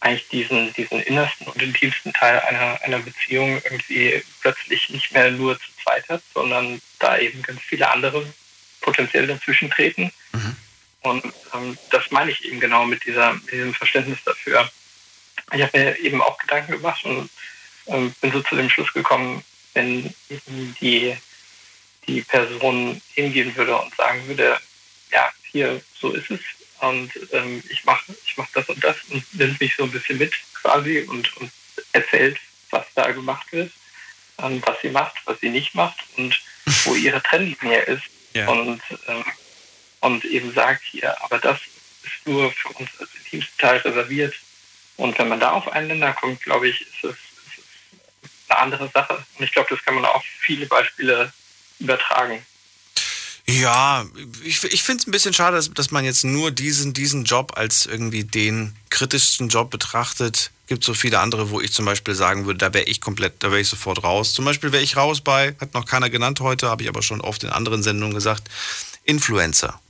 eigentlich diesen innersten und intimsten Teil einer Beziehung irgendwie plötzlich nicht mehr nur zu zweit hat, sondern da eben ganz viele andere potenziell dazwischen treten. Mhm. Und das meine ich eben genau mit diesem Verständnis dafür. Ich habe mir eben auch Gedanken gemacht und bin so zu dem Schluss gekommen, wenn die Person hingehen würde und sagen würde, ja, hier, so ist es und ich mach das und das und nimmt mich so ein bisschen mit quasi und erzählt, was da gemacht wird, was sie macht, was sie nicht macht und wo ihre Trennlinie ist. Yeah. Und eben sagt, hier, aber das ist nur für uns als intimsten Teil reserviert. Und wenn man da auf einen Nenner kommt, glaube ich, ist es eine andere Sache. Und ich glaube, das kann man auch viele Beispiele übertragen. Ja, ich finde es ein bisschen schade, dass man jetzt nur diesen Job als irgendwie den kritischsten Job betrachtet. Es gibt so viele andere, wo ich zum Beispiel sagen würde, da wäre ich sofort raus. Zum Beispiel wäre ich raus bei, hat noch keiner genannt heute, habe ich aber schon oft in anderen Sendungen gesagt, Influencer.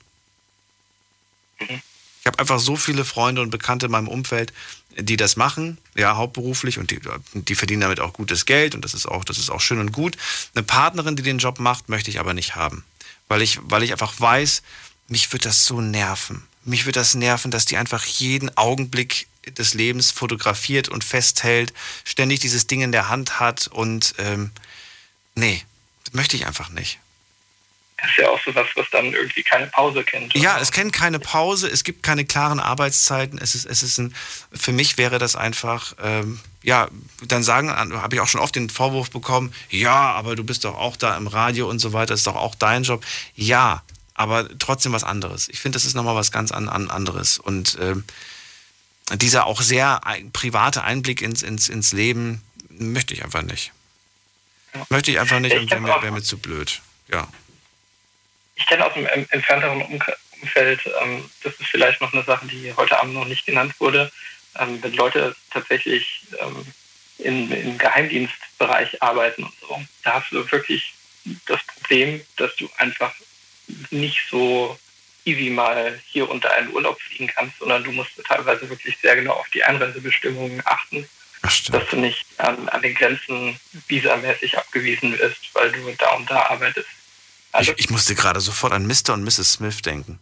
Mhm. Ich habe einfach so viele Freunde und Bekannte in meinem Umfeld, die das machen, ja, hauptberuflich und die verdienen damit auch gutes Geld und das ist auch schön und gut. Eine Partnerin, die den Job macht, möchte ich aber nicht haben, weil ich einfach weiß, mich wird das so nerven. Mich wird das nerven, dass die einfach jeden Augenblick des Lebens fotografiert und festhält, ständig dieses Ding in der Hand hat und nee, das möchte ich einfach nicht. Das ist ja auch so was dann irgendwie keine Pause kennt. Oder? Ja, es kennt keine Pause, es gibt keine klaren Arbeitszeiten. Es ist für mich wäre das einfach, dann sagen, habe ich auch schon oft den Vorwurf bekommen, ja, aber du bist doch auch da im Radio und so weiter, ist doch auch dein Job. Ja, aber trotzdem was anderes. Ich finde, das ist nochmal was ganz anderes. Und dieser auch sehr private Einblick ins Leben möchte ich einfach nicht. Ja. Möchte ich einfach nicht und wäre mir zu blöd. Ja. Ich kenne aus dem entfernteren Umfeld, das ist vielleicht noch eine Sache, die heute Abend noch nicht genannt wurde, wenn Leute tatsächlich im Geheimdienstbereich arbeiten und so, da hast du wirklich das Problem, dass du einfach nicht so easy mal hier und da in Urlaub fliegen kannst, sondern du musst teilweise wirklich sehr genau auf die Einreisebestimmungen achten, dass du nicht an den Grenzen visamäßig abgewiesen wirst, weil du da und da arbeitest. Also, ich musste gerade sofort an Mr. und Mrs. Smith denken.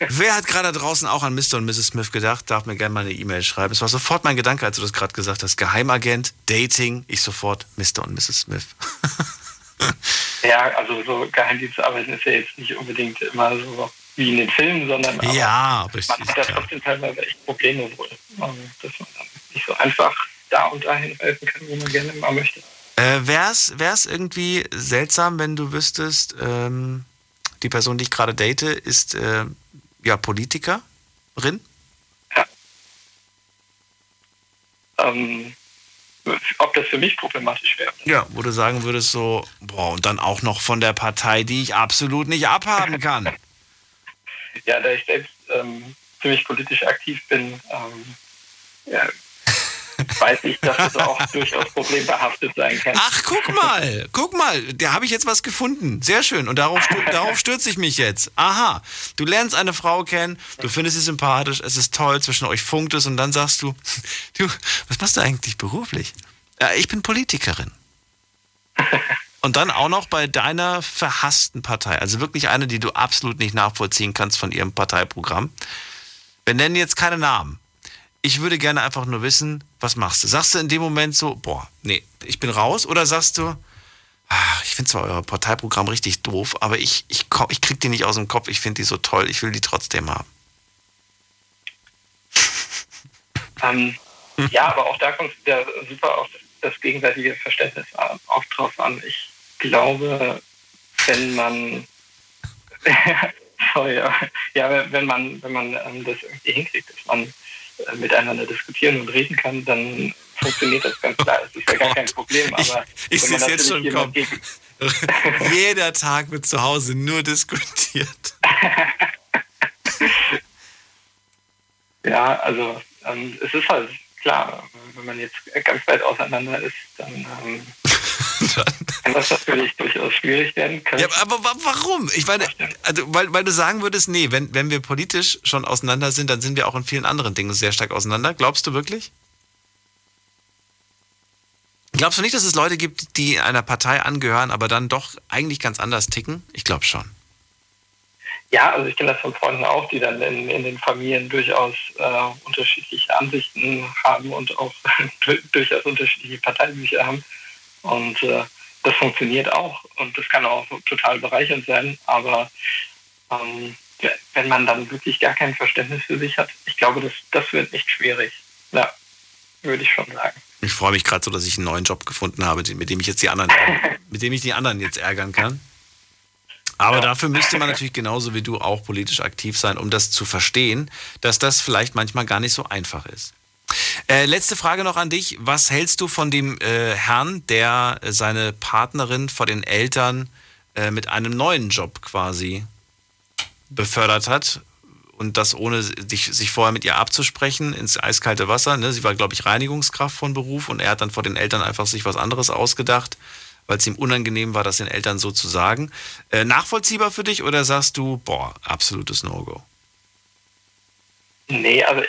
Wer hat gerade draußen auch an Mr. und Mrs. Smith gedacht? Darf mir gerne mal eine E-Mail schreiben. Es war sofort mein Gedanke, als du das gerade gesagt hast. Geheimagent, Dating, ich sofort Mr. und Mrs. Smith. Ja, also so Geheimdienstarbeiten ist ja jetzt nicht unbedingt immer so wie in den Filmen, sondern ja, richtig, man hat das auf den teilweise echt Probleme wohl. Dass man dann nicht so einfach da und dahin helfen kann, wo man gerne mal möchte. Wär's irgendwie seltsam, wenn du wüsstest, die Person, die ich gerade date, ist Politikerin? Ja. Ob das für mich problematisch wäre. Ja, wo du sagen würdest so, boah, und dann auch noch von der Partei, die ich absolut nicht abhaben kann. Ja, da ich selbst ziemlich politisch aktiv bin, ja, weiß ich, dass das auch durchaus problembehaftet sein kann. Ach, guck mal, da habe ich jetzt was gefunden. Sehr schön. Und darauf stürze ich mich jetzt. Aha, du lernst eine Frau kennen, du findest sie sympathisch, es ist toll, zwischen euch funkt es und dann sagst du, was machst du eigentlich beruflich? Ja, ich bin Politikerin. Und dann auch noch bei deiner verhassten Partei. Also wirklich eine, die du absolut nicht nachvollziehen kannst von ihrem Parteiprogramm. Wir nennen jetzt keine Namen. Ich würde gerne einfach nur wissen, was machst du? Sagst du in dem Moment so, boah, nee, ich bin raus? Oder sagst du, ach, ich finde zwar euer Parteiprogramm richtig doof, aber ich kriege die nicht aus dem Kopf, ich finde die so toll, ich will die trotzdem haben. Ja, aber auch da kommt es wieder super auf das gegenseitige Verständnis auch drauf an. Ich glaube, wenn man das irgendwie hinkriegt, dass man miteinander diskutieren und reden kann, dann funktioniert das ganz klar. Das ist ja gar kein Problem. Aber ich sehe es jetzt schon kommen. Jeder Tag wird zu Hause nur diskutiert. Ja, also es ist halt klar, wenn man jetzt ganz weit auseinander ist, dann kann das natürlich durchaus schwierig werden. Ja, aber warum? Ich meine, also, weil du sagen würdest, nee, wenn wir politisch schon auseinander sind, dann sind wir auch in vielen anderen Dingen sehr stark auseinander. Glaubst du wirklich? Glaubst du nicht, dass es Leute gibt, die einer Partei angehören, aber dann doch eigentlich ganz anders ticken? Ich glaube schon. Ja, also ich kenne das von Freunden auch, die dann in den Familien durchaus unterschiedliche Ansichten haben und auch durchaus unterschiedliche Parteibücher haben. Und das funktioniert auch. Und das kann auch total bereichernd sein. Aber wenn man dann wirklich gar kein Verständnis für sich hat, ich glaube, das wird echt schwierig. Ja, würde ich schon sagen. Ich freue mich gerade so, dass ich einen neuen Job gefunden habe, mit dem ich die anderen jetzt ärgern kann. Aber dafür müsste man natürlich genauso wie du auch politisch aktiv sein, um das zu verstehen, dass das vielleicht manchmal gar nicht so einfach ist. Letzte Frage noch an dich. Was hältst du von dem Herrn, der seine Partnerin vor den Eltern mit einem neuen Job quasi befördert hat? Und das ohne sich vorher mit ihr abzusprechen, ins eiskalte Wasser. Ne? Sie war, glaube ich, Reinigungskraft von Beruf und er hat dann vor den Eltern einfach sich was anderes ausgedacht, weil es ihm unangenehm war, das den Eltern so zu sagen. Nachvollziehbar für dich oder sagst du, boah, absolutes No-Go? Nee, also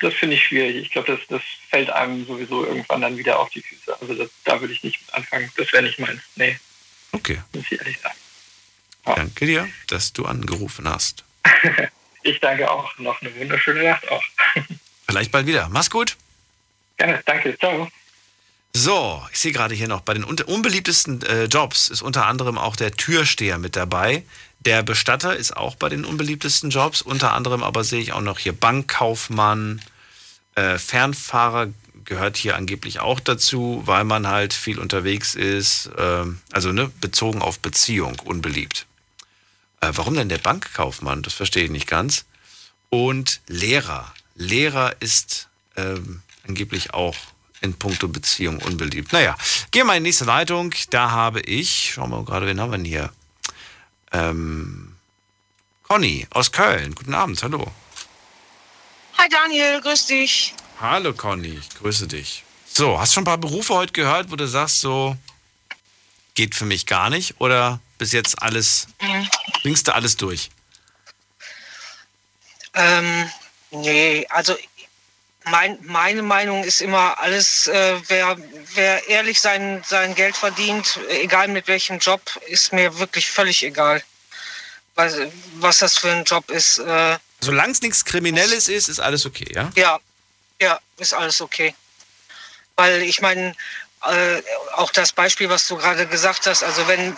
das finde ich schwierig. Ich glaube, das fällt einem sowieso irgendwann dann wieder auf die Füße. Also da würde ich nicht anfangen. Das wäre nicht meins. Nee. Okay. Muss ich ehrlich sagen. Ja. Danke dir, dass du angerufen hast. Ich danke auch. Noch eine wunderschöne Nacht auch. Vielleicht bald wieder. Mach's gut. Gerne, danke. Ciao. So, ich sehe gerade hier noch, bei den unbeliebtesten Jobs ist unter anderem auch der Türsteher mit dabei. Der Bestatter ist auch bei den unbeliebtesten Jobs. Unter anderem aber sehe ich auch noch hier Bankkaufmann, Fernfahrer gehört hier angeblich auch dazu, weil man halt viel unterwegs ist. Also ne, bezogen auf Beziehung unbeliebt. Warum denn der Bankkaufmann? Das verstehe ich nicht ganz. Und Lehrer. Lehrer ist angeblich auch in puncto Beziehung unbeliebt. Naja, gehen wir mal in die nächste Leitung. Da habe ich, schauen wir mal gerade, wen haben wir denn hier? Conny aus Köln. Guten Abend, hallo. Hi Daniel, grüß dich. Hallo Conny, ich grüße dich. So, hast du schon ein paar Berufe heute gehört, wo du sagst, so geht für mich gar nicht oder... Bis jetzt alles, bringst du alles durch? Nee, also meine Meinung ist immer, alles, wer ehrlich sein Geld verdient, egal mit welchem Job, ist mir wirklich völlig egal, was das für ein Job ist. Solange es nichts Kriminelles ist alles okay, ja? Ja, ist alles okay. Weil ich meine... auch das Beispiel, was du gerade gesagt hast, also wenn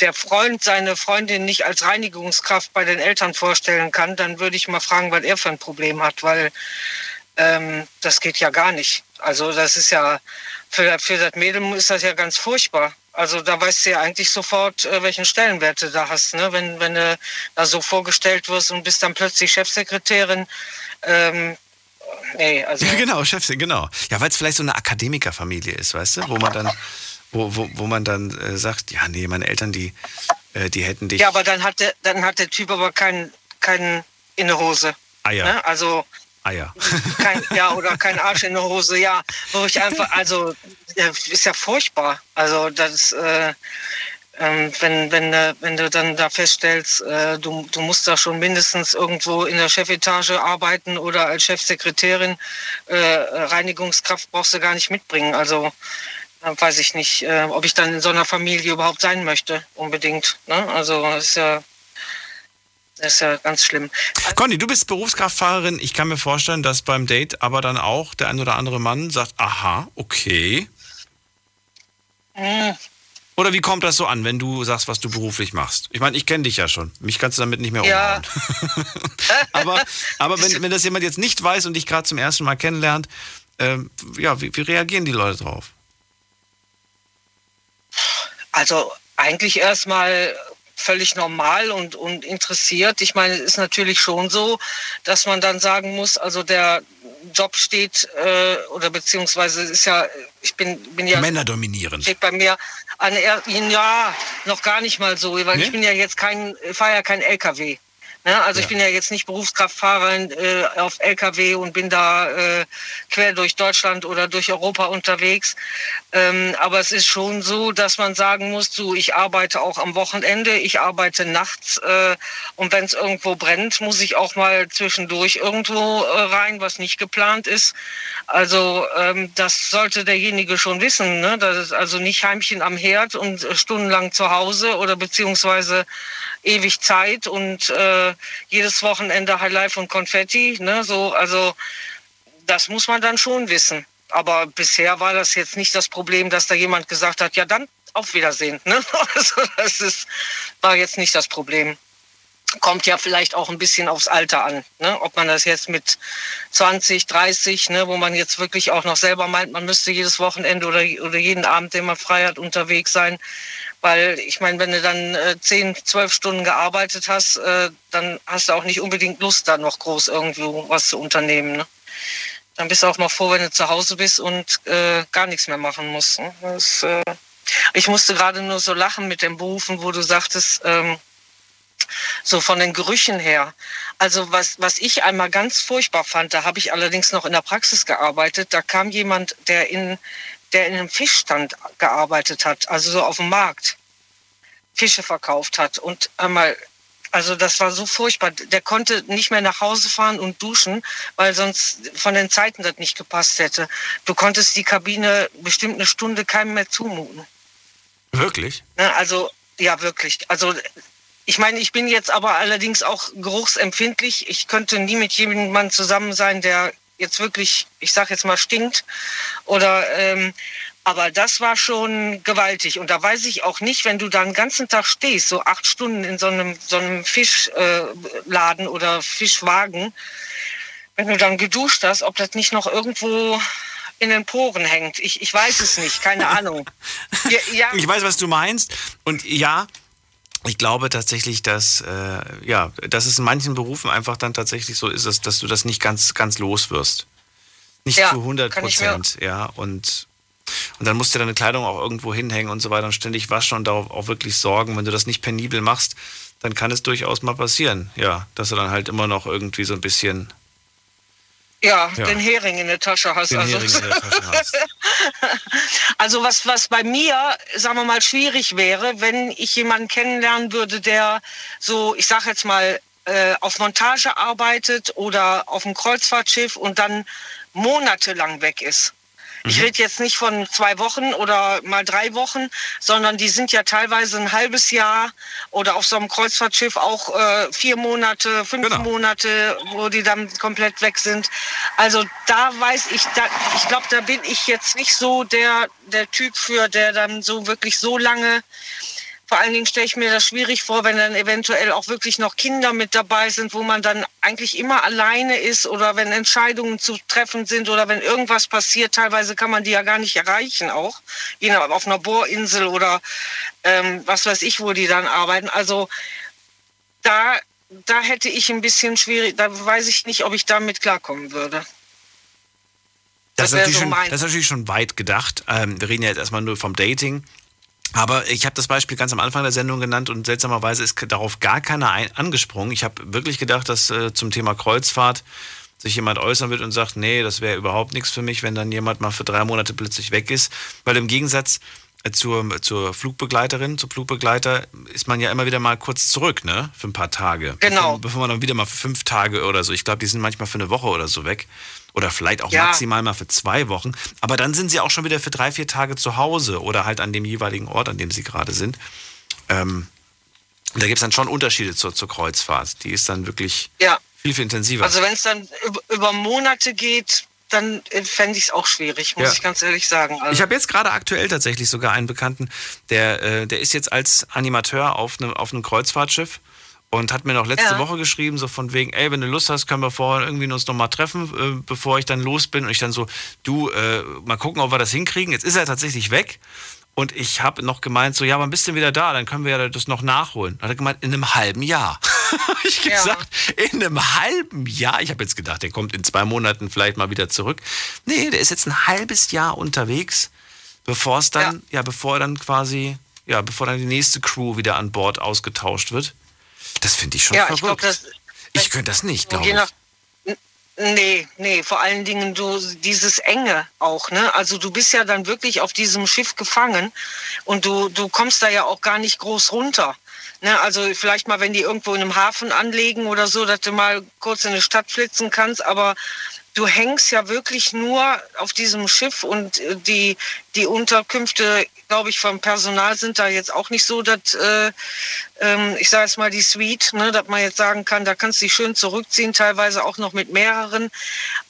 der Freund seine Freundin nicht als Reinigungskraft bei den Eltern vorstellen kann, dann würde ich mal fragen, was er für ein Problem hat, weil das geht ja gar nicht. Also das ist ja, für das Mädel ist das ja ganz furchtbar. Also da weißt du ja eigentlich sofort, welchen Stellenwert du da hast, ne? Wenn du da so vorgestellt wirst und bist dann plötzlich Chefsekretärin, nee, also genau, Chefin, genau. Ja, weil es vielleicht so eine Akademikerfamilie ist, weißt du, wo man dann sagt, ja, nee, meine Eltern, die hätten dich. Ja, aber dann hat der Typ aber keinen in der Hose. Eier. Ne? Also Eier. Oder kein Arsch in der Hose, ja. Wo ich einfach, also ist ja furchtbar. Also das Wenn du dann da feststellst, du musst da schon mindestens irgendwo in der Chefetage arbeiten oder als Chefsekretärin, Reinigungskraft brauchst du gar nicht mitbringen. Also weiß ich nicht, ob ich dann in so einer Familie überhaupt sein möchte, unbedingt. Ne? Also das ist ja ganz schlimm. Conny, du bist Berufskraftfahrerin. Ich kann mir vorstellen, dass beim Date aber dann auch der ein oder andere Mann sagt, aha, okay. Mhm. Oder wie kommt das so an, wenn du sagst, was du beruflich machst? Ich meine, ich kenne dich ja schon. Mich kannst du damit nicht mehr umhauen. Ja. aber wenn das jemand jetzt nicht weiß und dich gerade zum ersten Mal kennenlernt, wie reagieren die Leute drauf? Also eigentlich erstmal völlig normal und interessiert. Ich meine, es ist natürlich schon so, dass man dann sagen muss, also der Job steht oder beziehungsweise ist ja, ich bin ja... Männer dominieren. Steht bei mir an... Ja, noch gar nicht mal so, weil nee? Ich bin ja jetzt fahre ja kein LKW. Ne? Also ja. Ich bin ja jetzt nicht Berufskraftfahrerin auf LKW und bin da quer durch Deutschland oder durch Europa unterwegs. Aber es ist schon so, dass man sagen muss, so, ich arbeite auch am Wochenende, ich arbeite nachts und wenn es irgendwo brennt, muss ich auch mal zwischendurch irgendwo rein, was nicht geplant ist. Also das sollte derjenige schon wissen. Ne? Das ist also nicht Heimchen am Herd und stundenlang zu Hause oder beziehungsweise ewig Zeit und jedes Wochenende Highlife und Konfetti, ne, so, also das muss man dann schon wissen. Aber bisher war das jetzt nicht das Problem, dass da jemand gesagt hat, ja dann auf Wiedersehen, ne? Also war jetzt nicht das Problem. Kommt ja vielleicht auch ein bisschen aufs Alter an, ne? Ob man das jetzt mit 20, 30, ne, wo man jetzt wirklich auch noch selber meint, man müsste jedes Wochenende oder jeden Abend, den man frei hat, unterwegs sein. Weil ich meine, wenn du dann 10, 12 Stunden gearbeitet hast, dann hast du auch nicht unbedingt Lust, da noch groß irgendwo was zu unternehmen, ne? Dann bist du auch mal froh, wenn du zu Hause bist und gar nichts mehr machen musst, ne? Ich musste gerade nur so lachen mit den Berufen, wo du sagtest, so von den Gerüchen her. Also was ich einmal ganz furchtbar fand, da habe ich allerdings noch in der Praxis gearbeitet, da kam jemand, der in einem Fischstand gearbeitet hat, also so auf dem Markt, Fische verkauft hat. Und einmal, also das war so furchtbar, der konnte nicht mehr nach Hause fahren und duschen, weil sonst von den Zeiten das nicht gepasst hätte. Du konntest die Kabine bestimmt eine Stunde keinem mehr zumuten. Wirklich? Also, ja, wirklich. Also... Ich meine, ich bin jetzt aber allerdings auch geruchsempfindlich. Ich könnte nie mit jemandem zusammen sein, der jetzt wirklich, ich sag jetzt mal, stinkt. Aber das war schon gewaltig. Und da weiß ich auch nicht, wenn du da den ganzen Tag stehst, so 8 Stunden in so einem Fischladen oder Fischwagen, wenn du dann geduscht hast, ob das nicht noch irgendwo in den Poren hängt. Ich weiß es nicht, keine Ahnung. Ja. Ich weiß, was du meinst. Und ja... Ich glaube tatsächlich, dass es in manchen Berufen einfach dann tatsächlich so ist, dass du das nicht ganz los wirst. Nicht ja, zu 100%. Ja, und dann musst du deine Kleidung auch irgendwo hinhängen und so weiter und ständig waschen und darauf auch wirklich sorgen. Wenn du das nicht penibel machst, dann kann es durchaus mal passieren, ja, dass du dann halt immer noch irgendwie so ein bisschen... Ja, den Hering in der Tasche hast. Also was bei mir, sagen wir mal, schwierig wäre, wenn ich jemanden kennenlernen würde, der so, ich sag jetzt mal, auf Montage arbeitet oder auf einem Kreuzfahrtschiff und dann monatelang weg ist. Ich rede jetzt nicht von 2 Wochen oder mal 3 Wochen, sondern die sind ja teilweise ein halbes Jahr oder auf so einem Kreuzfahrtschiff auch 4 Monate, 5 Monate, wo die dann komplett weg sind. Also da weiß ich, ich glaube, da bin ich jetzt nicht so der Typ für, der dann so wirklich so lange... Vor allen Dingen stelle ich mir das schwierig vor, wenn dann eventuell auch wirklich noch Kinder mit dabei sind, wo man dann eigentlich immer alleine ist oder wenn Entscheidungen zu treffen sind oder wenn irgendwas passiert. Teilweise kann man die ja gar nicht erreichen auch, je nach, auf einer Bohrinsel oder was weiß ich, wo die dann arbeiten. Also da hätte ich ein bisschen schwierig, da weiß ich nicht, ob ich damit klarkommen würde. Das ist natürlich schon weit gedacht. Wir reden ja jetzt erstmal nur vom Dating. Aber ich habe das Beispiel ganz am Anfang der Sendung genannt und seltsamerweise ist darauf gar keiner angesprungen. Ich habe wirklich gedacht, dass zum Thema Kreuzfahrt sich jemand äußern wird und sagt, nee, das wäre überhaupt nichts für mich, wenn dann jemand mal für 3 Monate plötzlich weg ist. Weil im Gegensatz Zur Flugbegleiter ist man ja immer wieder mal kurz zurück, ne? Für ein paar Tage. Genau. Bevor man dann wieder mal für 5 Tage oder so. Ich glaube, die sind manchmal für eine Woche oder so weg. Oder vielleicht auch maximal mal für 2 Wochen. Aber dann sind sie auch schon wieder für 3, 4 Tage zu Hause oder halt an dem jeweiligen Ort, an dem sie gerade sind. Da gibt es dann schon Unterschiede zur Kreuzfahrt. Die ist dann wirklich viel, viel intensiver. Also wenn es dann über Monate geht, dann fände ich es auch schwierig, muss ich ganz ehrlich sagen. Also ich habe jetzt gerade aktuell tatsächlich sogar einen Bekannten, der ist jetzt als Animateur auf einem Kreuzfahrtschiff und hat mir noch letzte Woche geschrieben, so von wegen, ey, wenn du Lust hast, können wir vorher irgendwie uns nochmal treffen, bevor ich dann los bin. Und ich dann so, du, mal gucken, ob wir das hinkriegen. Jetzt ist er tatsächlich weg. Und ich habe noch gemeint, so, ja, aber ein bisschen wieder da, dann können wir ja das noch nachholen. Dann hat er gemeint, in einem halben Jahr. Ich habe gesagt, in einem halben Jahr? Ich habe jetzt gedacht, der kommt in 2 Monaten vielleicht mal wieder zurück. Nee, der ist jetzt ein halbes Jahr unterwegs, bevor dann die nächste Crew wieder an Bord ausgetauscht wird. Das finde ich schon verrückt. Ich könnte das nicht, glaube ich. Nee, vor allen Dingen dieses Enge auch, ne? Also du bist ja dann wirklich auf diesem Schiff gefangen und du kommst da ja auch gar nicht groß runter, ne? Also vielleicht mal, wenn die irgendwo in einem Hafen anlegen oder so, dass du mal kurz in eine Stadt flitzen kannst, aber du hängst ja wirklich nur auf diesem Schiff und die Unterkünfte, glaube ich, vom Personal sind da jetzt auch nicht so, dass, ich sage jetzt mal, die Suite, ne, dass man jetzt sagen kann, da kannst du dich schön zurückziehen, teilweise auch noch mit mehreren.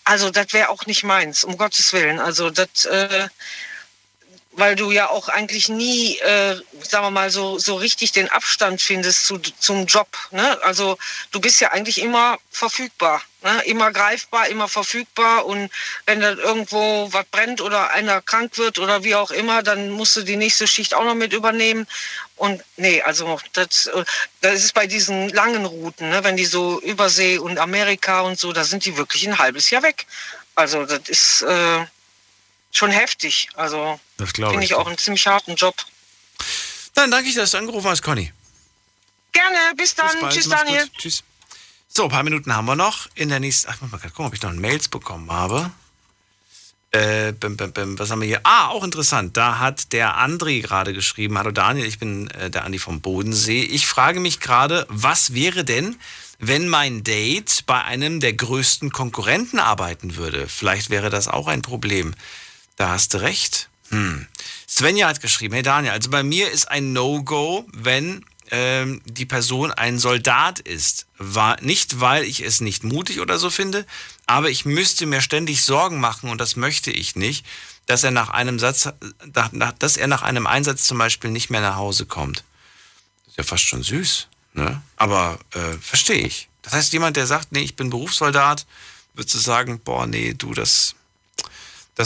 Also das wäre auch nicht meins, um Gottes Willen. Also das, weil du ja auch eigentlich nie, sagen wir mal, so richtig den Abstand findest zum Job, ne? Also du bist ja eigentlich immer verfügbar, ne? Immer greifbar, immer verfügbar. Und wenn dann irgendwo was brennt oder einer krank wird oder wie auch immer, dann musst du die nächste Schicht auch noch mit übernehmen. Und nee, also das ist bei diesen langen Routen, ne? Wenn die so Übersee und Amerika und so, da sind die wirklich ein halbes Jahr weg. Also das ist schon heftig, also finde ich auch einen ziemlich harten Job. Dann danke ich, dass du angerufen hast, Conny. Gerne, bis dann. Tschüss, Daniel. Gut. Tschüss. So, ein paar Minuten haben wir noch. In der nächsten. Ach, mal gerade gucken, ob ich noch Mails bekommen habe. Was haben wir hier? Ah, auch interessant. Da hat der André gerade geschrieben: Hallo Daniel, ich bin der Andi vom Bodensee. Ich frage mich gerade, was wäre denn, wenn mein Date bei einem der größten Konkurrenten arbeiten würde? Vielleicht wäre das auch ein Problem. Da hast du recht. Svenja hat geschrieben, hey Daniel, also bei mir ist ein No-Go, wenn die Person ein Soldat ist. Nicht, weil ich es nicht mutig oder so finde, aber ich müsste mir ständig Sorgen machen und das möchte ich nicht, dass er nach einem Einsatz zum Beispiel nicht mehr nach Hause kommt. Das ist ja fast schon süß, ne? Aber verstehe ich. Das heißt, jemand, der sagt, nee, ich bin Berufssoldat, würdest du sagen, boah, nee, du, das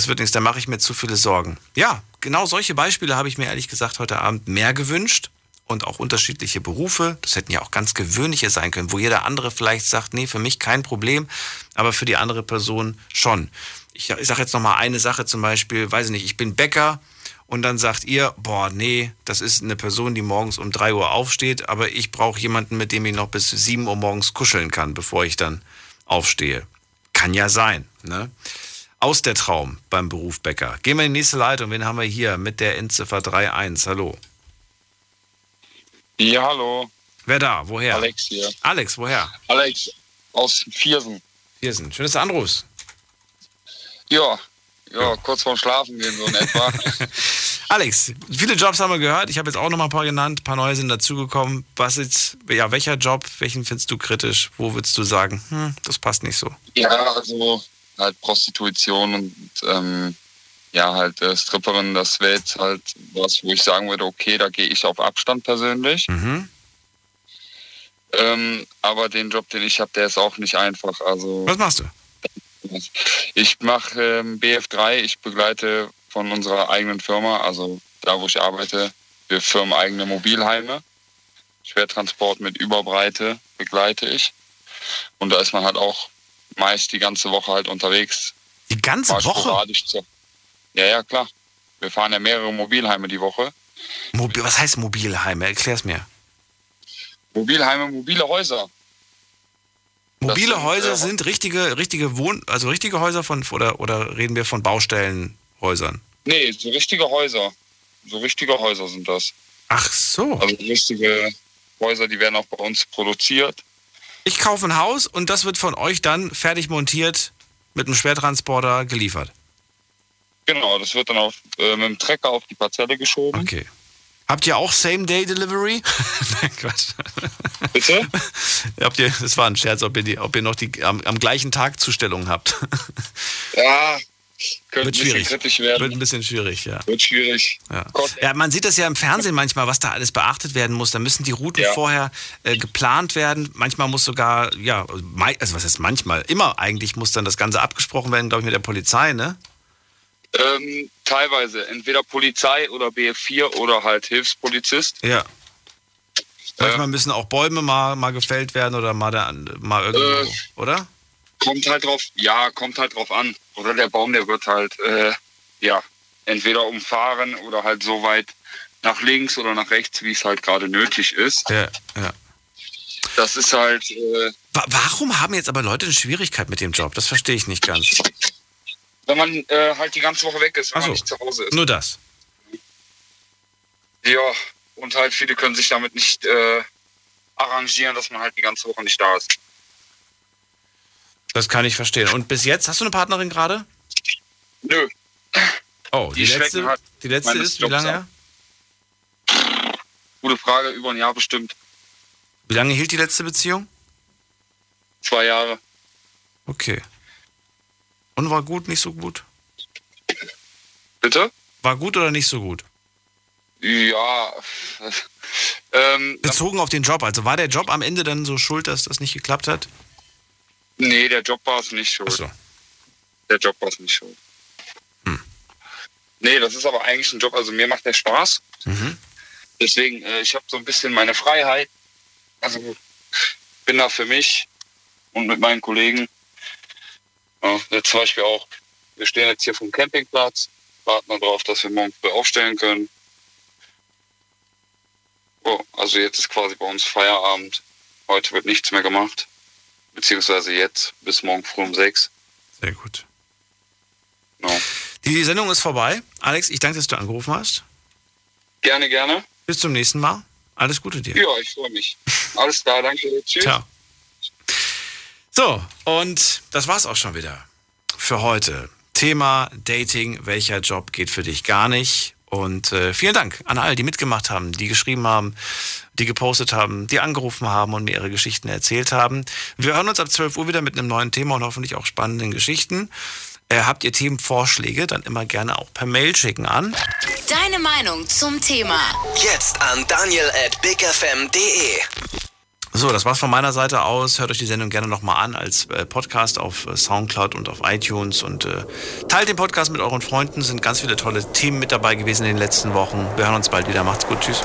wird nichts, da mache ich mir zu viele Sorgen. Ja, genau solche Beispiele habe ich mir ehrlich gesagt heute Abend mehr gewünscht und auch unterschiedliche Berufe. Das hätten ja auch ganz gewöhnliche sein können, wo jeder andere vielleicht sagt, nee, für mich kein Problem, aber für die andere Person schon. Ich sage jetzt nochmal eine Sache zum Beispiel, weiß ich nicht, ich bin Bäcker und dann sagt ihr, boah, nee, das ist eine Person, die morgens um 3 Uhr aufsteht, aber ich brauche jemanden, mit dem ich noch bis 7 Uhr morgens kuscheln kann, bevor ich dann aufstehe. Kann ja sein, ne? Aus der Traum beim Beruf Bäcker. Gehen wir in die nächste Leitung. Wen haben wir hier mit der Endziffer 31? Hallo. Ja, hallo. Wer da? Woher? Alex hier. Alex, woher? Alex aus Viersen. Viersen. Schön, dass du anrufst. Ja, kurz vorm Schlafen gehen so in etwa. Alex, viele Jobs haben wir gehört. Ich habe jetzt auch nochmal ein paar genannt. Ein paar neue sind dazugekommen. Was jetzt, ja, welcher Job, welchen findest du kritisch? Wo würdest du sagen, das passt nicht so? Ja, also halt Prostitution und Stripperin, das wäre jetzt halt was, wo ich sagen würde, okay, da gehe ich auf Abstand persönlich. Mhm. Aber den Job, den ich habe, der ist auch nicht einfach. Also, was machst du? Ich mache BF3, ich begleite von unserer eigenen Firma, also da, wo ich arbeite, wir firmen eigene Mobilheime. Schwertransport mit Überbreite begleite ich. Und da ist man halt auch meist die ganze Woche halt unterwegs. Die ganze Woche? Ja, klar. Wir fahren ja mehrere Mobilheime die Woche. Was heißt Mobilheime? Erklär's mir. Mobilheime, mobile Häuser. Mobile Häuser sind richtige richtige Häuser oder reden wir von Baustellenhäusern? Nee, so richtige Häuser. so richtige Häuser sind das. Ach so. Also richtige Häuser, die werden auch bei uns produziert. Ich kaufe ein Haus und das wird von euch dann fertig montiert mit einem Schwertransporter geliefert. Genau, das wird dann auf, mit dem Trecker auf die Parzelle geschoben. Okay. Habt ihr auch Same-Day-Delivery? Nein, Quatsch. Bitte? Habt ihr, das war ein Scherz, ob ihr noch die am gleichen Tag Zustellung habt. Ja, könnte ein bisschen kritisch werden. Wird ein bisschen schwierig, ja. Wird schwierig. Ja. Ja, man sieht das ja im Fernsehen manchmal, was da alles beachtet werden muss. Da müssen die Routen vorher geplant werden. Manchmal muss sogar, ja, also was heißt manchmal? Immer eigentlich muss dann das Ganze abgesprochen werden, glaube ich, mit der Polizei, ne? Teilweise. Entweder Polizei oder BF4 oder halt Hilfspolizist. Ja. Manchmal müssen auch Bäume mal gefällt werden oder mal irgendwo, oder? Kommt halt drauf an. Oder der Baum, der wird halt, entweder umfahren oder halt so weit nach links oder nach rechts, wie es halt gerade nötig ist. Ja, ja. Das ist halt... Warum haben jetzt aber Leute eine Schwierigkeit mit dem Job? Das verstehe ich nicht ganz. Wenn man halt die ganze Woche weg ist, wenn man nicht zu Hause ist. Nur das. Ja, und halt viele können sich damit nicht arrangieren, dass man halt die ganze Woche nicht da ist. Das kann ich verstehen. Und bis jetzt, hast du eine Partnerin gerade? Nö. Oh, die letzte ist, wie lange her? Gute Frage, über ein Jahr bestimmt. Wie lange hielt die letzte Beziehung? 2 Jahre. Okay. Und war gut, nicht so gut? Bitte? War gut oder nicht so gut? Ja. Bezogen auf den Job. Also war der Job am Ende dann so schuld, dass das nicht geklappt hat? Nee, der Job war es nicht schuld. Ach so. Der Job war es nicht schuld. Hm. Nee, das ist aber eigentlich ein Job. Also mir macht der Spaß. Mhm. Deswegen, ich habe so ein bisschen meine Freiheit. Also bin da für mich und mit meinen Kollegen. Ja, jetzt zum Beispiel auch, wir stehen jetzt hier vom Campingplatz, warten darauf, dass wir morgen früh aufstellen können. Oh, also jetzt ist quasi bei uns Feierabend. Heute wird nichts mehr gemacht. Beziehungsweise jetzt bis morgen früh um 6. Sehr gut. No. Die Sendung ist vorbei. Alex, ich danke, dass du angerufen hast. Gerne, gerne. Bis zum nächsten Mal. Alles Gute dir. Ja, ich freue mich. Alles klar, danke. Tschüss. Ciao. So, und das war's auch schon wieder für heute. Thema Dating, welcher Job geht für dich gar nicht? Und vielen Dank an all, die mitgemacht haben, die geschrieben haben, die gepostet haben, die angerufen haben und mir ihre Geschichten erzählt haben. Wir hören uns ab 12 Uhr wieder mit einem neuen Thema und hoffentlich auch spannenden Geschichten. Habt ihr Themenvorschläge, dann immer gerne auch per Mail schicken an. Deine Meinung zum Thema. Jetzt an daniel@bigfm.de. So, das war's von meiner Seite aus. Hört euch die Sendung gerne nochmal an als Podcast auf Soundcloud und auf iTunes und teilt den Podcast mit euren Freunden. Sind ganz viele tolle Themen mit dabei gewesen in den letzten Wochen. Wir hören uns bald wieder. Macht's gut. Tschüss.